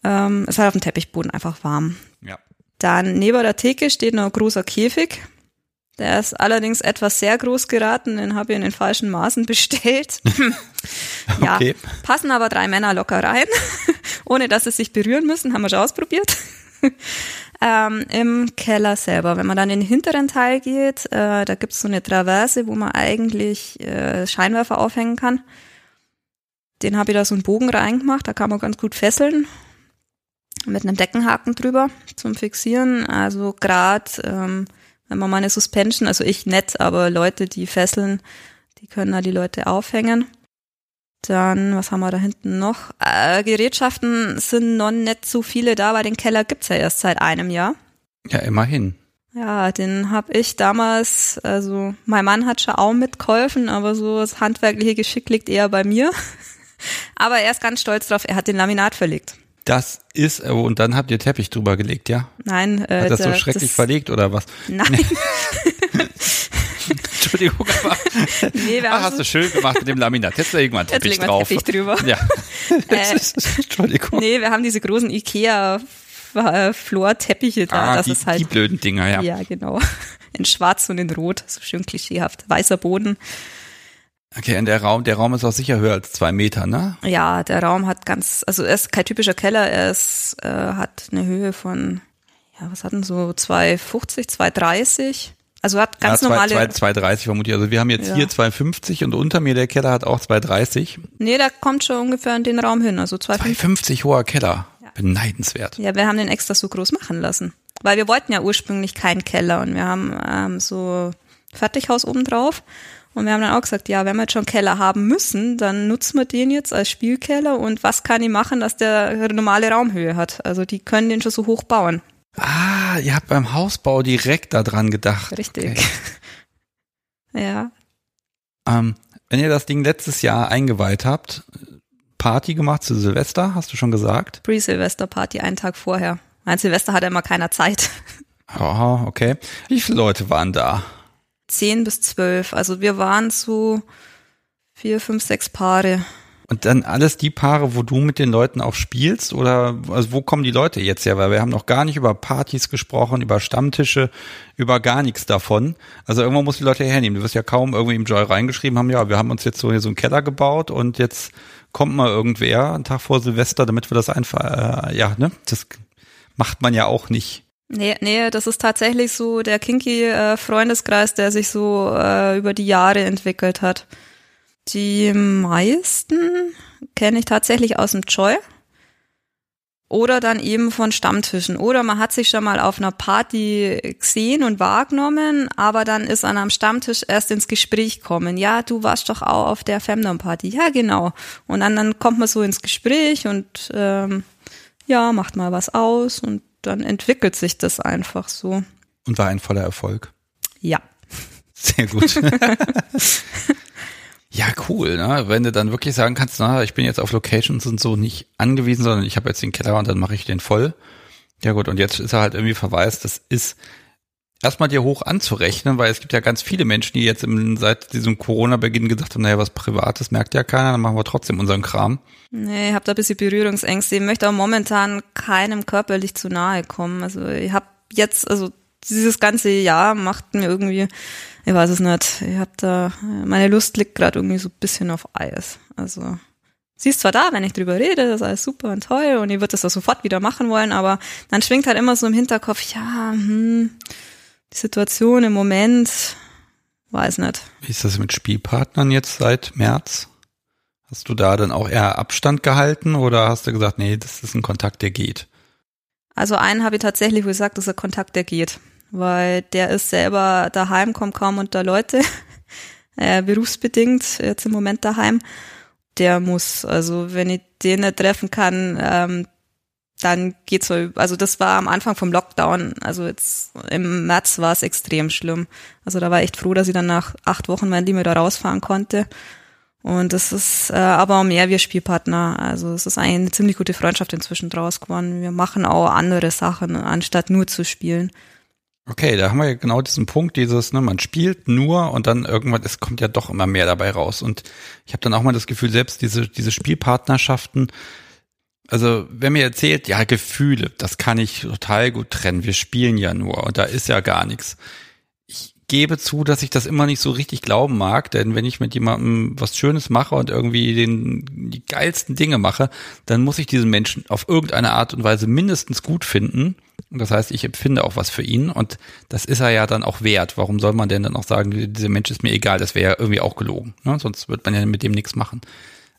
Es hat auf dem Teppichboden einfach warm. Ja. Dann neben der Theke steht noch ein großer Käfig. Der ist allerdings etwas sehr groß geraten, den habe ich in den falschen Maßen bestellt. Ja, okay. Passen aber 3 Männer locker rein, ohne dass sie sich berühren müssen, haben wir schon ausprobiert. Im Keller selber, wenn man dann in den hinteren Teil geht, da gibt es so eine Traverse, wo man eigentlich Scheinwerfer aufhängen kann. Den habe ich da so einen Bogen reingemacht, da kann man ganz gut fesseln. Mit einem Deckenhaken drüber zum Fixieren, also gerade wenn man mal eine Suspension, also ich nicht, aber Leute, die fesseln, die können da die Leute aufhängen. Dann, was haben wir da hinten noch? Gerätschaften sind noch nicht so viele da, weil den Keller gibt's ja erst seit einem Jahr. Ja, immerhin. Ja, den habe ich damals, also mein Mann hat schon auch mitgeholfen, aber so das handwerkliche Geschick liegt eher bei mir. Aber er ist ganz stolz drauf, er hat den Laminat verlegt. Das ist, und dann habt ihr Teppich drüber gelegt, ja? Nein. Hat das so schrecklich verlegt oder was? Nein. Entschuldigung, aber nee, hast du schön gemacht mit dem Laminat. Jetzt legen wir einen Teppich drauf. Jetzt legen wir einen Teppich drüber. Ja. Entschuldigung. Nee, wir haben diese großen Ikea-Floor-Teppiche da. Das ist halt, die blöden Dinger, ja. Ja, genau. In schwarz und in rot, so schön klischeehaft. Weißer Boden. Okay, und der Raum ist auch sicher höher als 2 Meter, ne? Ja, der Raum hat also er ist kein typischer Keller, er ist, hat eine Höhe von, ja, was hatten so, 2,50, 2,30, also hat ganz normale. 2,30 vermutlich, also wir haben jetzt hier 2,50 und unter mir der Keller hat auch 2,30. Nee, da kommt schon ungefähr in den Raum hin, also 2,50 hoher Keller, ja. Beneidenswert. Ja, wir haben den extra so groß machen lassen, weil wir wollten ja ursprünglich keinen Keller und wir haben so Fertighaus oben drauf. Und wir haben dann auch gesagt, ja, wenn wir jetzt schon einen Keller haben müssen, dann nutzen wir den jetzt als Spielkeller und was kann ich machen, dass der normale Raumhöhe hat? Also die können den schon so hoch bauen. Ah, ihr habt beim Hausbau direkt daran gedacht. Richtig. Okay. Ja. Wenn ihr das Ding letztes Jahr eingeweiht habt, Party gemacht zu Silvester, hast du schon gesagt? Pre-Silvester-Party, einen Tag vorher. An Silvester hat immer keiner Zeit. Oh, okay. Wie viele Leute waren da? 10 bis 12, also wir waren so 4, 5, 6 Paare. Und dann alles die Paare, wo du mit den Leuten auch spielst oder also wo kommen die Leute jetzt her? Weil wir haben noch gar nicht über Partys gesprochen, über Stammtische, über gar nichts davon. Also irgendwann muss die Leute hernehmen. Du wirst ja kaum irgendwie im Joy reingeschrieben haben, ja, wir haben uns jetzt so hier so einen Keller gebaut und jetzt kommt mal irgendwer einen Tag vor Silvester, damit wir das einfach, ja, ne, das macht man ja auch nicht. Nee, das ist tatsächlich so der Kinky-Freundeskreis, der sich so über die Jahre entwickelt hat. Die meisten kenne ich tatsächlich aus dem Joy oder dann eben von Stammtischen. Oder man hat sich schon mal auf einer Party gesehen und wahrgenommen, aber dann ist an einem Stammtisch erst ins Gespräch kommen. Ja, du warst doch auch auf der Femdom-Party. Ja, genau. Und dann kommt man so ins Gespräch und ja, macht mal was aus und dann entwickelt sich das einfach so. Und war ein voller Erfolg? Ja. Sehr gut. Ja, cool, ne? Wenn du dann wirklich sagen kannst, na, ich bin jetzt auf Locations und so nicht angewiesen, sondern ich habe jetzt den Keller und dann mache ich den voll. Ja gut, und jetzt ist er halt irgendwie verwaist. Das ist erstmal dir hoch anzurechnen, weil es gibt ja ganz viele Menschen, die jetzt seit diesem Corona-Beginn gesagt haben, naja, was Privates merkt ja keiner, dann machen wir trotzdem unseren Kram. Nee, ich habe da ein bisschen Berührungsängste. Ich möchte auch momentan keinem körperlich zu nahe kommen. Also ich habe jetzt, also dieses ganze Jahr macht mir irgendwie, ich weiß es nicht, ich habe da, meine Lust liegt gerade irgendwie so ein bisschen auf Eis. Also sie ist zwar da, wenn ich drüber rede, das ist alles super und toll und ich würde das auch sofort wieder machen wollen, aber dann schwingt halt immer so im Hinterkopf, ja, die Situation im Moment, weiß nicht. Wie ist das mit Spielpartnern jetzt seit März? Hast du da dann auch eher Abstand gehalten oder hast du gesagt, nee, das ist ein Kontakt, der geht? Also einen habe ich tatsächlich, wo ich sage, das ist ein Kontakt, der geht. Weil der ist selber daheim, kommt kaum unter Leute, berufsbedingt, jetzt im Moment daheim. Der muss, also wenn ich den nicht treffen kann, dann geht's, also das war am Anfang vom Lockdown, also jetzt im März war es extrem schlimm. Also da war ich echt froh, dass ich dann nach 8 Wochen mein Leben wieder rausfahren konnte Und das ist aber mehr wie Spielpartner. Also es ist eine ziemlich gute Freundschaft inzwischen draus geworden. Wir machen auch andere Sachen, anstatt nur zu spielen. Okay, da haben wir genau diesen Punkt, dieses, ne, man spielt nur und dann irgendwann, es kommt ja doch immer mehr dabei raus. Und ich habe dann auch mal das Gefühl, selbst diese Spielpartnerschaften, also wenn mir erzählt, ja, Gefühle, das kann ich total gut trennen, wir spielen ja nur und da ist ja gar nichts. Ich gebe zu, dass ich das immer nicht so richtig glauben mag, denn wenn ich mit jemandem was Schönes mache und irgendwie die geilsten Dinge mache, dann muss ich diesen Menschen auf irgendeine Art und Weise mindestens gut finden. Das heißt, ich empfinde auch was für ihn und das ist er ja dann auch wert. Warum soll man denn dann auch sagen, dieser Mensch ist mir egal, das wäre ja irgendwie auch gelogen, ne? Sonst wird man ja mit dem nichts machen.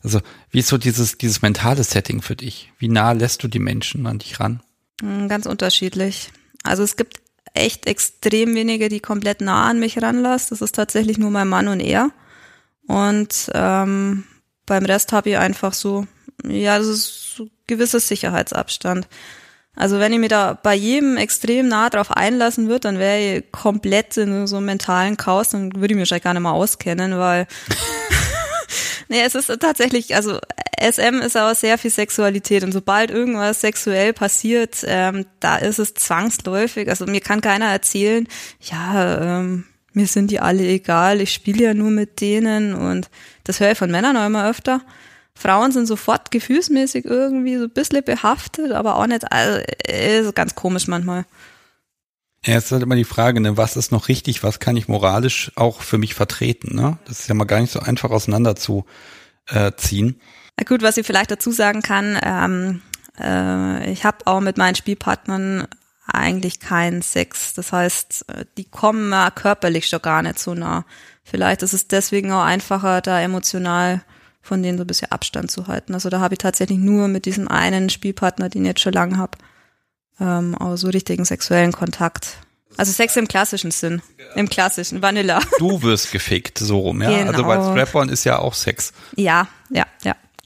Also wie ist so dieses mentale Setting für dich? Wie nah lässt du die Menschen an dich ran? Ganz unterschiedlich. Also es gibt echt extrem wenige, die komplett nah an mich ranlassen. Das ist tatsächlich nur mein Mann und er. Und beim Rest habe ich einfach so, ja, das ist so ein gewisser Sicherheitsabstand. Also wenn ich mir da bei jedem extrem nah drauf einlassen würde, dann wäre ich komplett in so einem mentalen Chaos, dann würde ich mich wahrscheinlich gar nicht mehr auskennen, weil nee, es ist tatsächlich, also SM ist aber sehr viel Sexualität und sobald irgendwas sexuell passiert, da ist es zwangsläufig, also mir kann keiner erzählen, ja, mir sind die alle egal, ich spiele ja nur mit denen und das höre ich von Männern auch immer öfter. Frauen sind sofort gefühlsmäßig irgendwie so ein bisschen behaftet, aber auch nicht, also ist ganz komisch manchmal. Ja, es ist halt immer die Frage, ne, was ist noch richtig, was kann ich moralisch auch für mich vertreten, ne? Das ist ja mal gar nicht so einfach auseinander zu ziehen. Na gut, was ich vielleicht dazu sagen kann, ich habe auch mit meinen Spielpartnern eigentlich keinen Sex. Das heißt, die kommen mal körperlich schon gar nicht so nah. Vielleicht ist es deswegen auch einfacher, da emotional von denen so ein bisschen Abstand zu halten. Also da habe ich tatsächlich nur mit diesem einen Spielpartner, den ich jetzt schon lange habe, auch so richtigen sexuellen Kontakt. Also Sex im klassischen Sinn, im klassischen Vanilla. Du wirst gefickt, so rum, ja? Genau. Also weil Strap-on ist ja auch Sex. Ja,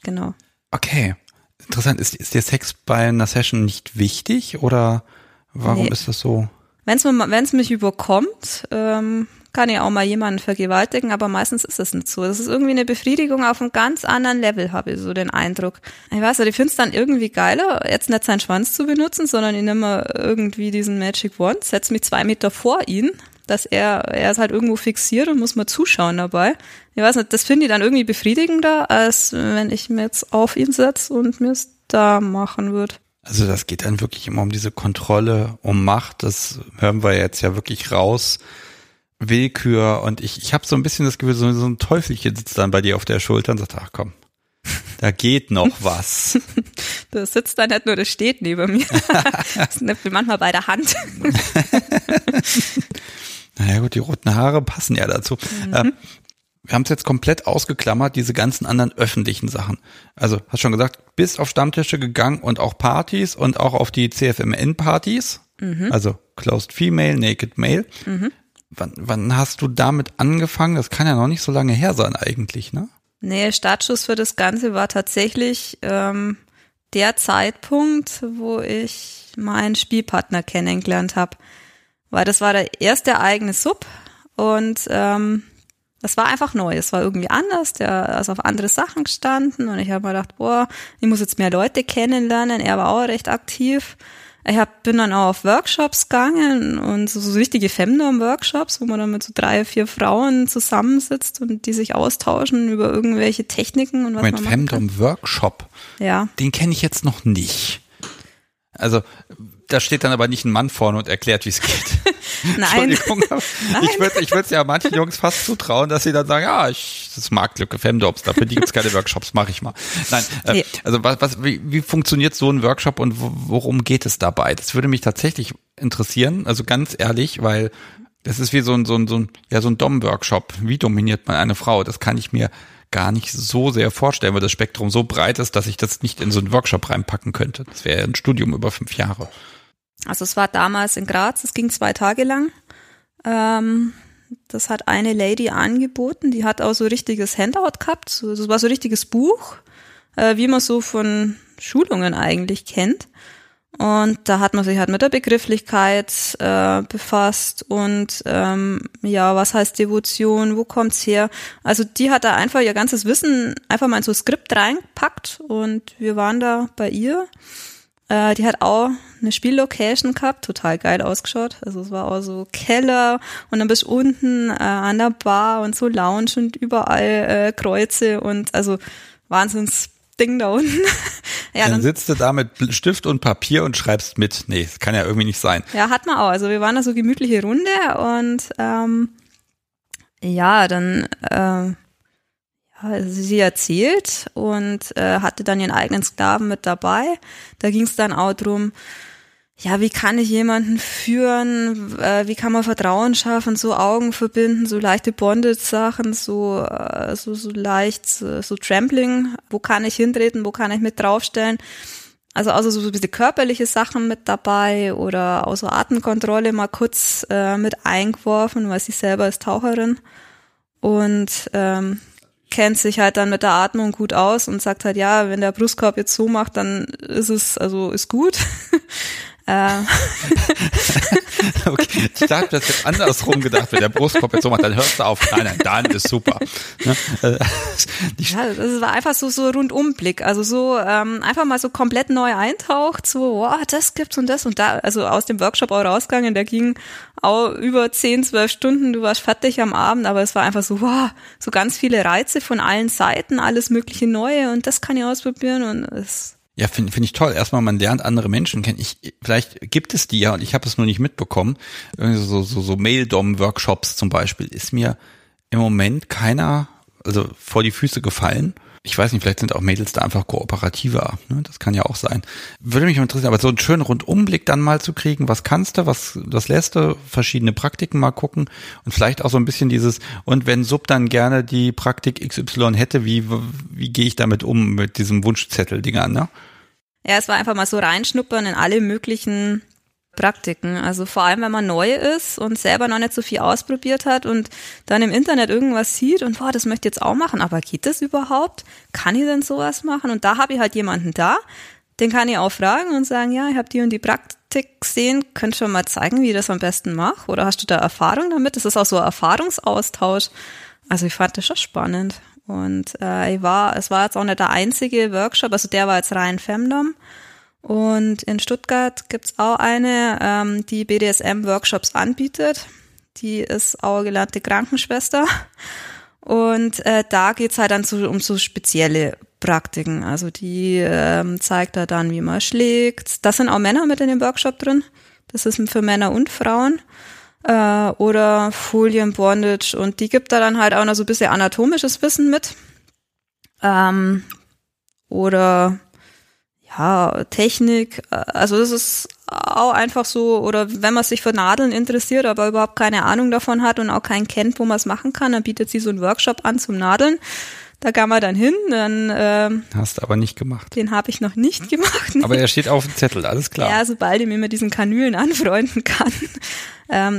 genau. Okay, interessant. Ist der Sex bei einer Session nicht wichtig oder warum ist das so? Wenn es mich überkommt, kann ich auch mal jemanden vergewaltigen, aber meistens ist es nicht so. Das ist irgendwie eine Befriedigung auf einem ganz anderen Level, habe ich so den Eindruck. Ich weiß nicht, ich finde es dann irgendwie geiler, jetzt nicht seinen Schwanz zu benutzen, sondern ich nehme irgendwie diesen Magic Wand, setze mich 2 Meter vor ihn, dass er ist halt irgendwo fixiert und muss mal zuschauen dabei. Ich weiß nicht, das finde ich dann irgendwie befriedigender, als wenn ich mir jetzt auf ihn setze und mir es da machen würde. Also das geht dann wirklich immer um diese Kontrolle, um Macht, das hören wir jetzt ja wirklich raus. Willkür und ich habe so ein bisschen das Gefühl, so ein Teufelchen sitzt dann bei dir auf der Schulter und sagt, ach komm, da geht noch was. Das sitzt dann halt nur, das steht neben mir. Das nimmt mir manchmal bei der Hand. Naja gut, die roten Haare passen ja dazu. Mhm. Wir haben es jetzt komplett ausgeklammert, diese ganzen anderen öffentlichen Sachen. Also hast schon gesagt, bist auf Stammtische gegangen und auch Partys und auch auf die CFMN-Partys, also Closed Female, Naked Male. Mhm. Wann hast du damit angefangen? Das kann ja noch nicht so lange her sein eigentlich, ne? Nee, Startschuss für das Ganze war tatsächlich der Zeitpunkt, wo ich meinen Spielpartner kennengelernt habe. Weil das war der erste eigene Sub und das war einfach neu. Es war irgendwie anders, der ist auf andere Sachen gestanden und ich habe mir gedacht, boah, ich muss jetzt mehr Leute kennenlernen. Er war auch recht aktiv. Ich bin dann auch auf Workshops gegangen und so richtige Femdom-Workshops, wo man dann mit so 3, 4 Frauen zusammensitzt und die sich austauschen über irgendwelche Techniken und was man macht. Femdom-Workshop? Ja. Den kenne ich jetzt noch nicht. Also da steht dann aber nicht ein Mann vorne und erklärt, wie es geht. Nein. Entschuldigung. Nein. Ich würde es ja manchen Jungs fast zutrauen, dass sie dann sagen, ja, das mag Glück, Femdoms, dafür gibt es keine Workshops, mache ich mal. Nein, also wie funktioniert so ein Workshop und worum geht es dabei? Das würde mich tatsächlich interessieren, also ganz ehrlich, weil das ist wie so ein Dom-Workshop. Wie dominiert man eine Frau? Das kann ich mir gar nicht so sehr vorstellen, weil das Spektrum so breit ist, dass ich das nicht in so einen Workshop reinpacken könnte. Das wäre ein Studium über 5 Jahre. Also es war damals in Graz, es ging 2 Tage lang. Das hat eine Lady angeboten, die hat auch so richtiges Handout gehabt. Das war so richtiges Buch, wie man so von Schulungen eigentlich kennt. Und da hat man sich halt mit der Begrifflichkeit befasst und ja, was heißt Devotion, wo kommt's her? Also die hat da einfach ihr ganzes Wissen einfach mal in so ein Skript reingepackt und wir waren da bei ihr. Die hat auch eine Spiellocation gehabt, total geil ausgeschaut. Also es war auch so Keller und dann bist du unten an der Bar und so Lounge und überall Kreuze und also Wahnsinns Ding da unten. Ja, dann sitzt du da mit Stift und Papier und schreibst mit. Nee, das kann ja irgendwie nicht sein. Ja, hat man auch. Also wir waren da so gemütliche Runde und ja, dann sie erzählt und hatte dann ihren eigenen Sklaven mit dabei. Da ging es dann auch drum, ja, wie kann ich jemanden führen, wie kann man Vertrauen schaffen, so Augen verbinden, so leichte Bondage-Sachen, so leicht, so Trampling, wo kann ich hintreten, wo kann ich mit draufstellen, also außer so ein bisschen körperliche Sachen mit dabei oder außer Atemkontrolle mal kurz mit eingeworfen, weil sie selber ist Taucherin und kennt sich halt dann mit der Atmung gut aus und sagt halt, ja, wenn der Brustkorb jetzt so macht, dann ist es, also ist gut. Okay. Ich habe das jetzt andersrum gedacht, wenn der Brustkorb jetzt so macht, dann hörst du auf, nein, dann ist super. Ne? Ja, das war einfach so Rundumblick, also so einfach mal so komplett neu eintaucht, so, wow, das gibt's und das und da, also aus dem Workshop auch rausgegangen, der ging auch über 10-12 Stunden, du warst fertig am Abend, aber es war einfach so, wow, so ganz viele Reize von allen Seiten, alles mögliche Neue und das kann ich ausprobieren und es. Ja, finde ich toll. Erstmal, man lernt andere Menschen kennen. Vielleicht gibt es die ja und ich habe es nur nicht mitbekommen. So Mail-Dom-Workshops zum Beispiel ist mir im Moment keiner, also vor die Füße gefallen. Ich weiß nicht, vielleicht sind auch Mädels da einfach kooperativer. Ne? Das kann ja auch sein. Würde mich interessieren, aber so einen schönen Rundumblick dann mal zu kriegen, was kannst du, was lässt du, verschiedene Praktiken mal gucken und vielleicht auch so ein bisschen dieses, und wenn Sub dann gerne die Praktik XY hätte, wie gehe ich damit um mit diesem Wunschzettel-Dingern, ne? Ja, es war einfach mal so reinschnuppern in alle möglichen Praktiken, also vor allem, wenn man neu ist und selber noch nicht so viel ausprobiert hat und dann im Internet irgendwas sieht und boah, das möchte ich jetzt auch machen, aber geht das überhaupt? Kann ich denn sowas machen? Und da habe ich halt jemanden da, den kann ich auch fragen und sagen, ja, ich habe die und die Praktik gesehen, könnt schon mal zeigen, wie ich das am besten mache oder hast du da Erfahrung damit? Das ist auch so ein Erfahrungsaustausch, also ich fand das schon spannend und es war jetzt auch nicht der einzige Workshop, also der war jetzt rein Femdom. Und in Stuttgart gibt's auch eine, die BDSM-Workshops anbietet. Die ist auch gelernte Krankenschwester. Und da geht's halt dann um so spezielle Praktiken. Also die zeigt da dann, wie man schlägt. Da sind auch Männer mit in dem Workshop drin. Das ist für Männer und Frauen. Oder Folien, Bondage. Und die gibt da dann halt auch noch so ein bisschen anatomisches Wissen mit. Oder ja, Technik, also das ist auch einfach so, oder wenn man sich für Nadeln interessiert, aber überhaupt keine Ahnung davon hat und auch keinen kennt, wo man es machen kann, dann bietet sie so einen Workshop an zum Nadeln. Da kann man dann hin, dann hast du aber nicht gemacht. Den habe ich noch nicht gemacht. Nee. Aber er steht auf dem Zettel, alles klar. Ja, sobald ich mir mit diesen Kanülen anfreunden kann.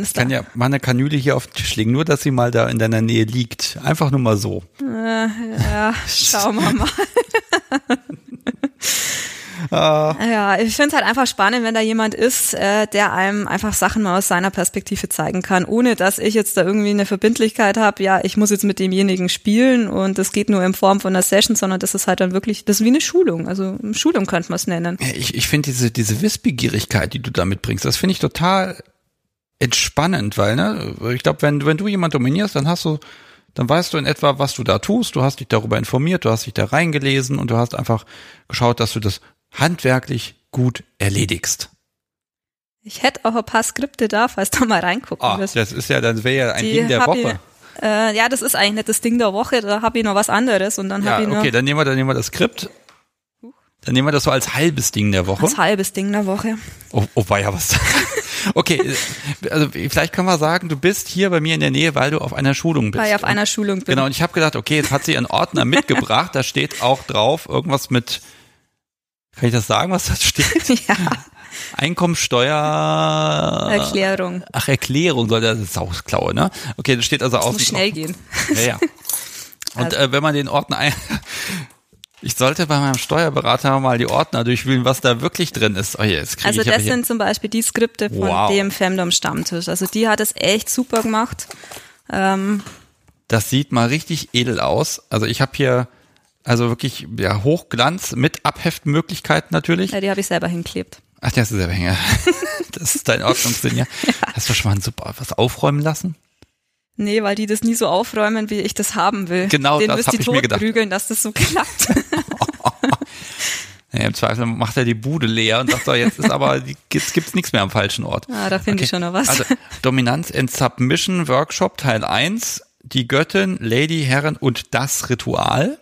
Ich kann ja mal eine Kanüle hier auf den Tisch legen, nur dass sie mal da in deiner Nähe liegt. Einfach nur mal so. Ja, schauen wir mal. Ja, ich finde es halt einfach spannend, wenn da jemand ist, der einem einfach Sachen mal aus seiner Perspektive zeigen kann, ohne dass ich jetzt da irgendwie eine Verbindlichkeit habe, ja, ich muss jetzt mit demjenigen spielen und das geht nur in Form von einer Session, sondern das ist halt dann wirklich, das ist wie eine Schulung, also Schulung könnte man es nennen. Ich finde diese Wissbegierigkeit, die du da mitbringst, das finde ich total entspannend, weil, ne, ich glaube, wenn du jemanden dominierst, dann weißt du in etwa, was du da tust, du hast dich darüber informiert, du hast dich da reingelesen und du hast einfach geschaut, dass du das handwerklich gut erledigst. Ich hätte auch ein paar Skripte da, falls du mal reingucken willst. Das ist ja, dann wäre ja ein Ding der Woche. Ja, das ist eigentlich nicht das Ding der Woche, da habe ich noch was anderes und dann habe ich noch. Okay, dann nehmen wir das Skript. Dann nehmen wir das so als halbes Ding der Woche. Als halbes Ding der Woche. Oh war ja was. Okay, also vielleicht können wir sagen, du bist hier bei mir in der Nähe, weil du auf einer Schulung bist. Weil ich auf einer Schulung bin. Genau, und ich habe gedacht, okay, jetzt hat sie einen Ordner mitgebracht, da steht auch drauf irgendwas mit. Kann ich das sagen, was da steht? Ja. Einkommensteuer. Erklärung. Ach, Erklärung, soll das ist auch klaue, ne? Okay, das steht also aus. Muss schnell gehen. Ja. Und also. Wenn man den Ordner Ich sollte bei meinem Steuerberater mal die Ordner durchwühlen, was da wirklich drin ist. Oh, jetzt kriege ich das sind zum Beispiel die Skripte von dem Femdom-Stammtisch. Also die hat es echt super gemacht. Das sieht mal richtig edel aus. Also ich habe hier wirklich Hochglanz mit Abheftmöglichkeiten natürlich. Ja, die habe ich selber hingeklebt. Ach, die hast du selber hingeklebt. Das ist dein Ordnungssinn, ja. Ja. Hast du schon mal was aufräumen lassen? Nee, weil die das nie so aufräumen, wie ich das haben will. Genau, den müsst ihr totprügeln, dass das so klappt. Naja, im Zweifel macht er die Bude leer und sagt so, jetzt ist aber, jetzt gibt's nichts mehr am falschen Ort. Ah, da finde ich schon noch was. Also, Dominanz and Submission Workshop Teil 1, die Göttin, Lady, Herren und das Ritual.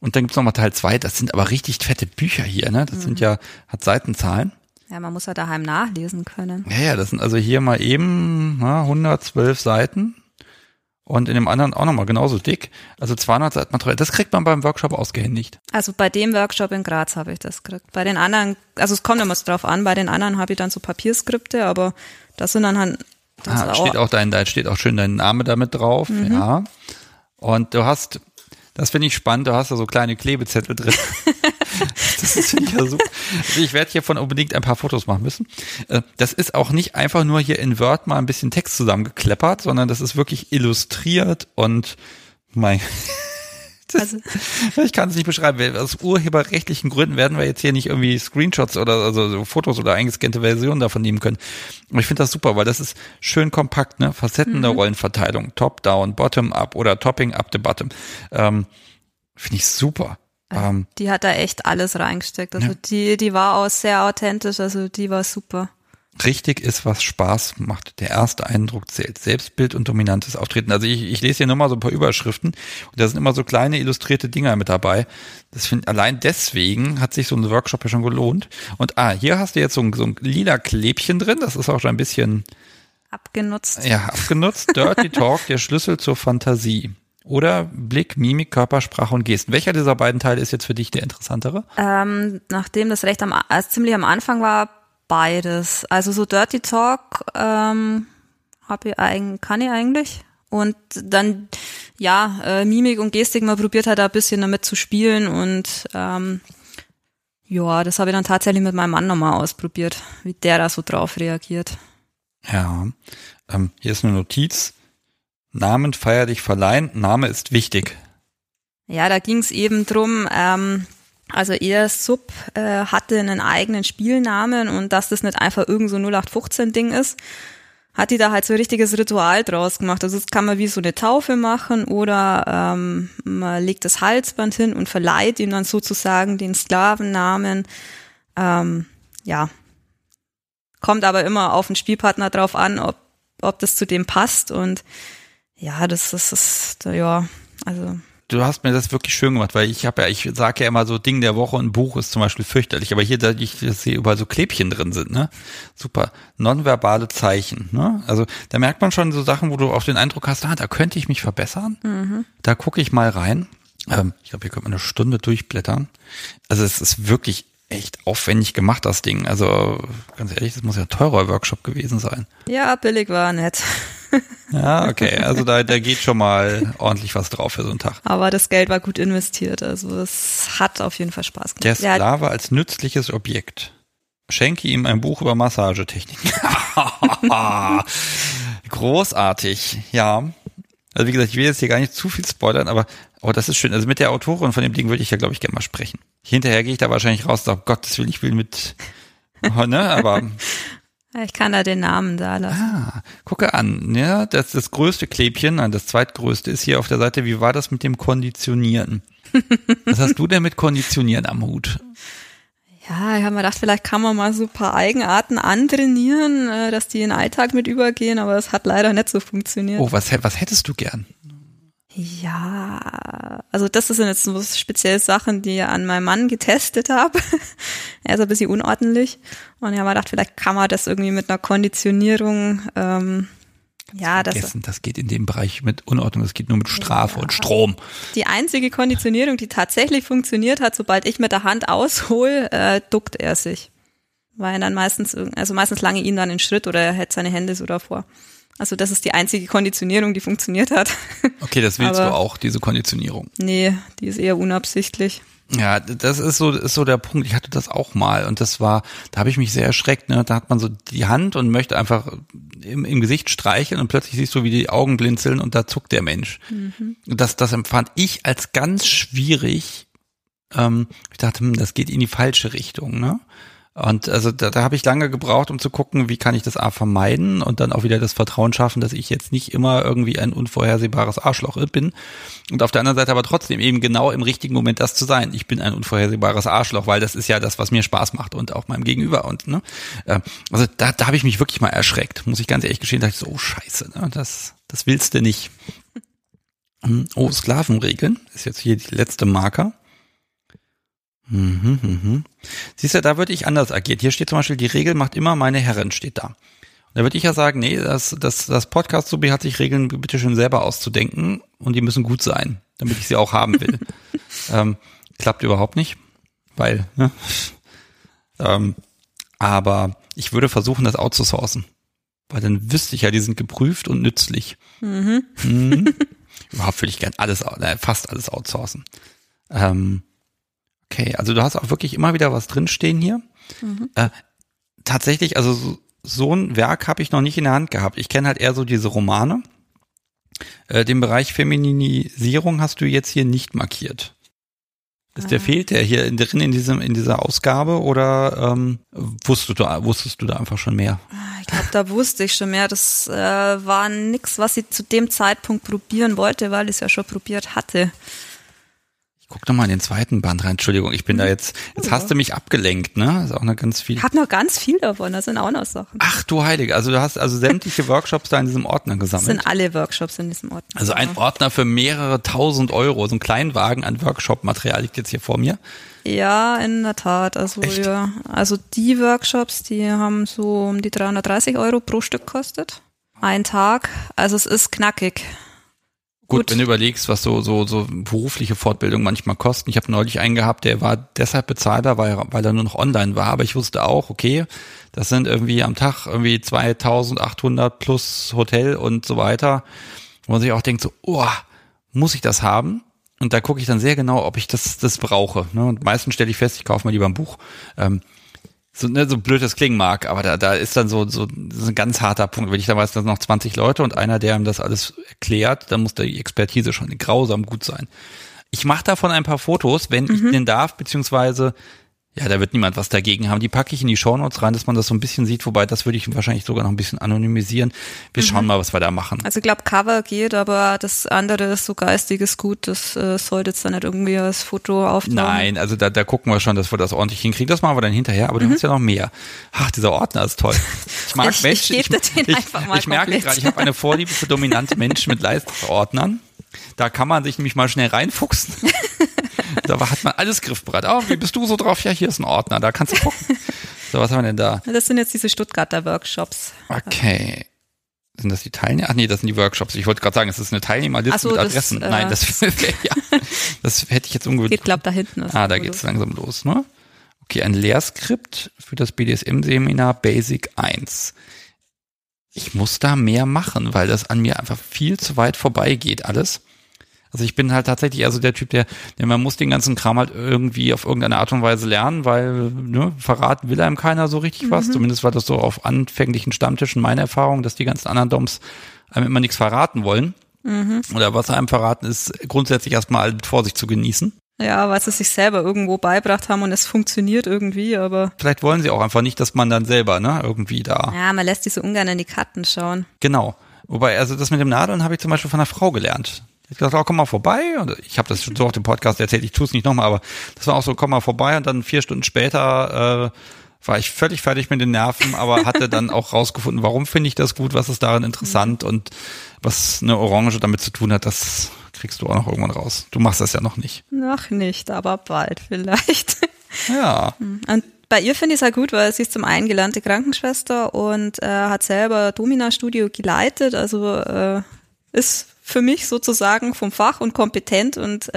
Und dann gibt's nochmal Teil 2, das sind aber richtig fette Bücher hier, ne? Das sind hat Seitenzahlen. Ja, man muss ja daheim nachlesen können. Ja, das sind also hier mal eben 112 Seiten. Und in dem anderen auch nochmal genauso dick. Also 200 Seiten Material. Das kriegt man beim Workshop ausgehändigt. Also bei dem Workshop in Graz habe ich das gekriegt. Bei den anderen, also es kommt immer drauf an, bei den anderen habe ich dann so Papierskripte, aber das sind dann halt. Da steht auch schön dein Name damit drauf. Mhm. Ja. Und du hast, das finde ich spannend, du hast da so kleine Klebezettel drin. Das ist ja so. Also ich werde hiervon unbedingt ein paar Fotos machen müssen. Das ist auch nicht einfach nur hier in Word mal ein bisschen Text zusammengekleppert, sondern das ist wirklich illustriert und ich kann es nicht beschreiben. Aus urheberrechtlichen Gründen werden wir jetzt hier nicht irgendwie Screenshots oder also Fotos oder eingescannte Versionen davon nehmen können. Und ich finde das super, weil das ist schön kompakt, ne? Facetten der Rollenverteilung, Top-Down, Bottom-Up oder Topping-Up the Bottom. Finde ich super. Also die hat da echt alles reingesteckt. Also die war auch sehr authentisch, also die war super. Richtig ist, was Spaß macht. Der erste Eindruck zählt. Selbstbild und dominantes Auftreten. Also ich lese hier nur mal so ein paar Überschriften und da sind immer so kleine illustrierte Dinger mit dabei. Allein deswegen hat sich so ein Workshop ja schon gelohnt. Und hier hast du jetzt so ein lila Klebchen drin, das ist auch schon ein bisschen abgenutzt. Ja, abgenutzt. Dirty Talk, der Schlüssel zur Fantasie. Oder Blick, Mimik, Körpersprache und Gesten. Welcher dieser beiden Teile ist jetzt für dich der interessantere? Nachdem das recht ziemlich am Anfang war, beides. Also so Dirty Talk kann ich eigentlich. Und dann, Mimik und Gestik, man probiert halt da ein bisschen damit zu spielen. Und das habe ich dann tatsächlich mit meinem Mann nochmal ausprobiert, wie der da so drauf reagiert. Ja, hier ist eine Notiz. Namen feier dich verleihen, Name ist wichtig. Ja, da ging es eben drum, also ihr Sub hatte einen eigenen Spielnamen und dass das nicht einfach irgend so 0815-Ding ist, hat die da halt so ein richtiges Ritual draus gemacht. Also das kann man wie so eine Taufe machen oder man legt das Halsband hin und verleiht ihm dann sozusagen den Sklavennamen. Kommt aber immer auf den Spielpartner drauf an, ob das zu dem passt und also. Du hast mir das wirklich schön gemacht, weil ich sage ja immer so Ding der Woche und Buch ist zum Beispiel fürchterlich, aber hier, dass hier überall so Klebchen drin sind, ne? Super. Nonverbale Zeichen, ne? Also da merkt man schon so Sachen, wo du auch den Eindruck hast, da könnte ich mich verbessern. Mhm. Da gucke ich mal rein. Ich glaube, hier könnte man eine Stunde durchblättern. Also es ist wirklich echt aufwendig gemacht, das Ding. Also ganz ehrlich, das muss ja ein teurer Workshop gewesen sein. Ja, billig war nett. Ja, okay. Also da geht schon mal ordentlich was drauf für so einen Tag. Aber das Geld war gut investiert. Also es hat auf jeden Fall Spaß gemacht. Der Sklave als nützliches Objekt. Schenke ihm ein Buch über Massagetechniken. Großartig, ja. Also wie gesagt, ich will jetzt hier gar nicht zu viel spoilern, aber das ist schön. Also mit der Autorin von dem Ding würde ich glaube ich gerne mal sprechen. Hinterher gehe ich da wahrscheinlich raus und sage, Gottes Willen, ich will mit, ne, aber... Ich kann da den Namen da lassen. Ah, gucke an. Ja, das größte Klebchen, nein, das zweitgrößte ist hier auf der Seite. Wie war das mit dem Konditionieren? Was hast du denn mit Konditionieren am Hut? Ja, ich habe mir gedacht, vielleicht kann man mal so ein paar Eigenarten antrainieren, dass die in den Alltag mit übergehen, aber das hat leider nicht so funktioniert. Oh, was hättest du gern? Ja, also das sind jetzt so spezielle Sachen, die ich an meinem Mann getestet habe. Er ist ein bisschen unordentlich und ich habe mir gedacht, vielleicht kann man das irgendwie mit einer Konditionierung das geht in dem Bereich mit Unordnung, das geht nur mit Strafe und Strom. Die einzige Konditionierung, die tatsächlich funktioniert hat, sobald ich mit der Hand aushole, duckt er sich. Weil dann meistens lange ihn dann in Schritt oder er hält seine Hände so davor. Also das ist die einzige Konditionierung, die funktioniert hat. Okay, das willst du auch, diese Konditionierung? Nee, die ist eher unabsichtlich. Ja, das ist so der Punkt. Ich hatte das auch mal und das war, da habe ich mich sehr erschreckt. Ne? Da hat man so die Hand und möchte einfach im Gesicht streicheln und plötzlich siehst du, wie die Augen blinzeln und da zuckt der Mensch. Mhm. Das empfand ich als ganz schwierig. Ich dachte, das geht in die falsche Richtung. Ne? Und also da habe ich lange gebraucht, um zu gucken, wie kann ich das A vermeiden und dann auch wieder das Vertrauen schaffen, dass ich jetzt nicht immer irgendwie ein unvorhersehbares Arschloch bin und auf der anderen Seite aber trotzdem eben genau im richtigen Moment das zu sein. Ich bin ein unvorhersehbares Arschloch, weil das ist ja das, was mir Spaß macht und auch meinem Gegenüber. Und ne, also da habe ich mich wirklich mal erschreckt, muss ich ganz ehrlich gestehen. Da dachte ich so, oh Scheiße, ne? Das willst du nicht. Oh, Sklavenregeln ist jetzt hier die letzte Marker. Mhm, mhm. Siehst du, da würde ich anders agieren. Hier steht zum Beispiel, die Regel macht immer meine Herren, steht da. Und da würde ich ja sagen, nee, das Podcast-Subi hat sich Regeln bitte schön selber auszudenken und die müssen gut sein, damit ich sie auch haben will. Klappt überhaupt nicht, weil, ne? Aber ich würde versuchen, das outzusourcen. Weil dann wüsste ich ja, die sind geprüft und nützlich. Mhm. Mhm. Überhaupt würde ich gern fast alles outsourcen. Okay, also du hast auch wirklich immer wieder was drinstehen hier. Mhm. Tatsächlich, also so ein Werk habe ich noch nicht in der Hand gehabt. Ich kenne halt eher so diese Romane. Den Bereich Femininisierung hast du jetzt hier nicht markiert. Fehlt der hier drin in dieser Ausgabe oder wusstest du da einfach schon mehr? Ich glaube, da wusste ich schon mehr. Das war nichts, was ich zu dem Zeitpunkt probieren wollte, weil ich es ja schon probiert hatte. Guck doch mal in den zweiten Band rein. Entschuldigung, ich bin da jetzt hast du mich abgelenkt, ne? Ist auch noch ganz viel. Ich hab noch ganz viel davon, da sind auch noch Sachen. Ach du Heilige, also du hast also sämtliche Workshops da in diesem Ordner gesammelt. Das sind alle Workshops in diesem Ordner. Also ein Ordner für mehrere 1.000 Euro, so ein Kleinwagen an Workshop-Material liegt jetzt hier vor mir. Ja, in der Tat, also echt? Ja, also die Workshops, die haben so um die 330 Euro pro Stück gekostet. Ein Tag, also es ist knackig. Gut, wenn du überlegst, was so berufliche Fortbildung manchmal kosten. Ich habe neulich einen gehabt, der war deshalb bezahlbar, weil er nur noch online war. Aber ich wusste auch, okay, das sind irgendwie am Tag irgendwie 2.800 plus Hotel und so weiter. Wo man sich auch denkt so, oh, muss ich das haben? Und da gucke ich dann sehr genau, ob ich das brauche. Ne? Und meistens stelle ich fest, ich kaufe mir lieber ein Buch. So blöd das klingen mag, aber da ist dann so das ist ein ganz harter Punkt. Wenn ich da weiß, da sind noch 20 Leute und einer, der ihm das alles erklärt, dann muss die Expertise schon grausam gut sein. Ich mache davon ein paar Fotos, wenn ich denn darf, beziehungsweise, ja, da wird niemand was dagegen haben. Die packe ich in die Shownotes rein, dass man das so ein bisschen sieht, wobei das würde ich wahrscheinlich sogar noch ein bisschen anonymisieren. Wir schauen mal, was wir da machen. Also ich glaube, Cover geht, aber das andere ist so geistiges Gut, das sollte jetzt dann nicht irgendwie als Foto auftauchen. Nein, also da gucken wir schon, dass wir das ordentlich hinkriegen. Das machen wir dann hinterher, aber du hast ja noch mehr. Ach, dieser Ordner ist toll. Ich mag Menschen. Ich merke gerade, ich habe eine Vorliebe für dominante Menschen mit Leistungsordnern. Da kann man sich nämlich mal schnell reinfuchsen. Da hat man alles griffbereit. Oh, wie bist du so drauf? Ja, hier ist ein Ordner, da kannst du gucken. So, was haben wir denn da? Das sind jetzt diese Stuttgarter Workshops. Okay. Sind das die Teilnehmer? Ach nee, das sind die Workshops. Ich wollte gerade sagen, es ist eine Teilnehmerliste mit Adressen. Nein, das hätte ich jetzt ungewöhnlich. Geht, glaube da hinten. Da geht es langsam los, ne? Okay, ein Lehrskript für das BDSM-Seminar Basic 1. Ich muss da mehr machen, weil das an mir einfach viel zu weit vorbeigeht alles. Also ich bin halt tatsächlich also der Typ, der man muss den ganzen Kram halt irgendwie auf irgendeine Art und Weise lernen, weil ne, verraten will einem keiner so richtig was. Zumindest war das so auf anfänglichen Stammtischen meine Erfahrung, dass die ganzen anderen Doms einem immer nichts verraten wollen. Mhm. Oder was einem verraten ist, grundsätzlich erstmal mit Vorsicht zu genießen. Ja, weil sie sich selber irgendwo beibracht haben und es funktioniert irgendwie, aber... Vielleicht wollen sie auch einfach nicht, dass man dann selber ne irgendwie da... Ja, man lässt die so ungern in die Karten schauen. Genau. Wobei, also das mit dem Nadeln habe ich zum Beispiel von einer Frau gelernt. Ich dachte, oh, komm mal vorbei. Und ich habe das schon so auf dem Podcast erzählt, ich tue es nicht nochmal, aber das war auch so, komm mal vorbei. Und dann 4 Stunden später war ich völlig fertig mit den Nerven, aber hatte dann auch rausgefunden, warum finde ich das gut, was ist darin interessant und was eine Orange damit zu tun hat, das kriegst du auch noch irgendwann raus. Du machst das ja noch nicht. Noch nicht, aber bald vielleicht. Ja. Und bei ihr finde ich es halt gut, weil sie ist zum einen gelernte Krankenschwester und hat selber Domina-Studio geleitet, also ist für mich sozusagen vom Fach und kompetent und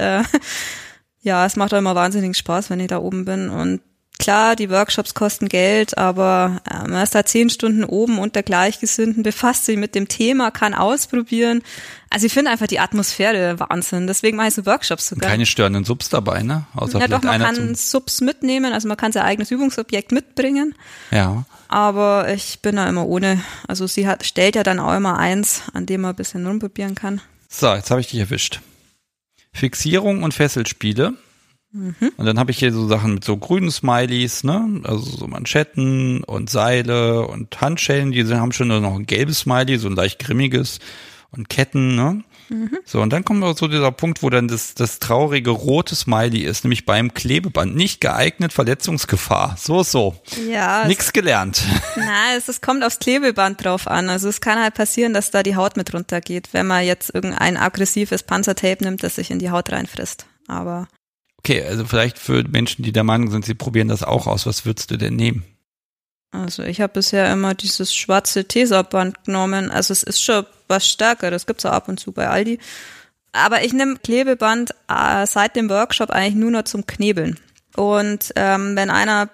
ja, es macht auch immer wahnsinnigen Spaß, wenn ich da oben bin und Klar, die Workshops kosten Geld, aber man ist da 10 Stunden oben unter Gleichgesinnten, befasst sich mit dem Thema, kann ausprobieren. Also ich finde einfach die Atmosphäre Wahnsinn. Deswegen mache ich so Workshops sogar. Keine störenden Subs dabei, ne? Außer ja doch, man kann Subs mitnehmen, also man kann sein eigenes Übungsobjekt mitbringen. Ja. Aber ich bin da immer ohne. Also sie stellt ja dann auch immer eins, an dem man ein bisschen rumprobieren kann. So, jetzt habe ich dich erwischt. Fixierung und Fesselspiele. Mhm. Und dann habe ich hier so Sachen mit so grünen Smileys, ne? Also so Manschetten und Seile und Handschellen. Die haben schon noch ein gelbes Smiley, so ein leicht grimmiges. Und Ketten, ne? Mhm. So, und dann kommt auch so dieser Punkt, wo dann das traurige rote Smiley ist, nämlich beim Klebeband. Nicht geeignet, Verletzungsgefahr. So. Ja. Nix gelernt. Nein, es kommt aufs Klebeband drauf an. Also es kann halt passieren, dass da die Haut mit runtergeht, wenn man jetzt irgendein aggressives Panzertape nimmt, das sich in die Haut reinfrisst. Aber. Okay, also vielleicht für Menschen, die der Meinung sind, sie probieren das auch aus. Was würdest du denn nehmen? Also ich habe bisher immer dieses schwarze Tesaband genommen. Also es ist schon was stärker, das gibt's auch ab und zu bei Aldi. Aber ich nehme Klebeband seit dem Workshop eigentlich nur noch zum Knebeln. Und wenn einer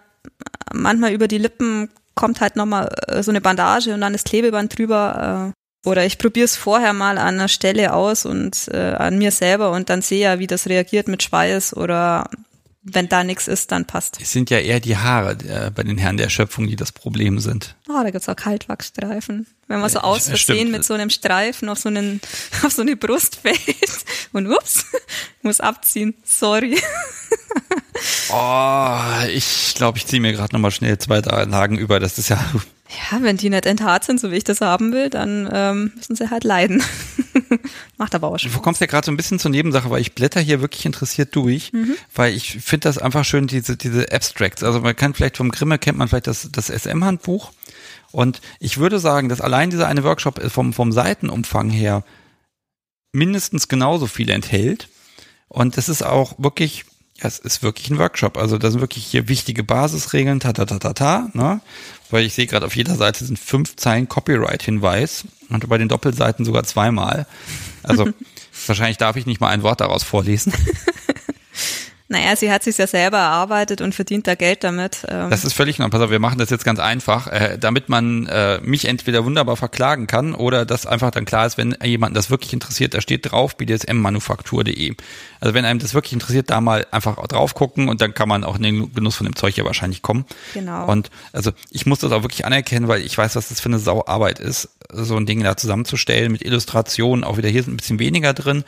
manchmal über die Lippen kommt, halt nochmal so eine Bandage und dann ist Klebeband drüber. Oder ich probiere es vorher mal an einer Stelle aus und an mir selber und dann sehe ja, wie das reagiert mit Schweiß oder... Wenn da nichts ist, dann passt. Es sind ja eher die Haare bei den Herren der Erschöpfung, die das Problem sind. Ah, da gibt's auch Kaltwachsstreifen. Wenn man so aus Versehen mit so einem Streifen auf so eine Brust fällt und ups, muss abziehen, sorry. Oh, ich glaube, ich ziehe mir gerade nochmal schnell 2 Lagen über, das ist ja... Ja, wenn die nicht enthaart sind, so wie ich das haben will, dann müssen sie halt leiden. Macht aber auch Spaß. Du kommst ja gerade so ein bisschen zur Nebensache, weil ich blätter hier wirklich interessiert durch, weil ich finde das einfach schön, diese Abstracts. Also man kann vielleicht vom Grimme, kennt man vielleicht das SM-Handbuch. Und ich würde sagen, dass allein dieser eine Workshop vom Seitenumfang her mindestens genauso viel enthält. Und das ist auch wirklich... Ja, es ist wirklich ein Workshop. Also da sind wirklich hier wichtige Basisregeln, ne? Weil ich sehe gerade auf jeder Seite sind 5 Zeilen Copyright-Hinweis und bei den Doppelseiten sogar 2-mal. Also wahrscheinlich darf ich nicht mal ein Wort daraus vorlesen. Naja, sie hat sich ja selber erarbeitet und verdient da Geld damit. Das ist völlig normal. Pass auf, wir machen das jetzt ganz einfach, damit man mich entweder wunderbar verklagen kann oder dass einfach dann klar ist, wenn jemanden das wirklich interessiert, da steht drauf bdsmmanufaktur.de. Also wenn einem das wirklich interessiert, da mal einfach drauf gucken und dann kann man auch in den Genuss von dem Zeug hier wahrscheinlich kommen. Genau. Und also ich muss das auch wirklich anerkennen, weil ich weiß, was das für eine Sauarbeit ist, so ein Ding da zusammenzustellen mit Illustrationen. Auch wieder hier sind ein bisschen weniger drin,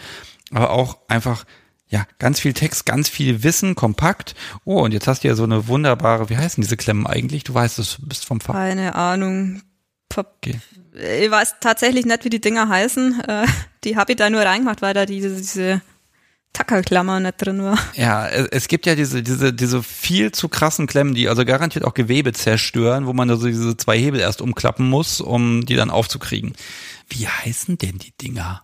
aber auch einfach... Ja, ganz viel Text, ganz viel Wissen, kompakt. Oh, und jetzt hast du ja so eine wunderbare, wie heißen diese Klemmen eigentlich? Du weißt es, du bist vom Fach. Keine Ahnung. Okay. Ich weiß tatsächlich nicht, wie die Dinger heißen. Die habe ich da nur reingemacht, weil da diese Tackerklammer nicht drin war. Ja, es gibt ja diese viel zu krassen Klemmen, die also garantiert auch Gewebe zerstören, wo man also diese 2 Hebel erst umklappen muss, um die dann aufzukriegen. Wie heißen denn die Dinger?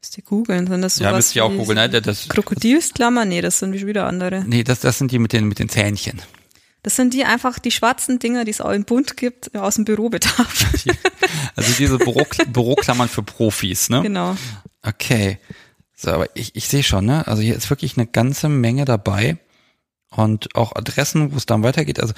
Müsst ihr googeln, sind das sowas? Ja, müsst ihr auch googeln. Nein, das Krokodilsklammer? Nee, das sind wieder andere. Nee, das sind die mit den Zähnchen. Das sind die einfach, die schwarzen Dinger, die es auch in Bunt gibt, aus dem Bürobedarf. Also diese Büroklammern für Profis, ne? Genau. Okay. So, aber ich sehe schon, ne? Also hier ist wirklich eine ganze Menge dabei und auch Adressen, wo es dann weitergeht. Also,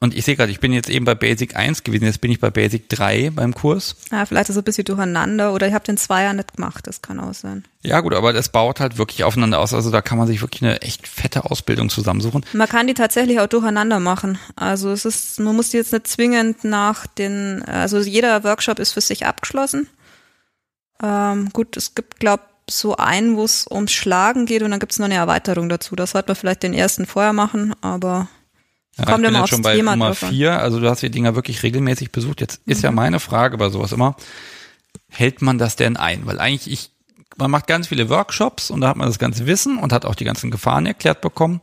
und ich sehe gerade, ich bin jetzt eben bei Basic 1 gewesen, jetzt bin ich bei Basic 3 beim Kurs. Ja, vielleicht ist es ein bisschen durcheinander oder ich habe den 2er nicht gemacht, das kann auch sein. Ja gut, aber das baut halt wirklich aufeinander aus, also da kann man sich wirklich eine echt fette Ausbildung zusammensuchen. Man kann die tatsächlich auch durcheinander machen, also man muss die jetzt nicht zwingend also jeder Workshop ist für sich abgeschlossen. Gut, es gibt glaube ich so einen, wo es ums Schlagen geht und dann gibt es noch eine Erweiterung dazu, das sollte man vielleicht den ersten vorher machen, aber... Ja, ich bin jetzt schon bei Nummer 4, also du hast die Dinger wirklich regelmäßig besucht. Jetzt ist ja meine Frage bei sowas immer, hält man das denn ein? Weil eigentlich man macht ganz viele Workshops und da hat man das ganze Wissen und hat auch die ganzen Gefahren erklärt bekommen.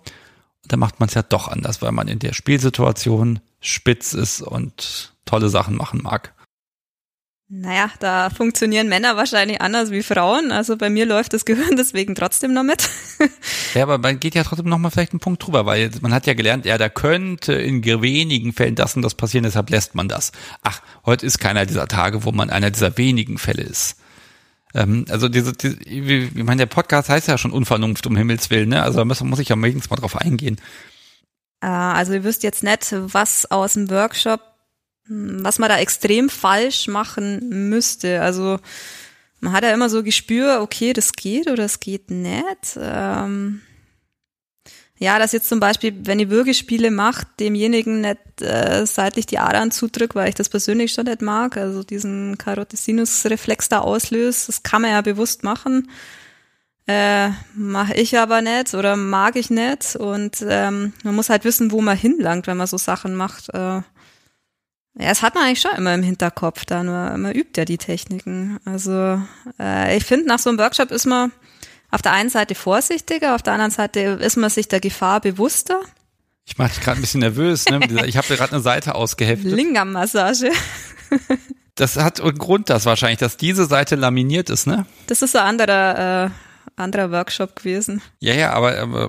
Und dann macht man es ja doch anders, weil man in der Spielsituation spitz ist und tolle Sachen machen mag. Naja, da funktionieren Männer wahrscheinlich anders wie Frauen. Also bei mir läuft das Gehirn deswegen trotzdem noch mit. Ja, aber man geht ja trotzdem nochmal vielleicht einen Punkt drüber, weil man hat ja gelernt, ja, da könnte in wenigen Fällen das und das passieren, deshalb lässt man das. Ach, heute ist keiner dieser Tage, wo man einer dieser wenigen Fälle ist. Also ich meine, der Podcast heißt ja schon Unvernunft, um Himmels Willen, ne? Also da muss ich ja wenigstens mal drauf eingehen. Also ihr wisst jetzt nicht, was aus dem Workshop, was man da extrem falsch machen müsste. Also man hat ja immer so Gespür, okay, das geht oder das geht nicht. Ja, dass jetzt zum Beispiel, wenn ihr Würgespiele macht, demjenigen nicht seitlich die Adern zudrückt, weil ich das persönlich schon nicht mag, also diesen Karotis-Sinus-Reflex da auslöst, das kann man ja bewusst machen. Mache ich aber nicht oder mag ich nicht. Und man muss halt wissen, wo man hinlangt, wenn man so Sachen macht. Ja, das hat man eigentlich schon immer im Hinterkopf dann. Man übt ja die Techniken. Also ich finde, nach so einem Workshop ist man auf der einen Seite vorsichtiger, auf der anderen Seite ist man sich der Gefahr bewusster. Ich mache dich gerade ein bisschen nervös, ne? Ich habe gerade eine Seite ausgeheftet. Lingam-Massage. Das hat einen Grund, das wahrscheinlich, dass diese Seite laminiert ist, ne? Das ist ein anderer Workshop gewesen. Ja, aber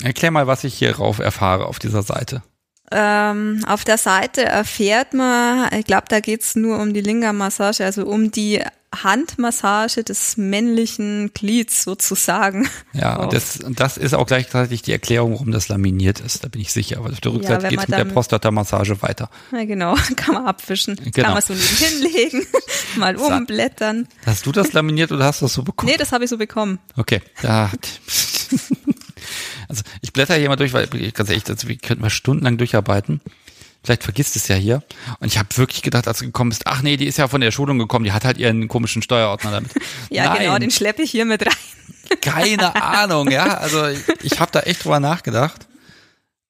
erklär mal, was ich hier rauf erfahre auf dieser Seite. Auf der Seite erfährt man, ich glaube, da geht's nur um die Lingam-Massage, also um die Handmassage des männlichen Glieds sozusagen. Ja, und das ist auch gleichzeitig die Erklärung, warum das laminiert ist, da bin ich sicher. Aber auf der Rückseite geht es mit der Prostata-Massage weiter. Ja, genau, kann man abwischen, genau. Kann man so hinlegen, mal umblättern. Hast du das laminiert oder hast du das so bekommen? Nee, das habe ich so bekommen. Okay, da... Also ich blätter hier mal durch, weil ganz ehrlich, wir könnten mal stundenlang durcharbeiten. Vielleicht vergisst es ja hier. Und ich habe wirklich gedacht, als du gekommen bist, ach nee, die ist ja von der Schulung gekommen, die hat halt ihren komischen Steuerordner damit. Ja, nein. Genau, den schleppe ich hier mit rein. Keine Ahnung, ja. Also ich habe da echt drüber nachgedacht.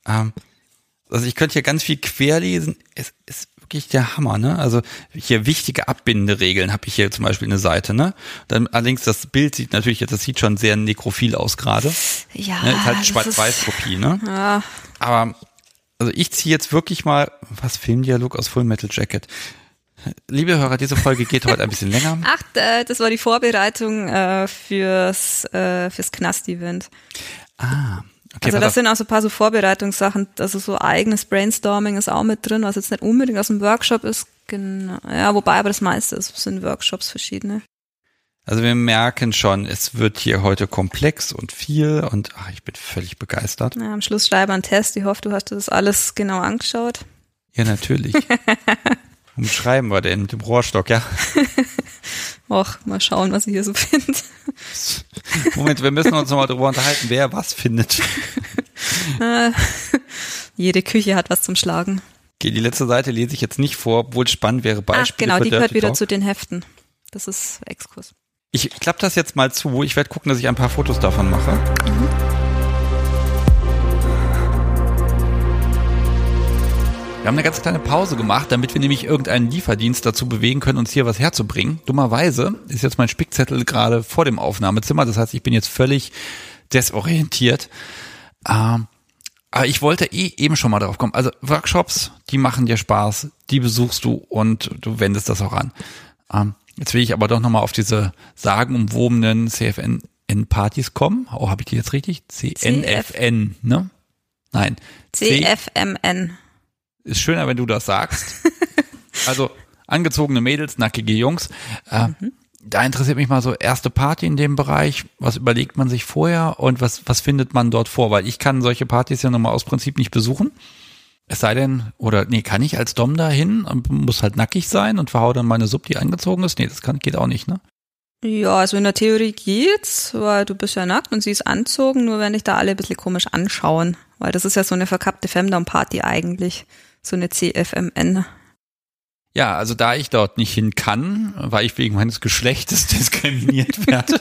Also ich könnte hier ganz viel querlesen. Es ist wirklich der Hammer, ne? Also hier wichtige Abbinderegeln habe ich hier zum Beispiel eine Seite, ne? Dann allerdings das Bild sieht natürlich, das sieht schon sehr nekrophil aus gerade. Ja. Ne? Ist halt Schwarz-Weiß-Kopie, ne? Ja. Aber... Also ich ziehe jetzt wirklich mal, was, Filmdialog aus Full Metal Jacket. Liebe Hörer, diese Folge geht heute ein bisschen länger. Ach, das war die Vorbereitung fürs Knast-Event. Ah, okay. Also das sind auch so ein paar so Vorbereitungssachen, also so eigenes Brainstorming ist auch mit drin, was jetzt nicht unbedingt aus dem Workshop ist. Genau. Ja, wobei aber das meiste ist, sind Workshops verschiedene. Also wir merken schon, es wird hier heute komplex und viel und ich bin völlig begeistert. Ja, am Schluss schreibe einen Test. Ich hoffe, du hast das alles genau angeschaut. Ja, natürlich. Umschreiben wir den mit dem Rohrstock, ja? Och, mal schauen, was ich hier so finde. Moment, wir müssen uns nochmal drüber unterhalten, wer was findet. Jede Küche hat was zum Schlagen. Okay, die letzte Seite lese ich jetzt nicht vor, obwohl spannend wäre. Beispiele. Ach genau, die gehört wieder zu den Heften. Das ist Exkurs. Ich klappe das jetzt mal zu. Ich werde gucken, dass ich ein paar Fotos davon mache. Mhm. Wir haben eine ganz kleine Pause gemacht, damit wir nämlich irgendeinen Lieferdienst dazu bewegen können, uns hier was herzubringen. Dummerweise ist jetzt mein Spickzettel gerade vor dem Aufnahmezimmer. Das heißt, ich bin jetzt völlig desorientiert. Aber ich wollte eben schon mal drauf kommen. Also Workshops, die machen dir Spaß. Die besuchst du und du wendest das auch an. Jetzt will ich aber doch nochmal auf diese sagenumwobenen CFMN-Partys kommen. Oh, habe ich die jetzt richtig? CNFN, ne? Nein. CFMN. Ist schöner, wenn du das sagst. Also angezogene Mädels, nackige Jungs. Da interessiert mich mal so erste Party in dem Bereich. Was überlegt man sich vorher und was findet man dort vor? Weil ich kann solche Partys ja nochmal aus Prinzip nicht besuchen. Es sei denn, kann ich als Dom da hin und muss halt nackig sein und verhau dann meine Sub, die angezogen ist? Nee, das geht auch nicht, ne? Ja, also in der Theorie geht's, weil du bist ja nackt und sie ist anzogen, nur wenn dich da alle ein bisschen komisch anschauen. Weil das ist ja so eine verkappte Femdom-Party eigentlich, so eine CFMN. Ja, also da ich dort nicht hin kann, weil ich wegen meines Geschlechtes diskriminiert werde.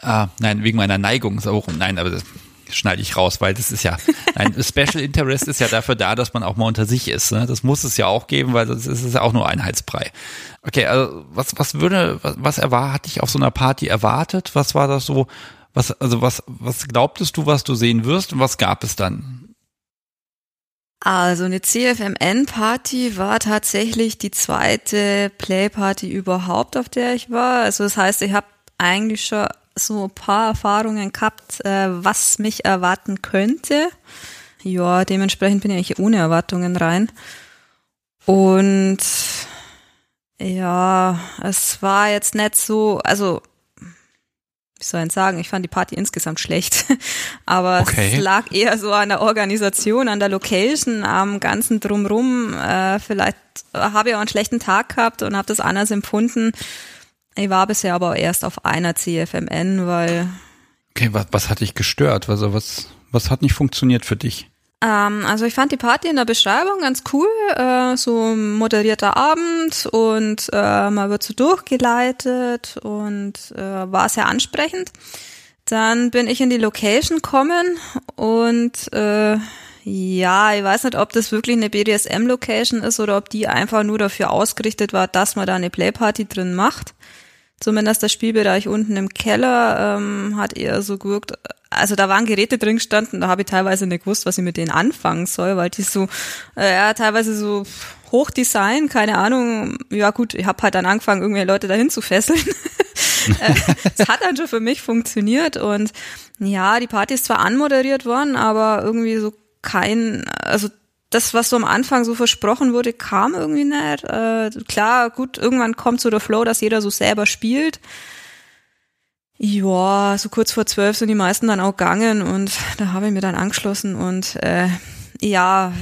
Nein, wegen meiner Neigung. Nein, aber das... schneide ich raus, weil das ist ja, ein Special Interest ist ja dafür da, dass man auch mal unter sich ist. Ne? Das muss es ja auch geben, weil das ist ja auch nur Einheitsbrei. Okay, also hatte ich auf so einer Party erwartet? Was war das so? Was glaubtest du, was du sehen wirst und was gab es dann? Also eine CFMN-Party war tatsächlich die zweite Play-Party überhaupt, auf der ich war. Also das heißt, ich habe eigentlich schon so ein paar Erfahrungen gehabt, was mich erwarten könnte. Ja, dementsprechend bin ich eigentlich ohne Erwartungen rein. Und ja, es war jetzt nicht so, also wie wie soll ich sagen, ich fand die Party insgesamt schlecht, aber es lag eher so an der Organisation, an der Location, am ganzen Drumrum. Vielleicht habe ich auch einen schlechten Tag gehabt und habe das anders empfunden. Ich war bisher aber erst auf einer CFMN, weil... Okay, was hat dich gestört? Also was hat nicht funktioniert für dich? Also ich fand die Party in der Beschreibung ganz cool, so moderierter Abend und man wird so durchgeleitet und war sehr ansprechend. Dann bin ich in die Location gekommen und ja, ich weiß nicht, ob das wirklich eine BDSM-Location ist oder ob die einfach nur dafür ausgerichtet war, dass man da eine Playparty drin macht. Zumindest der Spielbereich unten im Keller hat eher so gewirkt, also da waren Geräte drin gestanden, da habe ich teilweise nicht gewusst, was ich mit denen anfangen soll, weil die so, teilweise so Hochdesign, keine Ahnung, ja gut, ich habe halt dann angefangen, irgendwelche Leute dahin zu fesseln. Es hat dann schon für mich funktioniert und ja, die Party ist zwar anmoderiert worden, aber irgendwie so kein, also das, was so am Anfang so versprochen wurde, kam irgendwie nicht. Klar, gut, irgendwann kommt so der Flow, dass jeder so selber spielt. Ja, so kurz vor 12 sind die meisten dann auch gegangen und da habe ich mir dann angeschlossen und ja.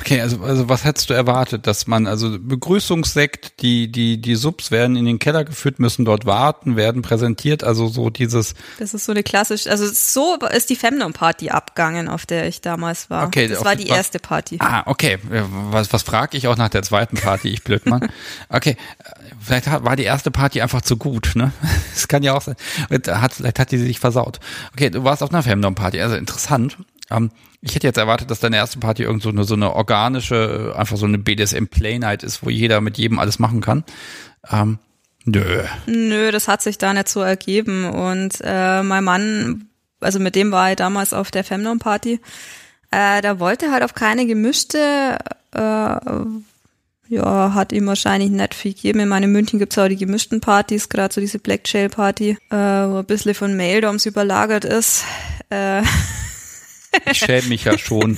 Okay, also was hättest du erwartet, dass man, also Begrüßungssekt, die Subs werden in den Keller geführt, müssen dort warten, werden präsentiert, also so dieses. Das ist so eine klassische, also so ist die Femdom-Party abgegangen, auf der ich damals war. Okay, das war die erste Party. Ah, okay. Was frage ich auch nach der zweiten Party, ich Blödmann. Okay, vielleicht war die erste Party einfach zu gut, ne? Das kann ja auch sein. Vielleicht hat die sich versaut. Okay, du warst auf einer Femdom-Party, also interessant. Ich hätte jetzt erwartet, dass deine erste Party irgend so eine organische, einfach so eine BDSM-Play-Night ist, wo jeder mit jedem alles machen kann. Nö, das hat sich da nicht so ergeben. Und mein Mann, also mit dem war ich damals auf der Femdom-Party, da wollte halt auf keine gemischte, ja, hat ihm wahrscheinlich nicht viel gegeben. In meinem München gibt's auch die gemischten Partys, gerade so diese Black-Jail-Party, wo ein bisschen von Maildoms überlagert ist. Ich schäme mich ja schon.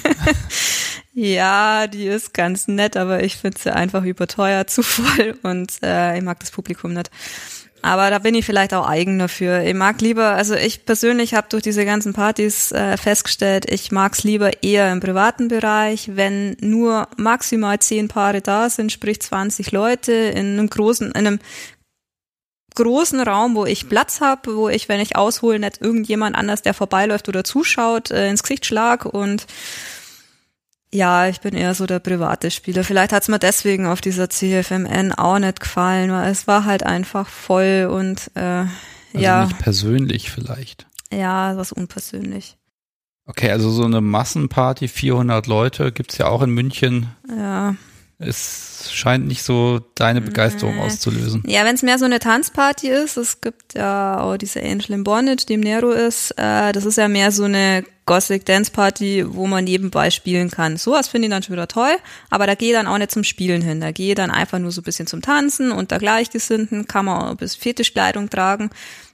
Ja, die ist ganz nett, aber ich finde sie einfach überteuert, zu voll und ich mag das Publikum nicht. Aber da bin ich vielleicht auch eigen dafür. Ich mag lieber, also ich persönlich habe durch diese ganzen Partys festgestellt, ich mag's lieber eher im privaten Bereich, wenn nur maximal 10 Paare da sind, sprich 20 Leute in einem großen Raum, wo ich Platz habe, wo ich, wenn ich aushole, nicht irgendjemand anders, der vorbeiläuft oder zuschaut, ins Gesicht schlag und ja, ich bin eher so der private Spieler. Vielleicht hat's mir deswegen auf dieser CFMN auch nicht gefallen, weil es war halt einfach voll und ja. Nicht persönlich vielleicht. Ja, was unpersönlich. Okay, also so eine Massenparty, 400 Leute, gibt's ja auch in München. Ja. Es scheint nicht so deine Begeisterung auszulösen. Ja, wenn es mehr so eine Tanzparty ist, es gibt ja auch diese Angel in Bonnet, die im Nero ist, das ist ja mehr so eine Gothic Dance Party, wo man nebenbei spielen kann. Sowas finde ich dann schon wieder toll, aber da gehe ich dann auch nicht zum Spielen hin, da gehe ich dann einfach nur so ein bisschen zum Tanzen unter Gleichgesinnten, kann man auch ein bisschen Fetischkleidung tragen.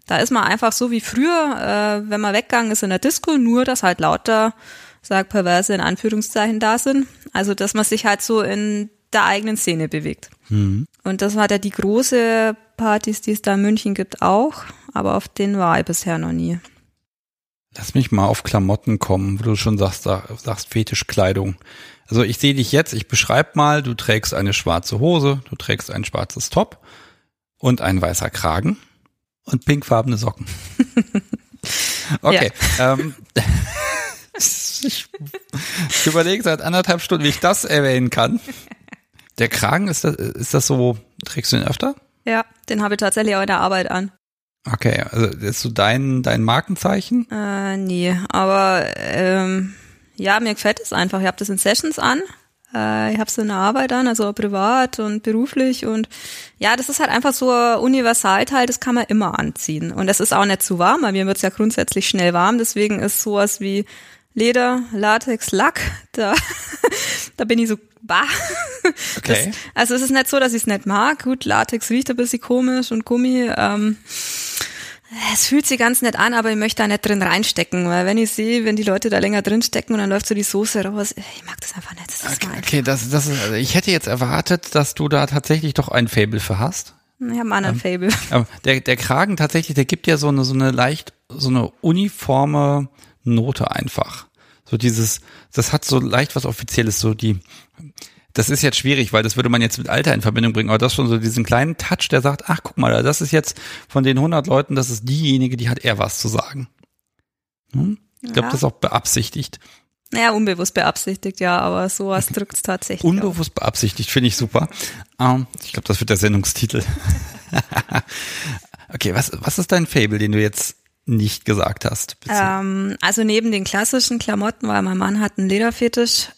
Da ist man einfach so wie früher, wenn man weggegangen ist in der Disco, nur dass halt lauter, sag perverse in Anführungszeichen, da sind. Also dass man sich halt so in der eigenen Szene bewegt. Mhm. Und das hat ja die große Partys, die es da in München gibt, auch, aber auf denen war ich bisher noch nie. Lass mich mal auf Klamotten kommen, wo du schon sagst Fetischkleidung. Also ich sehe dich jetzt, ich beschreibe mal, du trägst eine schwarze Hose, du trägst ein schwarzes Top und ein weißer Kragen und pinkfarbene Socken. Okay. Ja. Ich überlege seit anderthalb Stunden, wie ich das erwähnen kann. Der Kragen, ist das so, trägst du den öfter? Ja, den habe ich tatsächlich auch in der Arbeit an. Okay, also ist so dein Markenzeichen? Nee, aber ja, mir gefällt es einfach. Ich habe das in Sessions an, ich habe es in der Arbeit an, also privat und beruflich und ja, das ist halt einfach so ein Universalteil, das kann man immer anziehen. Und es ist auch nicht zu warm, weil mir wird es ja grundsätzlich schnell warm, deswegen ist sowas wie Leder, Latex, Lack, da bin ich so bah. Okay. Also es ist nicht so, dass ich es nicht mag. Gut, Latex riecht ein bisschen komisch und Gummi. Es fühlt sich ganz nett an, aber ich möchte da nicht drin reinstecken, weil wenn ich sehe, wenn die Leute da länger drin stecken und dann läuft so die Soße raus, ich mag das einfach nicht. Das ist okay, ich hätte jetzt erwartet, dass du da tatsächlich doch ein Faible für hast. Ich habe einen anderen Faible. Der Kragen tatsächlich, der gibt ja so eine leicht, so eine uniforme Note einfach. So dieses, das hat so leicht was Offizielles, so die, das ist jetzt schwierig, weil das würde man jetzt mit Alter in Verbindung bringen, aber das schon so diesen kleinen Touch, der sagt, ach guck mal, das ist jetzt von den 100 Leuten, das ist diejenige, die hat eher was zu sagen. Hm? Ich glaube, das ist auch beabsichtigt. Naja, unbewusst beabsichtigt, ja, aber sowas drückt es tatsächlich. Unbewusst auf. Beabsichtigt, finde ich super. Ich glaube, das wird der Sendungstitel. Okay, was ist dein Faible, den du jetzt nicht gesagt hast? Also neben den klassischen Klamotten, weil mein Mann hat einen Lederfetisch,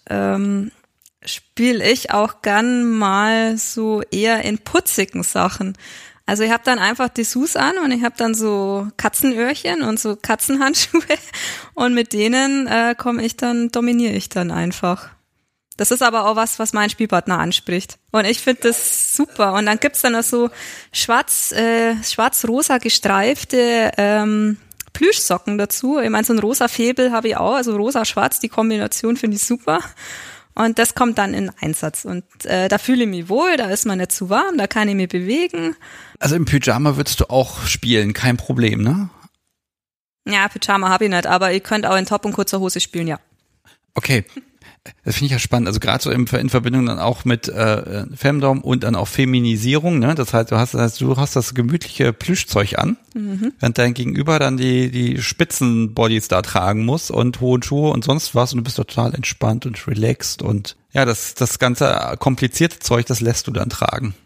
spiele ich auch gern mal so eher in putzigen Sachen. Also ich habe dann einfach Dessous an und ich habe dann so Katzenöhrchen und so Katzenhandschuhe und mit denen dominiere ich dann einfach. Das ist aber auch was mein Spielpartner anspricht und ich finde das super. Und dann gibt's dann auch so schwarz-rosa gestreifte Plüschsocken dazu. Ich meine, so ein rosa Faible habe ich auch, also rosa-schwarz, die Kombination finde ich super. Und das kommt dann in Einsatz. Und da fühle ich mich wohl, da ist man nicht zu warm, da kann ich mich bewegen. Also im Pyjama würdest du auch spielen, kein Problem, ne? Ja, Pyjama habe ich nicht, aber ihr könnt auch in Top und kurzer Hose spielen, ja. Okay, das finde ich ja spannend. Also gerade so in Verbindung dann auch mit Femdom und dann auch Feminisierung, ne? Das heißt, du hast das gemütliche Plüschzeug an, während dein Gegenüber dann die Spitzenbodies da tragen muss und hohen Schuhe und sonst was und du bist total entspannt und relaxed und ja, das ganze komplizierte Zeug, das lässt du dann tragen.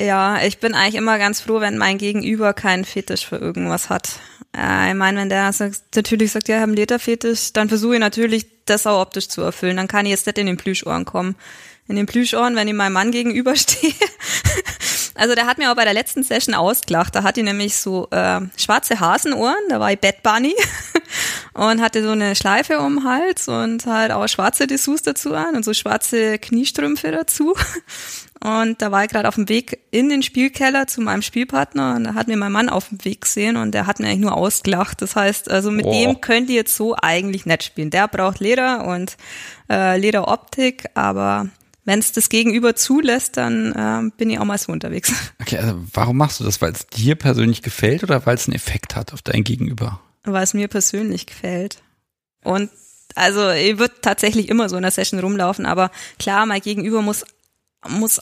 Ja, ich bin eigentlich immer ganz froh, wenn mein Gegenüber keinen Fetisch für irgendwas hat. Ich meine, wenn der natürlich sagt, ja, ich habe einen Lederfetisch, dann versuche ich natürlich, das auch optisch zu erfüllen. Dann kann ich jetzt nicht in den Plüschohren kommen. In den Plüschohren, wenn ich meinem Mann gegenüberstehe. Also der hat mir auch bei der letzten Session ausgelacht. Da hatte ich nämlich so schwarze Hasenohren, da war ich Bad Bunny und hatte so eine Schleife um den Hals und halt auch schwarze Dessous dazu an und so schwarze Kniestrümpfe dazu. Und da war ich gerade auf dem Weg in den Spielkeller zu meinem Spielpartner und da hat mir mein Mann auf dem Weg gesehen und der hat mir eigentlich nur ausgelacht. Das heißt, also mit dem könnt ihr jetzt so eigentlich nicht spielen. Der braucht Leder und Lederoptik, aber wenn es das Gegenüber zulässt, dann bin ich auch mal so unterwegs. Okay, also warum machst du das? Weil es dir persönlich gefällt oder weil es einen Effekt hat auf dein Gegenüber? Weil es mir persönlich gefällt. Und also ich würde tatsächlich immer so in der Session rumlaufen, aber klar, mein Gegenüber muss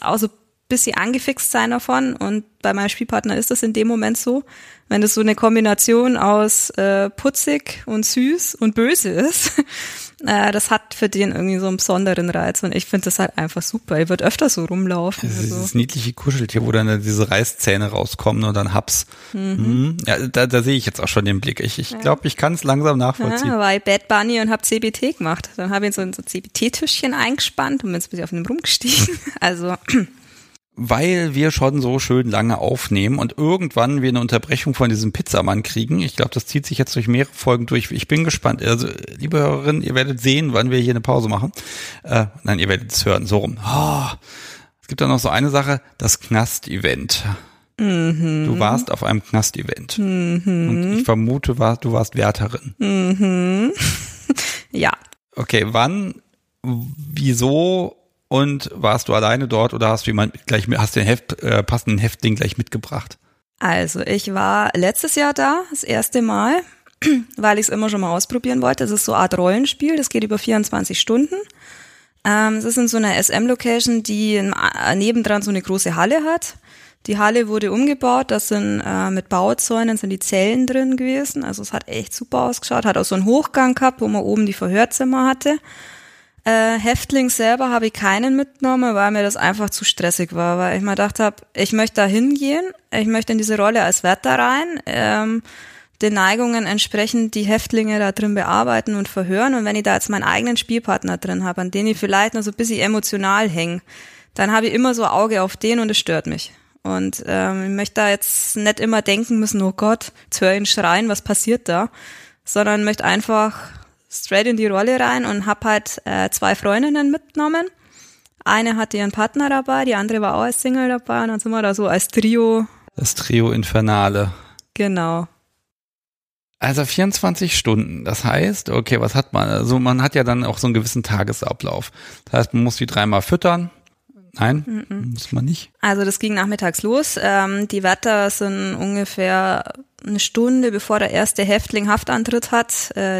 auch so ein bisschen angefixt sein davon und bei meinem Spielpartner ist das in dem Moment so, wenn das so eine Kombination aus putzig und süß und böse ist, das hat für den irgendwie so einen besonderen Reiz und ich finde das halt einfach super. Ich würde öfter so rumlaufen. Dieses niedliche Kuscheltier, wo dann diese Reißzähne rauskommen und dann Haps. Mhm. Ja, da sehe ich jetzt auch schon den Blick. Ich glaube, ich kann es langsam nachvollziehen. Ja, war ich Bad Bunny und habe CBT gemacht. Dann habe ich so ein CBT-Tischchen eingespannt und bin jetzt ein bisschen auf einem rumgestiegen. Also... Weil wir schon so schön lange aufnehmen und irgendwann wir eine Unterbrechung von diesem Pizzamann kriegen. Ich glaube, das zieht sich jetzt durch mehrere Folgen durch. Ich bin gespannt. Also, liebe Hörerinnen, ihr werdet sehen, wann wir hier eine Pause machen. Nein, ihr werdet es hören. So rum. Oh, es gibt da noch so eine Sache, das Knast-Event. Mhm. Du warst auf einem Knast-Event. Mhm. Und ich vermute, du warst Wärterin. Mhm. Ja. Okay, wann, wieso... Und warst du alleine dort oder hast du passenden Häftling gleich mitgebracht? Also ich war letztes Jahr da, das erste Mal, weil ich es immer schon mal ausprobieren wollte. Es ist so eine Art Rollenspiel, das geht über 24 Stunden. Es ist in so einer SM-Location, die nebendran so eine große Halle hat. Die Halle wurde umgebaut, das sind mit Bauzäunen sind die Zellen drin gewesen. Also es hat echt super ausgeschaut, hat auch so einen Hochgang gehabt, wo man oben die Verhörzimmer hatte. Häftling selber habe ich keinen mitgenommen, weil mir das einfach zu stressig war, weil ich mir gedacht habe, ich möchte da hingehen, ich möchte in diese Rolle als Wärter rein, den Neigungen entsprechend die Häftlinge da drin bearbeiten und verhören und wenn ich da jetzt meinen eigenen Spielpartner drin habe, an den ich vielleicht noch so ein bisschen emotional hänge, dann habe ich immer so ein Auge auf den und es stört mich. Und ich möchte da jetzt nicht immer denken müssen, oh Gott, jetzt höre ich ihn schreien, was passiert da, sondern möchte einfach... straight in die Rolle rein und hab halt zwei Freundinnen mitgenommen. Eine hatte ihren Partner dabei, die andere war auch als Single dabei und dann sind wir da so als Trio. Das Trio Infernale. Genau. Also 24 Stunden, das heißt, okay, was hat man? Also man hat ja dann auch so einen gewissen Tagesablauf. Das heißt, man muss die dreimal füttern, Nein, muss man nicht. Also das ging nachmittags los. Die Wärter sind ungefähr eine Stunde, bevor der erste Häftling Haftantritt hat,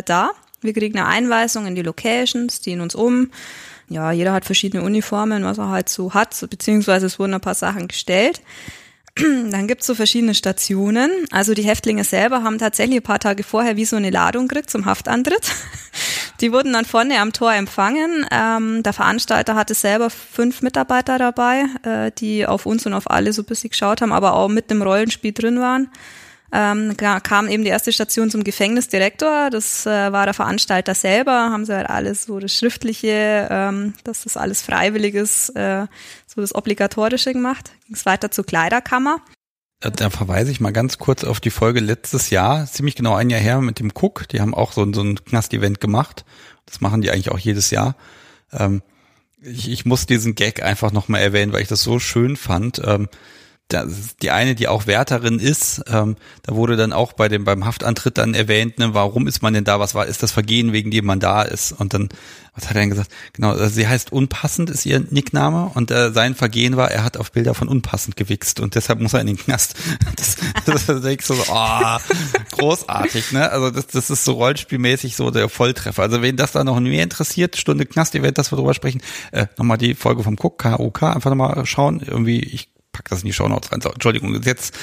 da. Wir kriegen eine Einweisung in die Locations, ziehen uns um. Ja, jeder hat verschiedene Uniformen, was er halt so hat, beziehungsweise es wurden ein paar Sachen gestellt. Dann gibt's so verschiedene Stationen. Also die Häftlinge selber haben tatsächlich ein paar Tage vorher wie so eine Ladung gekriegt zum Haftantritt. Die wurden dann vorne am Tor empfangen. Der Veranstalter hatte selber 5 Mitarbeiter dabei, die auf uns und auf alle so ein bisschen geschaut haben, aber auch mit einem Rollenspiel drin waren. Kam eben die erste Station zum Gefängnisdirektor, das war der Veranstalter selber, haben sie halt alles so das Schriftliche, dass das alles freiwillig ist, so das Obligatorische gemacht. Ging es weiter zur Kleiderkammer. Da verweise ich mal ganz kurz auf die Folge letztes Jahr, ziemlich genau ein Jahr her mit dem Cook, die haben auch so ein Knast-Event gemacht, das machen die eigentlich auch jedes Jahr. Ich muss diesen Gag einfach nochmal erwähnen, weil ich das so schön fand. Die eine, die auch Wärterin ist, da wurde dann auch beim Haftantritt dann erwähnt, ne, warum ist man denn da, was war, ist das Vergehen, wegen dem man da ist? Und dann, was hat er denn gesagt? Genau, also sie heißt Unpassend, ist ihr Nickname, und sein Vergehen war, er hat auf Bilder von Unpassend gewichst und deshalb muss er in den Knast. Das denkst du so, oh, großartig, ne? Also das ist so rollenspielmäßig so der Volltreffer. Also wen das da noch mehr interessiert, Stunde Knast, ihr werdet das drüber sprechen, nochmal die Folge vom Cook, KUK, einfach nochmal schauen, irgendwie, ich pack das in die Shownotes rein. Entschuldigung, jetzt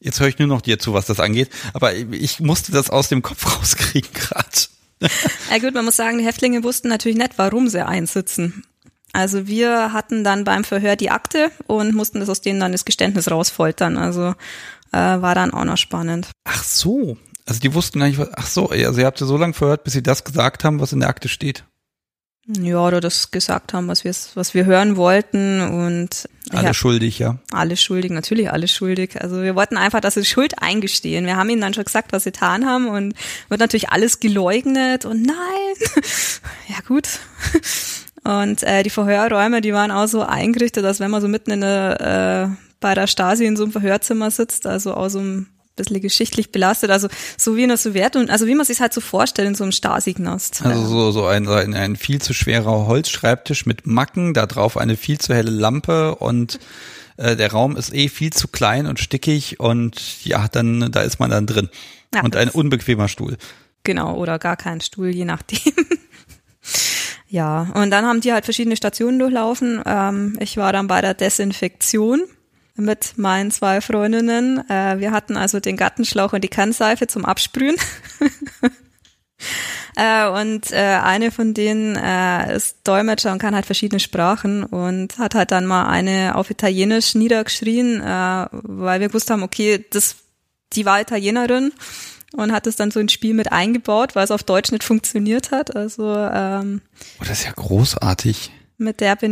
höre ich nur noch dir zu, was das angeht. Aber ich musste das aus dem Kopf rauskriegen gerade. Ja gut, man muss sagen, die Häftlinge wussten natürlich nicht, warum sie einsitzen. Also wir hatten dann beim Verhör die Akte und mussten das aus denen dann das Geständnis rausfoltern. Also war dann auch noch spannend. Ach so, also die wussten gar nicht, was. Ach so, also ihr habt ja so lange verhört, bis sie das gesagt haben, was in der Akte steht. Ja, oder das gesagt haben, was wir hören wollten, und alle schuldig, ja. Alle schuldig, natürlich alle schuldig. Also wir wollten einfach, dass sie Schuld eingestehen. Wir haben ihnen dann schon gesagt, was sie getan haben, und wird natürlich alles geleugnet und nein. Ja gut. Und die Verhörräume, die waren auch so eingerichtet, dass wenn man so mitten bei der Stasi in so einem Verhörzimmer sitzt, also aus so einem bisschen geschichtlich belastet, also so wie in der Sowjetunion, also wie man sich halt so vorstellt in so einem Stasi-Knast. Also so ein viel zu schwerer Holzschreibtisch mit Macken, da drauf eine viel zu helle Lampe, und der Raum ist viel zu klein und stickig, und ja, da ist man dann drin. Ja, und ein unbequemer Stuhl. Genau, oder gar kein Stuhl, je nachdem. Ja, und dann haben die halt verschiedene Stationen durchlaufen. Ich war dann bei der Desinfektion mit meinen 2 Freundinnen. Wir hatten also den Gartenschlauch und die Kannseife zum Absprühen. Und eine von denen ist Dolmetscher und kann halt verschiedene Sprachen, und hat halt dann mal eine auf Italienisch niedergeschrien, weil wir gewusst haben, okay, die war Italienerin, und hat es dann so ins Spiel mit eingebaut, weil es auf Deutsch nicht funktioniert hat. Also oh, das ist ja großartig. Mit der sind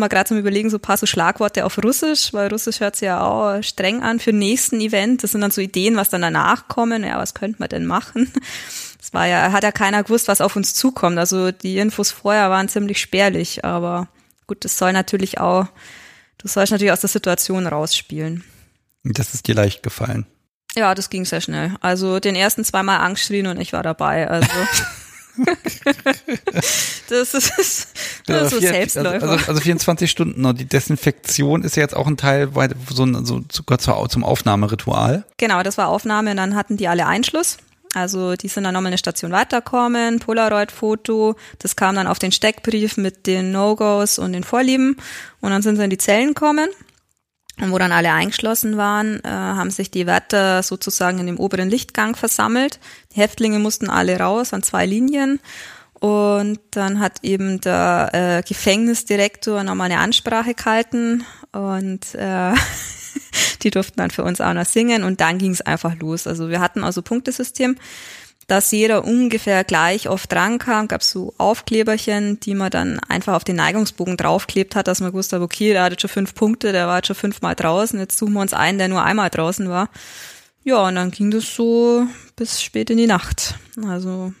wir gerade zum Überlegen, so ein paar so Schlagworte auf Russisch, weil Russisch hört sich ja auch streng an für nächsten Event. Das sind dann so Ideen, was dann danach kommen. Ja, was könnte man denn machen? Das war ja, hat ja keiner gewusst, was auf uns zukommt. Also die Infos vorher waren ziemlich spärlich, aber gut, du sollst natürlich aus der Situation rausspielen. Das ist dir leicht gefallen. Ja, das ging sehr schnell. Also den ersten 2 Mal angeschrien und ich war dabei, also. Das ist Selbstläufer. Also 24 Stunden, und die Desinfektion ist ja jetzt auch ein Teil zum Aufnahmeritual. Genau, das war Aufnahme, und dann hatten die alle Einschluss. Also die sind dann nochmal eine Station weiterkommen, Polaroid-Foto, das kam dann auf den Steckbrief mit den No-Gos und den Vorlieben, und dann sind sie in die Zellen gekommen. Und wo dann alle eingeschlossen waren, haben sich die Wärter sozusagen in dem oberen Lichtgang versammelt. Die Häftlinge mussten alle raus an 2 Linien. Und dann hat eben der Gefängnisdirektor nochmal eine Ansprache gehalten. Und die durften dann für uns auch noch singen. Und dann ging es einfach los. Also wir hatten also Punktesystem, dass jeder ungefähr gleich oft rankam, gab es so Aufkleberchen, die man dann einfach auf den Neigungsbogen draufklebt hat, dass man gewusst hat, okay, der hatte schon 5 Punkte, der war jetzt schon 5-mal draußen, jetzt suchen wir uns einen, der nur einmal draußen war. Ja, und dann ging das so bis spät in die Nacht. Also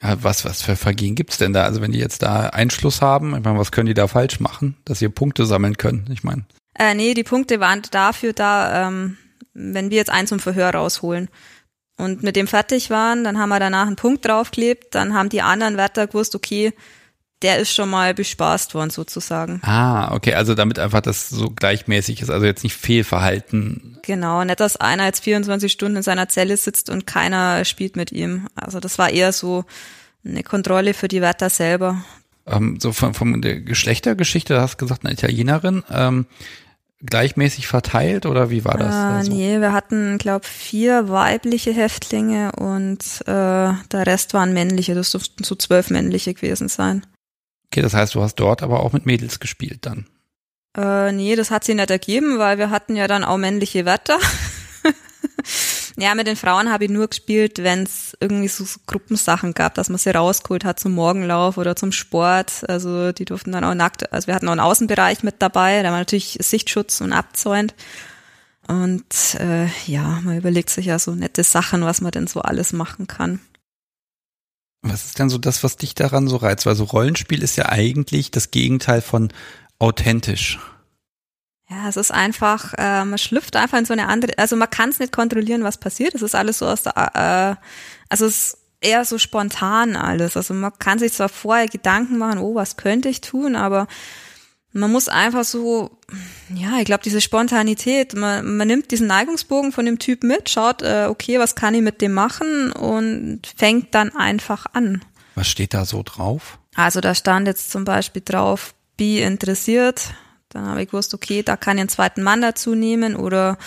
was für Vergehen gibt's denn da? Also wenn die jetzt da Einschluss haben, ich meine, was können die da falsch machen, dass sie Punkte sammeln können? Ich meine. Nee, die Punkte waren dafür da, wenn wir jetzt einen zum Verhör rausholen und mit dem fertig waren, dann haben wir danach einen Punkt draufgeklebt, dann haben die anderen Wärter gewusst, okay, der ist schon mal bespaßt worden sozusagen. Ah, okay, also damit einfach das so gleichmäßig ist, also jetzt nicht Fehlverhalten. Genau, nicht, dass einer jetzt 24 Stunden in seiner Zelle sitzt und keiner spielt mit ihm. Also das war eher so eine Kontrolle für die Wärter selber. So von der Geschlechtergeschichte, da hast du gesagt, eine Italienerin, gleichmäßig verteilt oder wie war das? Also? Nee, wir hatten, glaube ich, 4 weibliche Häftlinge und der Rest waren männliche, das dürften so 12 männliche gewesen sein. Okay, das heißt, du hast dort aber auch mit Mädels gespielt dann? Nee, das hat sie nicht ergeben, weil wir hatten ja dann auch männliche Wärter. Ja, mit den Frauen habe ich nur gespielt, wenn es irgendwie so Gruppensachen gab, dass man sie rausgeholt hat zum Morgenlauf oder zum Sport. Also die durften dann auch nackt, also wir hatten auch einen Außenbereich mit dabei, da war natürlich Sichtschutz und abzäunt. Und ja, man überlegt sich ja so nette Sachen, was man denn so alles machen kann. Was ist denn so das, was dich daran so reizt? Weil so Rollenspiel ist ja eigentlich das Gegenteil von authentisch. Ja, es ist einfach, man schlüpft einfach in so eine andere, also man kann es nicht kontrollieren, was passiert. Es ist alles so aus der, also es ist eher so spontan alles. Also man kann sich zwar vorher Gedanken machen, oh, was könnte ich tun, aber man muss einfach so, ja, ich glaube, diese Spontanität, man nimmt diesen Neigungsbogen von dem Typ mit, schaut, okay, was kann ich mit dem machen und fängt dann einfach an. Was steht da so drauf? Also da stand jetzt zum Beispiel drauf, bi interessiert. Dann habe ich gewusst, okay, da kann ich einen zweiten Mann dazu nehmen oder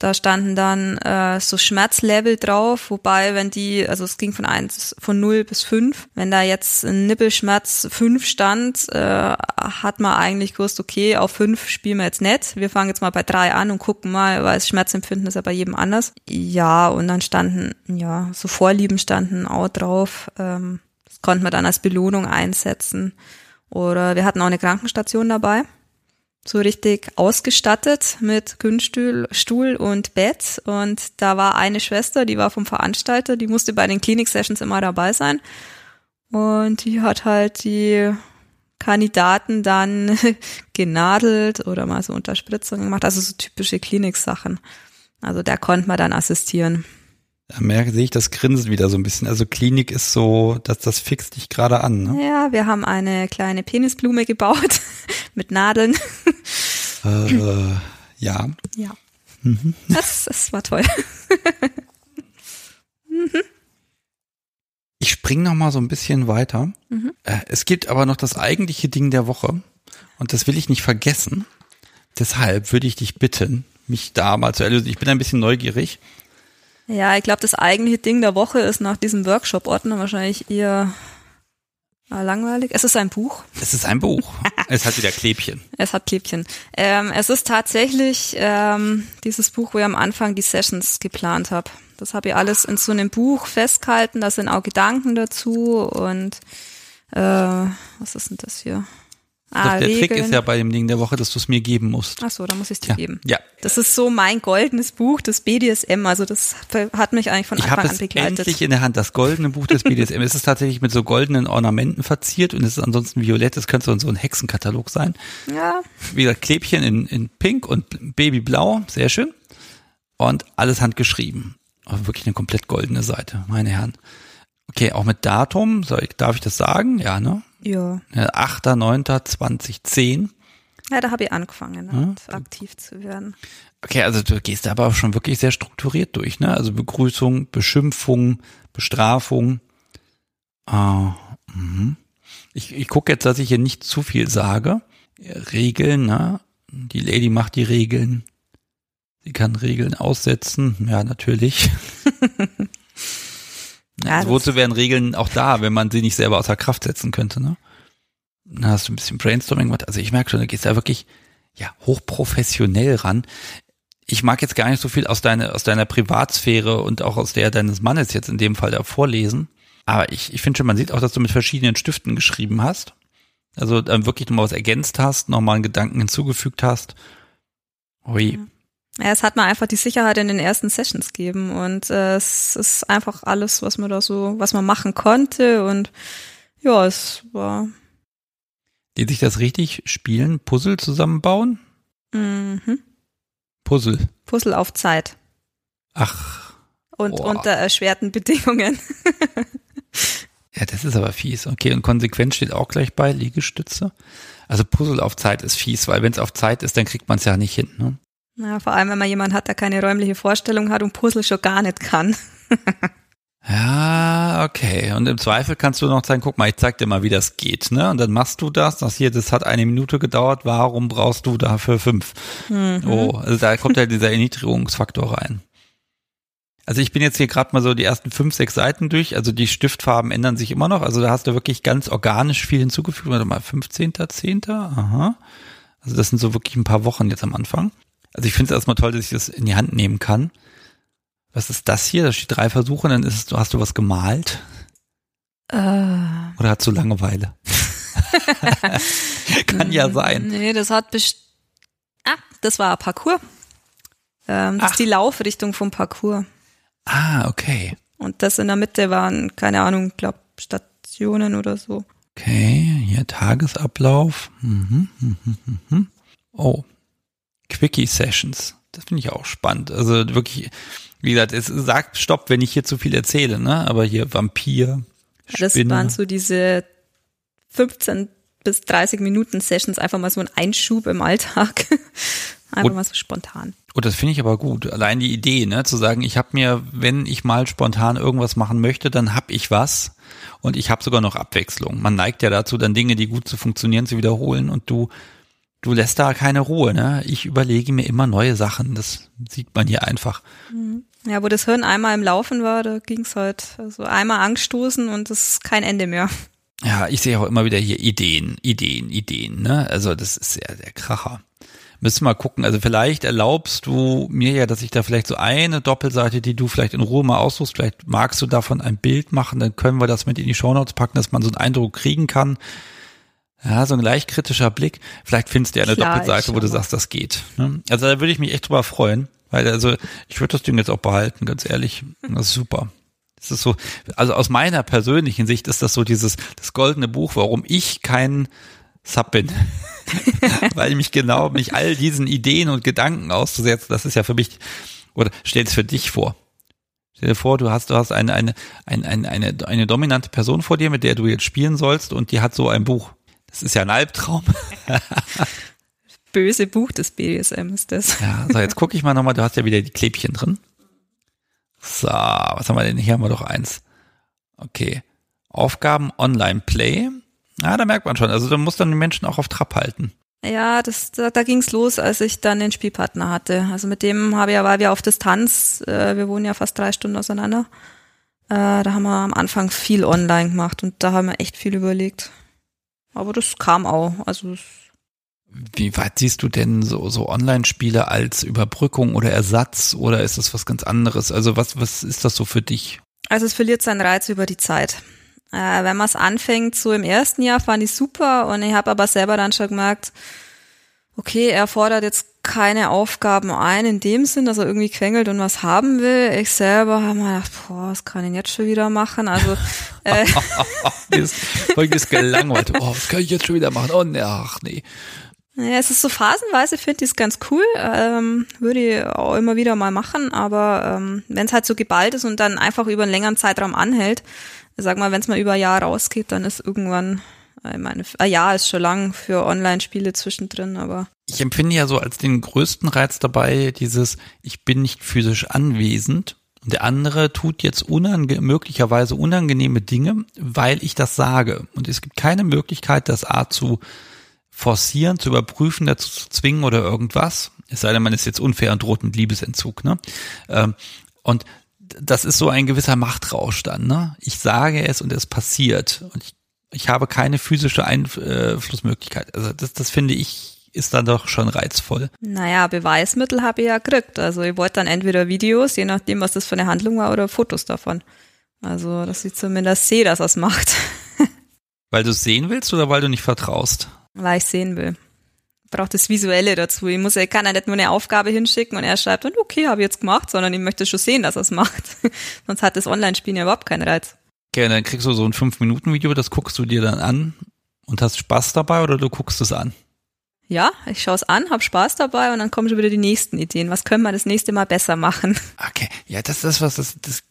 da standen dann so Schmerzlevel drauf, wobei wenn die, also es ging von 0 bis 5, wenn da jetzt ein Nippelschmerz 5 stand, hat man eigentlich gewusst, okay, auf 5 spielen wir jetzt nicht, wir fangen jetzt mal bei 3 an und gucken mal, weil das Schmerzempfinden ist ja bei jedem anders. Ja, und dann standen, ja, so Vorlieben standen auch drauf, das konnte man dann als Belohnung einsetzen oder wir hatten auch eine Krankenstation dabei. So richtig ausgestattet mit Kühnstuhl, Stuhl und Bett und da war eine Schwester, die war vom Veranstalter, die musste bei den Klinik-Sessions immer dabei sein und die hat halt die Kandidaten dann genadelt oder mal so Unterspritzungen gemacht, also so typische Klinik-Sachen. Also da konnte man dann assistieren. Da merke ich das Grinsen wieder so ein bisschen. Also Klinik ist so, dass das fixt dich gerade an, ne? Ja, wir haben eine kleine Penisblume gebaut mit Nadeln. Ja. Ja. Mhm. Das war toll. Mhm. Ich springe nochmal so ein bisschen weiter. Mhm. Es gibt aber noch das eigentliche Ding der Woche und das will ich nicht vergessen. Deshalb würde ich dich bitten, mich da mal zu erlösen. Ich bin ein bisschen neugierig. Ja, ich glaube, das eigentliche Ding der Woche ist nach diesem Workshop-Ordner wahrscheinlich eher langweilig. Es ist ein Buch. Es ist ein Buch. Es hat wieder Klebchen. Es hat Klebchen. Es ist tatsächlich dieses Buch, wo ich am Anfang die Sessions geplant habe. Das habe ich alles in so einem Buch festgehalten. Da sind auch Gedanken dazu und was ist denn das hier? Ah, der Regeln. Trick ist ja bei dem Ding der Woche, dass du es mir geben musst. Ach so, da muss ich es dir geben. Ja. Das ist so mein goldenes Buch, das BDSM. Also das hat mich eigentlich von Anfang an begleitet. Ich habe es endlich in der Hand, das goldene Buch des BDSM. Es ist tatsächlich mit so goldenen Ornamenten verziert und es ist ansonsten violett. Es könnte so ein Hexenkatalog sein. Ja. Wieder Klebchen in Pink und Babyblau, sehr schön. Und alles handgeschrieben. Aber wirklich eine komplett goldene Seite, meine Herren. Okay, auch mit Datum, darf ich das sagen? Ja, ne? Ja. 8.9.2010. Ja, da habe ich angefangen, ne? Ja. Aktiv zu werden. Okay, also du gehst aber auch schon wirklich sehr strukturiert durch, ne? Also Begrüßung, Beschimpfung, Bestrafung. Ich gucke jetzt, dass ich hier nicht zu viel sage. Regeln, ne? Die Lady macht die Regeln. Sie kann Regeln aussetzen. Ja, natürlich. Ja, wozu wären Regeln auch da, wenn man sie nicht selber außer Kraft setzen könnte, ne? Da hast du ein bisschen Brainstorming gemacht. Also ich merke schon, du gehst da wirklich, ja, hochprofessionell ran. Ich mag jetzt gar nicht so viel aus deiner Privatsphäre und auch aus der deines Mannes jetzt in dem Fall da vorlesen. Aber ich finde schon, man sieht auch, dass du mit verschiedenen Stiften geschrieben hast. Also dann wirklich nochmal was ergänzt hast, nochmal einen Gedanken hinzugefügt hast. Ui. Ja. Ja, es hat mir einfach die Sicherheit in den ersten Sessions gegeben und es ist einfach alles, was man da so, was man machen konnte und ja, es war. Geht sich das richtig? Spielen? Puzzle zusammenbauen? Mhm. Puzzle. Puzzle auf Zeit. Ach. Und unter erschwerten Bedingungen. Ja, das ist aber fies. Okay, und konsequent steht auch gleich bei Liegestütze. Also Puzzle auf Zeit ist fies, weil wenn es auf Zeit ist, dann kriegt man es ja nicht hin. Ne? Ja, vor allem, wenn man jemanden hat, der keine räumliche Vorstellung hat und Puzzle schon gar nicht kann. Ja, okay. Und im Zweifel kannst du noch sagen, guck mal, ich zeig dir mal, wie das geht, ne? Und dann machst du das. Das hier, das hat 1 Minute gedauert. Warum brauchst du dafür 5? Mhm. Oh, also da kommt halt dieser Erniedrigungsfaktor rein. Also ich bin jetzt hier gerade mal so die ersten 5, 6 Seiten durch. Also die Stiftfarben ändern sich immer noch. Also da hast du wirklich ganz organisch viel hinzugefügt. Warte mal, 15.10. Aha. Also das sind so wirklich ein paar Wochen jetzt am Anfang. Also ich finde es erstmal toll, dass ich das in die Hand nehmen kann. Was ist das hier? Da steht 3 Versuche, dann ist es, hast du was gemalt? Oder hast du Langeweile? Kann ja sein. Nee, das hat das war ein Parcours. Das ist die Laufrichtung vom Parcours. Ah, okay. Und das in der Mitte waren, keine Ahnung, glaube Stationen oder so. Okay, hier Tagesablauf. Oh, Quickie-Sessions. Das finde ich auch spannend. Also wirklich, wie gesagt, es sagt Stopp, wenn ich hier zu viel erzähle, ne? Aber hier Vampir, Spinne. Das waren so diese 15 bis 30 Minuten Sessions, einfach mal so ein Einschub im Alltag. Einfach mal so spontan. Und das finde ich aber gut. Allein die Idee, ne, zu sagen, ich habe mir, wenn ich mal spontan irgendwas machen möchte, dann habe ich was und ich habe sogar noch Abwechslung. Man neigt ja dazu, dann Dinge, die gut zu funktionieren, zu wiederholen und du lässt da keine Ruhe, ne? Ich überlege mir immer neue Sachen. Das sieht man hier einfach. Ja, wo das Hirn einmal im Laufen war, da ging's halt also einmal angestoßen und das ist kein Ende mehr. Ja, ich sehe auch immer wieder hier Ideen, ne? Also das ist ja der Kracher. Müssen wir mal gucken. Also vielleicht erlaubst du mir ja, dass ich da vielleicht so eine Doppelseite, die du vielleicht in Ruhe mal aussuchst, vielleicht magst du davon ein Bild machen, dann können wir das mit in die Shownotes packen, dass man so einen Eindruck kriegen kann. Ja, so ein leicht kritischer Blick. Vielleicht findest du ja eine Doppelseite, wo du sagst, das geht. Ne? Also da würde ich mich echt drüber freuen, weil also ich würde das Ding jetzt auch behalten, ganz ehrlich. Das ist super. Das ist so, also aus meiner persönlichen Sicht ist das so dieses, das goldene Buch, warum ich kein Sub bin. Weil mich genau, mich all diesen Ideen und Gedanken auszusetzen, das ist ja für mich, oder stell es für dich vor. Stell dir vor, du hast eine dominante Person vor dir, mit der du jetzt spielen sollst und die hat so ein Buch. Das ist ja ein Albtraum. Böse Buch des BDSM ist das. Ja, so jetzt gucke ich mal nochmal, du hast ja wieder die Klebchen drin. So, was haben wir denn? Hier haben wir doch eins. Okay. Aufgaben Online Play. Ah, da merkt man schon. Also da muss dann die Menschen auch auf Trab halten. Ja, da ging's los, als ich dann den Spielpartner hatte. Also mit dem weil wir auf Distanz, wir wohnen ja fast 3 Stunden auseinander, da haben wir am Anfang viel online gemacht und da haben wir echt viel überlegt. Aber das kam auch. Also wie weit siehst du denn so Online-Spiele als Überbrückung oder Ersatz oder ist das was ganz anderes? Also was ist das so für dich? Also es verliert seinen Reiz über die Zeit. Wenn man es anfängt, so im ersten Jahr fand ich super und ich habe aber selber dann schon gemerkt, okay, er fordert jetzt keine Aufgaben ein in dem Sinn, dass er irgendwie quengelt und was haben will. Ich selber habe mir gedacht, was kann ich denn jetzt schon wieder machen? Also ist gelangweilt. Oh, was kann ich jetzt schon wieder machen? Oh, ne, ach nee. Ja, es ist so phasenweise, finde ich es ganz cool. Würde ich auch immer wieder mal machen, aber wenn es halt so geballt ist und dann einfach über einen längeren Zeitraum anhält, sag mal, wenn es mal über ein Jahr rausgeht, dann ist irgendwann, ich meine, ein Jahr ist schon lang für Online-Spiele zwischendrin, aber. Ich empfinde ja so als den größten Reiz dabei dieses, ich bin nicht physisch anwesend und der andere tut jetzt möglicherweise unangenehme Dinge, weil ich das sage. Und es gibt keine Möglichkeit, das zu forcieren, zu überprüfen, dazu zu zwingen oder irgendwas. Es sei denn, man ist jetzt unfair und droht mit Liebesentzug, ne? Und das ist so ein gewisser Machtrausch dann, ne? Ich sage es und es passiert. Und ich habe keine physische Einflussmöglichkeit. Also das finde ich, ist dann doch schon reizvoll. Naja, Beweismittel habe ich ja gekriegt. Also ich wollte dann entweder Videos, je nachdem, was das für eine Handlung war, oder Fotos davon. Also, dass ich zumindest sehe, dass er es macht. Weil du es sehen willst oder weil du nicht vertraust? Weil ich sehen will. Braucht das Visuelle dazu. Ich kann ja nicht nur eine Aufgabe hinschicken und er schreibt, und okay, habe ich jetzt gemacht, sondern ich möchte schon sehen, dass er es macht. Sonst hat das Online-Spielen ja überhaupt keinen Reiz. Okay, dann kriegst du so ein 5-Minuten-Video, das guckst du dir dann an und hast Spaß dabei oder du guckst es an? Ja, ich schaue es an, habe Spaß dabei und dann kommen schon wieder die nächsten Ideen. Was können wir das nächste Mal besser machen? Okay, ja, das ist was, das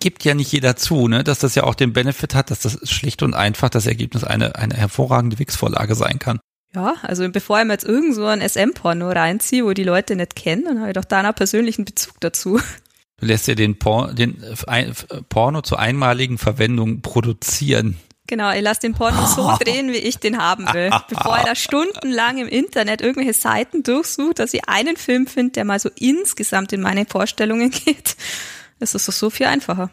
gibt ja nicht jeder zu, ne, dass das ja auch den Benefit hat, dass das schlicht und einfach das Ergebnis eine hervorragende Wix-Vorlage sein kann. Ja, also bevor ich mir jetzt irgend so ein SM-Porno reinziehe, wo die Leute nicht kennen, dann habe ich doch da einen persönlichen Bezug dazu. Du lässt ja den Porno zur einmaligen Verwendung produzieren. Genau, ich lasse den Porno so drehen, wie ich den haben will. Bevor ich da stundenlang im Internet irgendwelche Seiten durchsuche, dass ich einen Film finde, der mal so insgesamt in meine Vorstellungen geht, ist das doch so viel einfacher.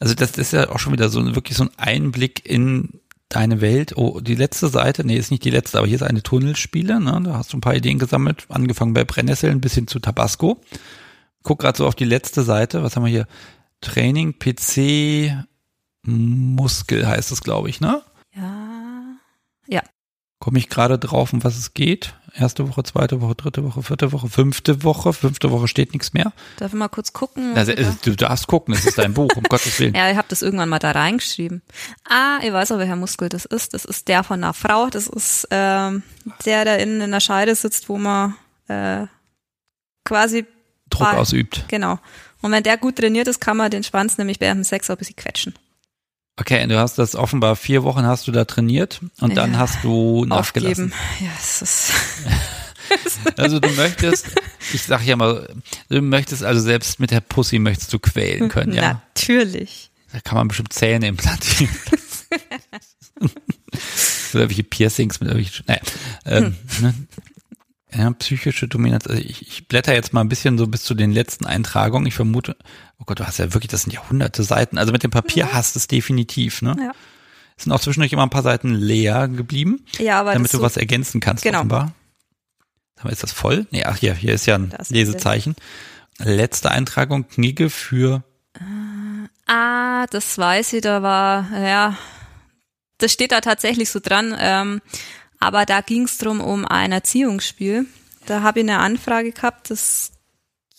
Also das ist ja auch schon wieder so wirklich so ein Einblick in deine Welt. Oh, die letzte Seite, nee, ist nicht die letzte, aber hier ist eine Tunnelspiele, ne? Da hast du ein paar Ideen gesammelt, angefangen bei Brennnesseln bis hin zu Tabasco. Guck gerade so auf die letzte Seite, was haben wir hier? Training, PC, Muskel heißt es, glaube ich, ne? Ja. Komme ich gerade drauf, um was es geht? Erste Woche, zweite Woche, dritte Woche, vierte Woche, fünfte Woche. Fünfte Woche steht nichts mehr. Darf ich mal kurz gucken? Also, du darfst gucken, es ist dein Buch, um Gottes Willen. Ja, ich habe das irgendwann mal da reingeschrieben. Ah, ich weiß auch, welcher Muskel das ist. Das ist der von einer Frau. Das ist der, der innen in der Scheide sitzt, wo man quasi Druck ausübt. Genau. Und wenn der gut trainiert ist, kann man den Schwanz nämlich während dem Sex auch ein bisschen quetschen. Okay, und du hast das offenbar 4 Wochen hast du da trainiert und dann hast du nachgelassen. Aufgeben. Ja, es ist also du möchtest, ich sag ja mal, du möchtest also selbst mit der Pussy möchtest du quälen können, ja? Natürlich. Da kann man bestimmt Zähne implantieren. Oder irgendwelche Piercings mit irgendwelchen, ne? Ja, psychische Dominanz. Also ich blätter jetzt mal ein bisschen so bis zu den letzten Eintragungen. Ich vermute, oh Gott, du hast ja wirklich, das sind ja hunderte Seiten. Also mit dem Papier hast du es definitiv, ne? Ja. Es sind auch zwischendurch immer ein paar Seiten leer geblieben, ja, aber damit du so was ergänzen kannst, genau. Offenbar. Aber ist das voll? Nee, ach ja, hier ist ja ein Lesezeichen. Letzte Eintragung, Knigge für... Ah, das weiß ich, da war, ja, das steht da tatsächlich so dran, aber da ging es drum um ein Erziehungsspiel. Da habe ich eine Anfrage gehabt, das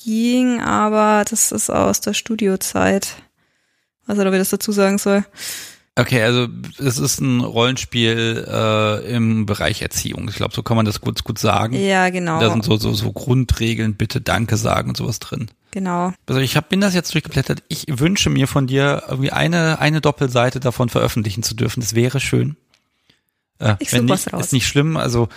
ging, aber das ist aus der Studiozeit. Also, ob ich das dazu sagen soll. Okay, also es ist ein Rollenspiel im Bereich Erziehung. Ich glaube, so kann man das gut sagen. Ja, genau. Da sind so Grundregeln, bitte Danke sagen und sowas drin. Genau. Also ich bin das jetzt durchgeblättert. Ich wünsche mir von dir irgendwie eine Doppelseite davon veröffentlichen zu dürfen. Das wäre schön. Ich suche was raus. Ist nicht schlimm, also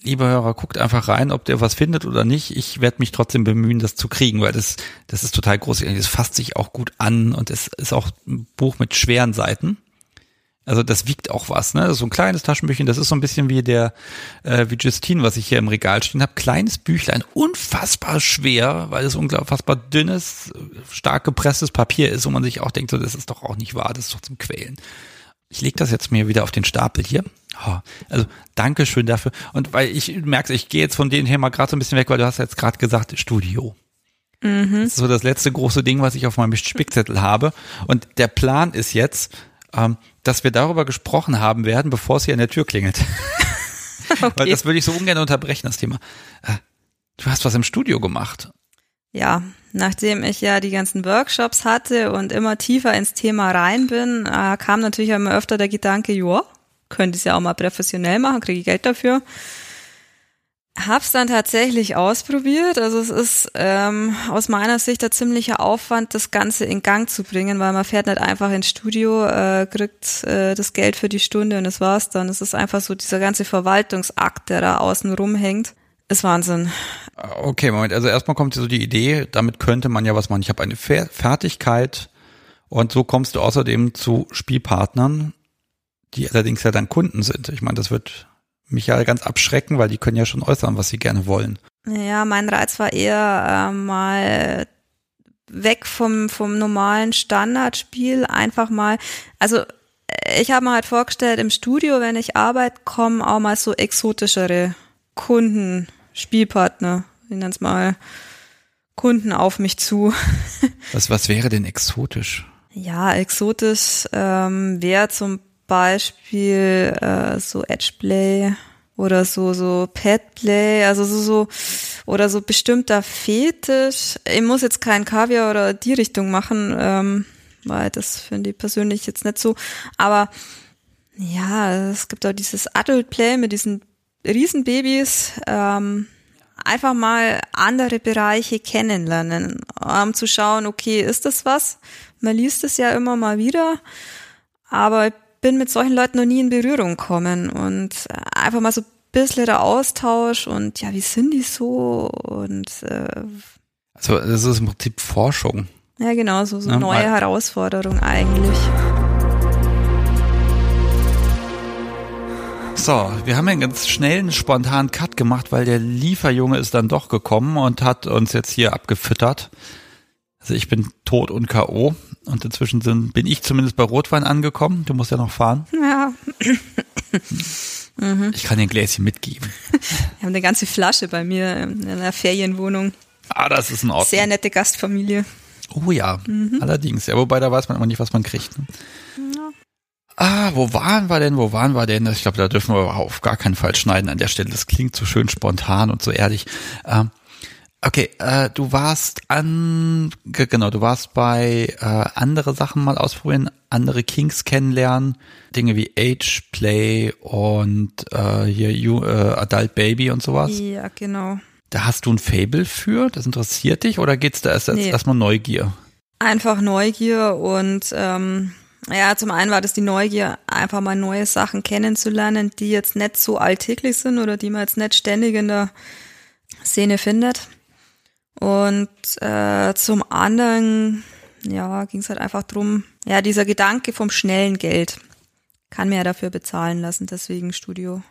liebe Hörer, guckt einfach rein, ob ihr was findet oder nicht. Ich werde mich trotzdem bemühen, das zu kriegen, weil das ist total großartig. Das fasst sich auch gut an und es ist auch ein Buch mit schweren Seiten. Also das wiegt auch was, ne? Das ist so ein kleines Taschenbüchchen, das ist so ein bisschen wie wie Justine, was ich hier im Regal stehen habe. Kleines Büchlein, unfassbar schwer, weil es unfassbar dünnes, stark gepresstes Papier ist, wo man sich auch denkt, so, das ist doch auch nicht wahr, das ist doch zum Quälen. Ich lege das jetzt mir wieder auf den Stapel hier. Oh, also Dankeschön dafür. Und weil ich merke, ich gehe jetzt von denen her mal gerade so ein bisschen weg, weil du hast jetzt gerade gesagt, Studio. Mhm. Das ist so das letzte große Ding, was ich auf meinem Spickzettel habe. Und der Plan ist jetzt, dass wir darüber gesprochen haben werden, bevor es hier an der Tür klingelt. Okay. Weil das würde ich so ungern unterbrechen, das Thema. Du hast was im Studio gemacht. Ja, nachdem ich ja die ganzen Workshops hatte und immer tiefer ins Thema rein bin, kam natürlich immer öfter der Gedanke, ja, könnte ich es ja auch mal professionell machen, kriege ich Geld dafür. Hab's dann tatsächlich ausprobiert. Also es ist aus meiner Sicht ein ziemlicher Aufwand, das Ganze in Gang zu bringen, weil man fährt nicht einfach ins Studio, kriegt das Geld für die Stunde und das war's dann. Es ist einfach so dieser ganze Verwaltungsakt, der da außen rumhängt. Ist Wahnsinn. Okay, Moment, also erstmal kommt so die Idee, damit könnte man ja was machen. Ich habe eine Fertigkeit und so kommst du außerdem zu Spielpartnern, die allerdings ja dann Kunden sind. Ich meine, das wird mich ja ganz abschrecken, weil die können ja schon äußern, was sie gerne wollen. Ja, mein Reiz war eher mal weg vom normalen Standardspiel, einfach mal, also ich habe mir halt vorgestellt, im Studio, wenn ich arbeite, kommen auch mal so exotischere Kunden, Spielpartner, ich nenne es mal Kunden auf mich zu. Was wäre denn exotisch? Ja, exotisch wäre zum Beispiel so Edgeplay oder so Petplay, also so oder so bestimmter Fetisch. Ich muss jetzt keinen Kaviar oder die Richtung machen, weil das finde ich persönlich jetzt nicht so. Aber ja, es gibt auch dieses Adultplay mit diesen Riesenbabys, einfach mal andere Bereiche kennenlernen, um zu schauen, okay, ist das was? Man liest es ja immer mal wieder, aber ich bin mit solchen Leuten noch nie in Berührung gekommen und einfach mal so ein bisschen der Austausch und ja, wie sind die so und also das ist im Prinzip Forschung. Ja genau, so neue Herausforderung eigentlich. So, wir haben einen ganz schnellen, spontanen Cut gemacht, weil der Lieferjunge ist dann doch gekommen und hat uns jetzt hier abgefüttert. Also ich bin tot und K.O. und inzwischen bin ich zumindest bei Rotwein angekommen. Du musst ja noch fahren. Ja. Ich kann dir ein Gläschen mitgeben. Wir haben eine ganze Flasche bei mir in einer Ferienwohnung. Ah, das ist in Ordnung. Sehr nette Gastfamilie. Oh ja, allerdings. Ja, wobei da weiß man immer nicht, was man kriegt. Ne? Ja. Ah, wo waren wir denn? Ich glaube, da dürfen wir auf gar keinen Fall schneiden an der Stelle. Das klingt so schön spontan und so ehrlich. Okay, du warst bei andere Sachen mal ausprobieren, andere Kings kennenlernen, Dinge wie Age, Play und Adult Baby und sowas. Ja, genau. Da hast du ein Faible für? Das interessiert dich oder geht's da erstmal Neugier? Einfach Neugier und ja, zum einen war das die Neugier, einfach mal neue Sachen kennenzulernen, die jetzt nicht so alltäglich sind oder die man jetzt nicht ständig in der Szene findet. Und zum anderen, ja, ging es halt einfach drum, ja, dieser Gedanke vom schnellen Geld kann mir ja dafür bezahlen lassen, deswegen Studio.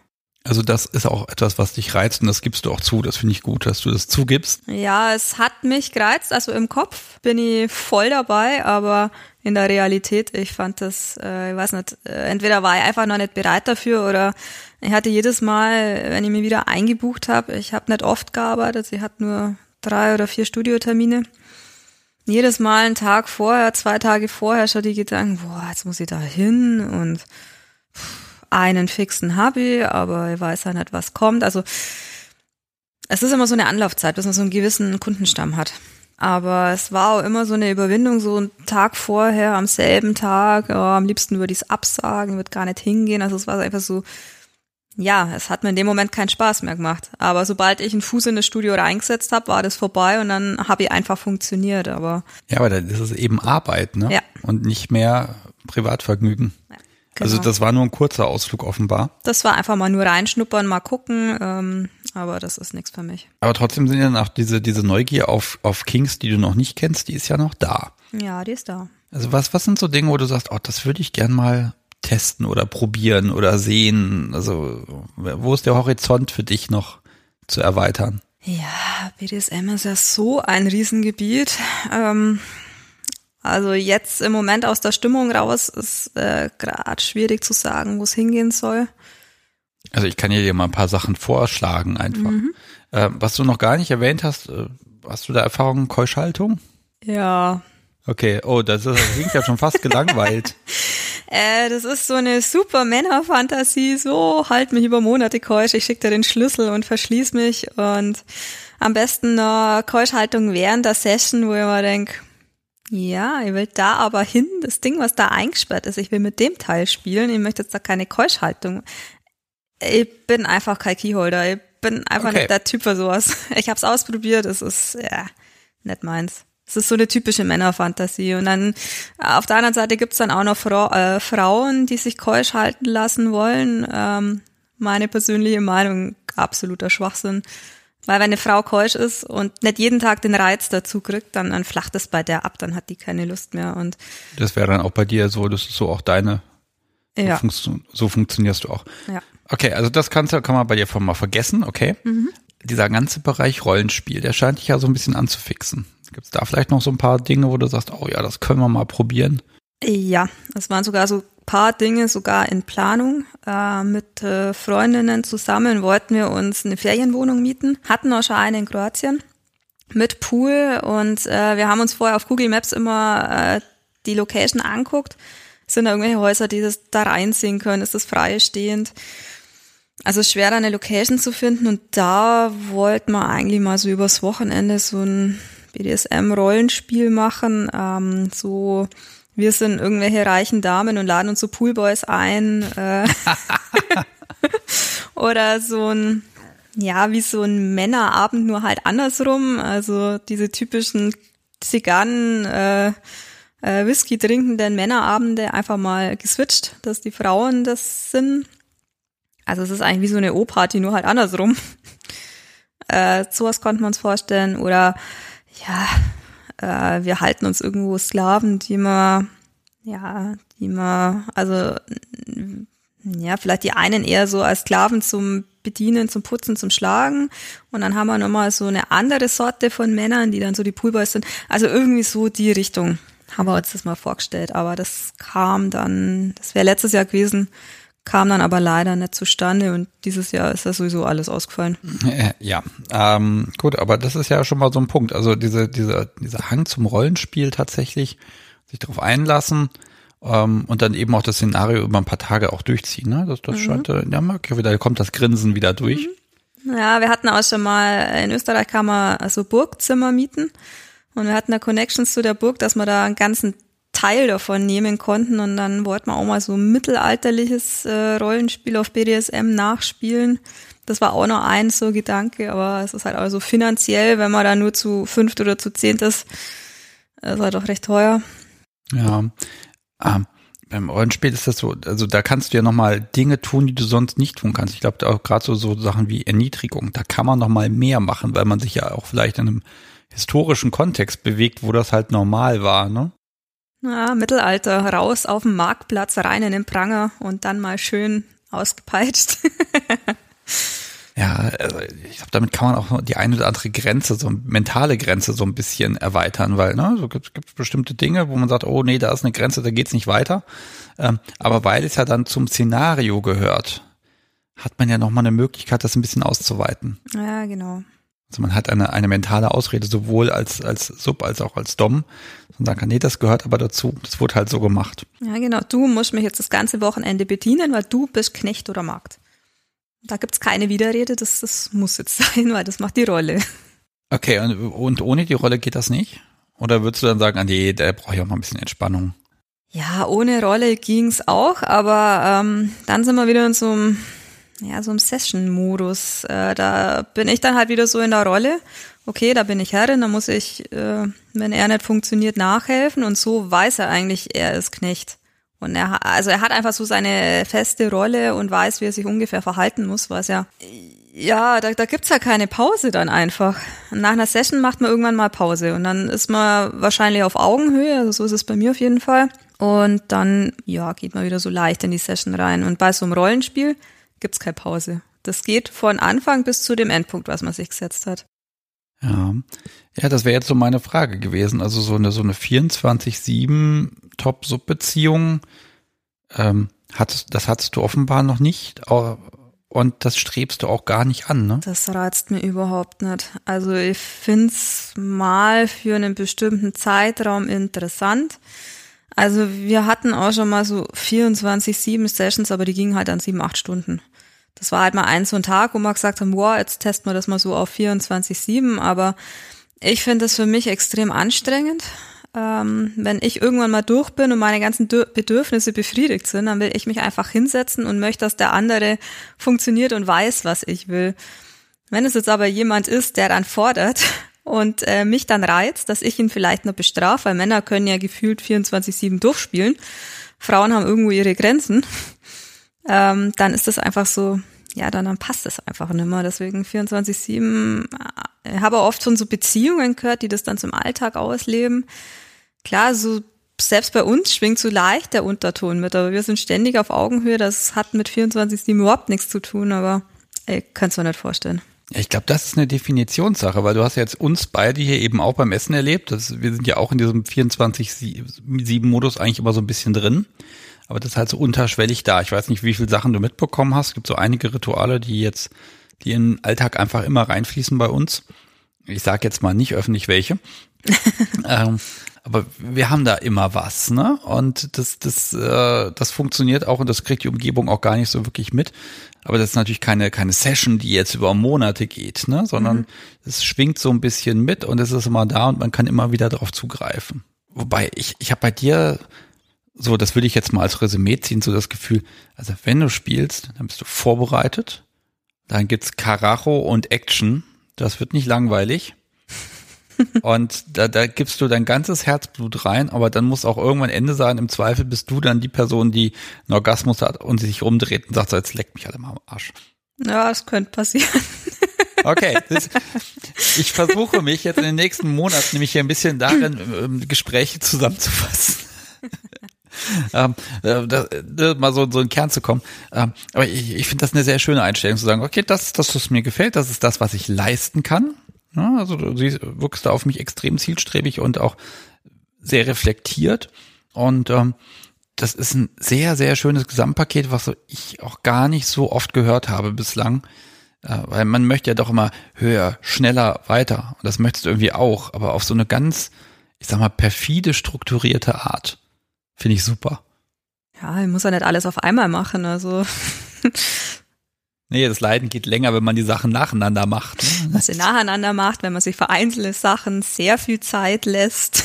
Also das ist auch etwas, was dich reizt und das gibst du auch zu, das finde ich gut, dass du das zugibst. Ja, es hat mich gereizt, also im Kopf bin ich voll dabei, aber in der Realität, ich fand das, ich weiß nicht, entweder war ich einfach noch nicht bereit dafür oder ich hatte jedes Mal, wenn ich mir wieder eingebucht habe, ich habe nicht oft gearbeitet, ich hatte nur 3 oder 4 Studiotermine. Jedes Mal einen Tag vorher, 2 Tage vorher schon die Gedanken, boah, jetzt muss ich da hin und einen fixen Hobby, aber ich weiß ja nicht, was kommt. Also es ist immer so eine Anlaufzeit, bis man so einen gewissen Kundenstamm hat. Aber es war auch immer so eine Überwindung, so einen Tag vorher, am selben Tag, am liebsten würde ich es absagen, würde gar nicht hingehen. Also es war einfach so, ja, es hat mir in dem Moment keinen Spaß mehr gemacht. Aber sobald ich einen Fuß in das Studio reingesetzt habe, war das vorbei und dann habe ich einfach funktioniert. Aber dann ist es eben Arbeit, ne? Ja. Und nicht mehr Privatvergnügen. Ja. Genau. Also das war nur ein kurzer Ausflug offenbar. Das war einfach mal nur reinschnuppern, mal gucken, aber das ist nichts für mich. Aber trotzdem sind ja auch diese Neugier auf Kings, die du noch nicht kennst, die ist ja noch da. Ja, die ist da. Also was sind so Dinge, wo du sagst, oh, das würde ich gern mal testen oder probieren oder sehen? Also wo ist der Horizont für dich noch zu erweitern? Ja, BDSM ist ja so ein Riesengebiet. Also jetzt im Moment aus der Stimmung raus ist gerade schwierig zu sagen, wo es hingehen soll. Also ich kann dir mal ein paar Sachen vorschlagen einfach. Was du noch gar nicht erwähnt hast, hast du da Erfahrungen in Keuschhaltung? Ja. Okay, oh, das klingt ja schon fast gelangweilt. Das ist so eine super Männerfantasie, so halt mich über Monate keusch, ich schicke dir den Schlüssel und verschließ mich und am besten eine Keuschhaltung während der Session, wo ich mal denke, ja, ich will da aber hin, das Ding, was da eingesperrt ist, ich will mit dem Teil spielen, ich möchte jetzt da keine Keuschhaltung. Ich bin einfach kein Keyholder, ich bin einfach nicht der Typ für sowas. Ich habe es ausprobiert, es ist ja nicht meins. Es ist so eine typische Männerfantasie. Und dann auf der anderen Seite gibt's dann auch noch Frauen, die sich keusch halten lassen wollen. Meine persönliche Meinung, absoluter Schwachsinn. Weil wenn eine Frau keusch ist und nicht jeden Tag den Reiz dazu kriegt, dann flacht es bei der ab, dann hat die keine Lust mehr. Und das wäre dann auch bei dir so, das ist so auch deine, ja. So funktionierst du auch. Ja. Okay, also das kann man bei dir mal vergessen, okay. Dieser ganze Bereich Rollenspiel, der scheint dich ja so ein bisschen anzufixen. Gibt es da vielleicht noch so ein paar Dinge, wo du sagst, oh ja, das können wir mal probieren? Ja, es waren sogar so ein paar Dinge sogar in Planung. Mit Freundinnen zusammen wollten wir uns eine Ferienwohnung mieten, hatten auch schon eine in Kroatien mit Pool und wir haben uns vorher auf Google Maps immer die Location anguckt. Sind da irgendwelche Häuser, die das da reinziehen können? Ist das freistehend? Also schwer, da eine Location zu finden und da wollten wir eigentlich mal so übers Wochenende so ein BDSM-Rollenspiel machen, so wir sind irgendwelche reichen Damen und laden uns so Poolboys ein oder so ein, ja, wie so ein Männerabend, nur halt andersrum, also diese typischen Zigarren Whisky trinkenden Männerabende einfach mal geswitcht, dass die Frauen das sind. Also es ist eigentlich wie so eine O-Party, nur halt andersrum. Sowas konnten wir uns vorstellen. Oder ja, wir halten uns irgendwo Sklaven, die vielleicht die einen eher so als Sklaven zum Bedienen, zum Putzen, zum Schlagen. Und dann haben wir nochmal so eine andere Sorte von Männern, die dann so die Poolboys sind. Also irgendwie so die Richtung haben wir uns das mal vorgestellt. Aber das kam dann, das wäre letztes Jahr gewesen, kam dann aber leider nicht zustande. Und dieses Jahr ist das sowieso alles ausgefallen. Ja, gut, aber das ist ja schon mal so ein Punkt. Also dieser Hang zum Rollenspiel tatsächlich, sich darauf einlassen, und dann eben auch das Szenario über ein paar Tage auch durchziehen, ne? Das scheint, ja, mag ich wieder, da kommt das Grinsen wieder durch. Ja, wir hatten auch schon mal, in Österreich kann man so Burgzimmer mieten und wir hatten da Connections zu der Burg, dass wir da einen ganzen Teil davon nehmen konnten und dann wollten wir auch mal so mittelalterliches Rollenspiel auf BDSM nachspielen. Das war auch noch ein so Gedanke, aber es ist halt auch so finanziell, wenn man da nur zu 5 oder zu 10 ist, ist halt auch recht teuer. Ja. Beim Rollenspiel ist das so, also da kannst du ja nochmal Dinge tun, die du sonst nicht tun kannst. Ich glaube, auch gerade so Sachen wie Erniedrigung, da kann man nochmal mehr machen, weil man sich ja auch vielleicht in einem historischen Kontext bewegt, wo das halt normal war, ne? Ja, Mittelalter, raus auf den Marktplatz, rein in den Pranger und dann mal schön ausgepeitscht. Ja, also ich glaube, damit kann man auch die eine oder andere Grenze, so mentale Grenze so ein bisschen erweitern, weil ne, so gibt's bestimmte Dinge, wo man sagt, oh nee, da ist eine Grenze, da geht's nicht weiter. Aber weil es ja dann zum Szenario gehört, hat man ja nochmal eine Möglichkeit, das ein bisschen auszuweiten. Ja, genau. Also man hat eine mentale Ausrede, sowohl als Sub als auch als Dom. Und sagen kann, nee, das gehört aber dazu. Das wurde halt so gemacht. Ja, genau. Du musst mich jetzt das ganze Wochenende bedienen, weil du bist Knecht oder Magd. Da gibt's keine Widerrede, das muss jetzt sein, weil das macht die Rolle. Okay, und ohne die Rolle geht das nicht? Oder würdest du dann sagen, nee, da brauche ich auch mal ein bisschen Entspannung? Ja, ohne Rolle ging's auch, aber dann sind wir wieder in so einem Session-Modus. Da bin ich dann halt wieder so in der Rolle. Okay, da bin ich Herrin, da muss ich, wenn er nicht funktioniert, nachhelfen. Und so weiß er eigentlich, er ist Knecht. Und er hat einfach so seine feste Rolle und weiß, wie er sich ungefähr verhalten muss, weil es ja, da gibt's ja keine Pause dann einfach. Nach einer Session macht man irgendwann mal Pause und dann ist man wahrscheinlich auf Augenhöhe, also so ist es bei mir auf jeden Fall. Und dann, ja, geht man wieder so leicht in die Session rein. Und bei so einem Rollenspiel gibt's keine Pause. Das geht von Anfang bis zu dem Endpunkt, was man sich gesetzt hat. Ja, das wäre jetzt so meine Frage gewesen. Also so eine 24/7 Top-Sub-Beziehung, das hattest du offenbar noch nicht und das strebst du auch gar nicht an, ne? Das reizt mir überhaupt nicht. Also ich finde es mal für einen bestimmten Zeitraum interessant. Also wir hatten auch schon mal so 24/7 Sessions, aber die gingen halt an 7, 8 Stunden. Das war halt mal so ein Tag, wo wir gesagt haben, wow, jetzt testen wir das mal so auf 24/7, aber ich finde das für mich extrem anstrengend. Wenn ich irgendwann mal durch bin und meine ganzen Bedürfnisse befriedigt sind, dann will ich mich einfach hinsetzen und möchte, dass der andere funktioniert und weiß, was ich will. Wenn es jetzt aber jemand ist, der dann fordert und mich dann reizt, dass ich ihn vielleicht noch bestrafe, weil Männer können ja gefühlt 24/7 durchspielen, Frauen haben irgendwo ihre Grenzen, dann ist das einfach so, ja, dann passt das einfach nicht mehr. Deswegen 24/7, ich habe oft von so Beziehungen gehört, die das dann zum Alltag ausleben. Klar, so selbst bei uns schwingt so leicht der Unterton mit, aber wir sind ständig auf Augenhöhe, das hat mit 24/7 überhaupt nichts zu tun, aber ey, kannst du mir nicht vorstellen. Ja, ich glaube, das ist eine Definitionssache, weil du hast ja jetzt uns beide hier eben auch beim Essen erlebt, wir sind ja auch in diesem 24/7-Modus eigentlich immer so ein bisschen drin. Aber das ist halt so unterschwellig da. Ich weiß nicht, wie viele Sachen du mitbekommen hast. Es gibt so einige Rituale, die in den Alltag einfach immer reinfließen bei uns. Ich sage jetzt mal nicht öffentlich welche. Aber wir haben da immer was, ne? Und das funktioniert auch und das kriegt die Umgebung auch gar nicht so wirklich mit. Aber das ist natürlich keine Session, die jetzt über Monate geht, ne? Sondern es schwingt so ein bisschen mit und es ist immer da und man kann immer wieder drauf zugreifen. Wobei ich habe bei dir so, das würde ich jetzt mal als Resümee ziehen, so das Gefühl, also wenn du spielst, dann bist du vorbereitet, dann gibt's Karacho und Action, das wird nicht langweilig Und da gibst du dein ganzes Herzblut rein, aber dann muss auch irgendwann Ende sein. Im Zweifel bist du dann die Person, die einen Orgasmus hat und sich rumdreht und sagt, so, jetzt leckt mich alle mal am Arsch. Ja, das könnte passieren. Okay, ich versuche mich jetzt in den nächsten Monaten nämlich hier ein bisschen darin, Gespräche zusammenzufassen. Mal so in den Kern zu kommen. Aber ich finde das eine sehr schöne Einstellung, zu sagen, okay, das mir gefällt, das ist das, was ich leisten kann. Ja, also du wirkst da auf mich extrem zielstrebig und auch sehr reflektiert. Und das ist ein sehr, sehr schönes Gesamtpaket, was ich auch gar nicht so oft gehört habe bislang. Weil man möchte ja doch immer höher, schneller, weiter. Und das möchtest du irgendwie auch. Aber auf so eine ganz, ich sag mal, perfide, strukturierte Art. Finde ich super. Ja, man muss ja nicht alles auf einmal machen. Also. Nee, das Leiden geht länger, wenn man die Sachen nacheinander macht. Ne? Wenn man sie nacheinander macht, wenn man sich für einzelne Sachen sehr viel Zeit lässt.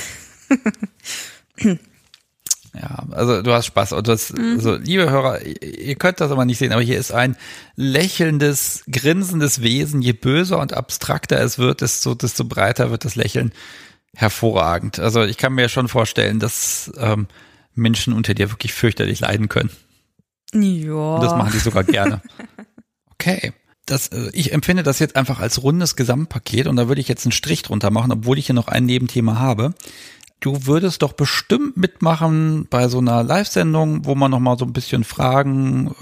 Ja, also du hast Spaß. Und also, liebe Hörer, ihr könnt das aber nicht sehen, aber hier ist ein lächelndes, grinsendes Wesen. Je böser und abstrakter es wird, desto breiter wird das Lächeln. Hervorragend. Also ich kann mir schon vorstellen, dass Menschen unter dir wirklich fürchterlich leiden können. Ja. Und das machen die sogar gerne. Okay. Ich empfinde das jetzt einfach als rundes Gesamtpaket und da würde ich jetzt einen Strich drunter machen, obwohl ich hier noch ein Nebenthema habe. Du würdest doch bestimmt mitmachen bei so einer Live-Sendung, wo man nochmal so ein bisschen Fragen,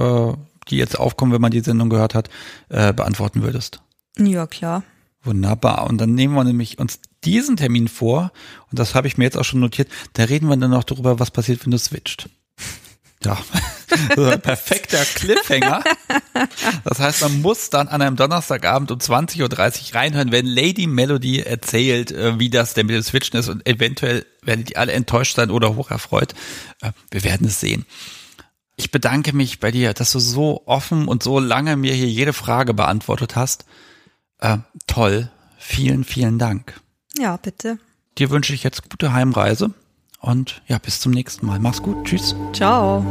die jetzt aufkommen, wenn man die Sendung gehört hat, beantworten würdest. Ja, klar. Wunderbar. Und dann nehmen wir nämlich uns diesen Termin vor, und das habe ich mir jetzt auch schon notiert, da reden wir dann noch darüber, was passiert, wenn du switcht. Ja, so ein perfekter Cliffhanger. Das heißt, man muss dann an einem Donnerstagabend um 20.30 Uhr reinhören, wenn Lady Melody erzählt, wie das denn mit dem Switchen ist, und eventuell werden die alle enttäuscht sein oder hocherfreut. Wir werden es sehen. Ich bedanke mich bei dir, dass du so offen und so lange mir hier jede Frage beantwortet hast. Toll. Vielen, vielen Dank. Ja, bitte. Dir wünsche ich jetzt gute Heimreise. Und ja, bis zum nächsten Mal. Mach's gut. Tschüss. Ciao.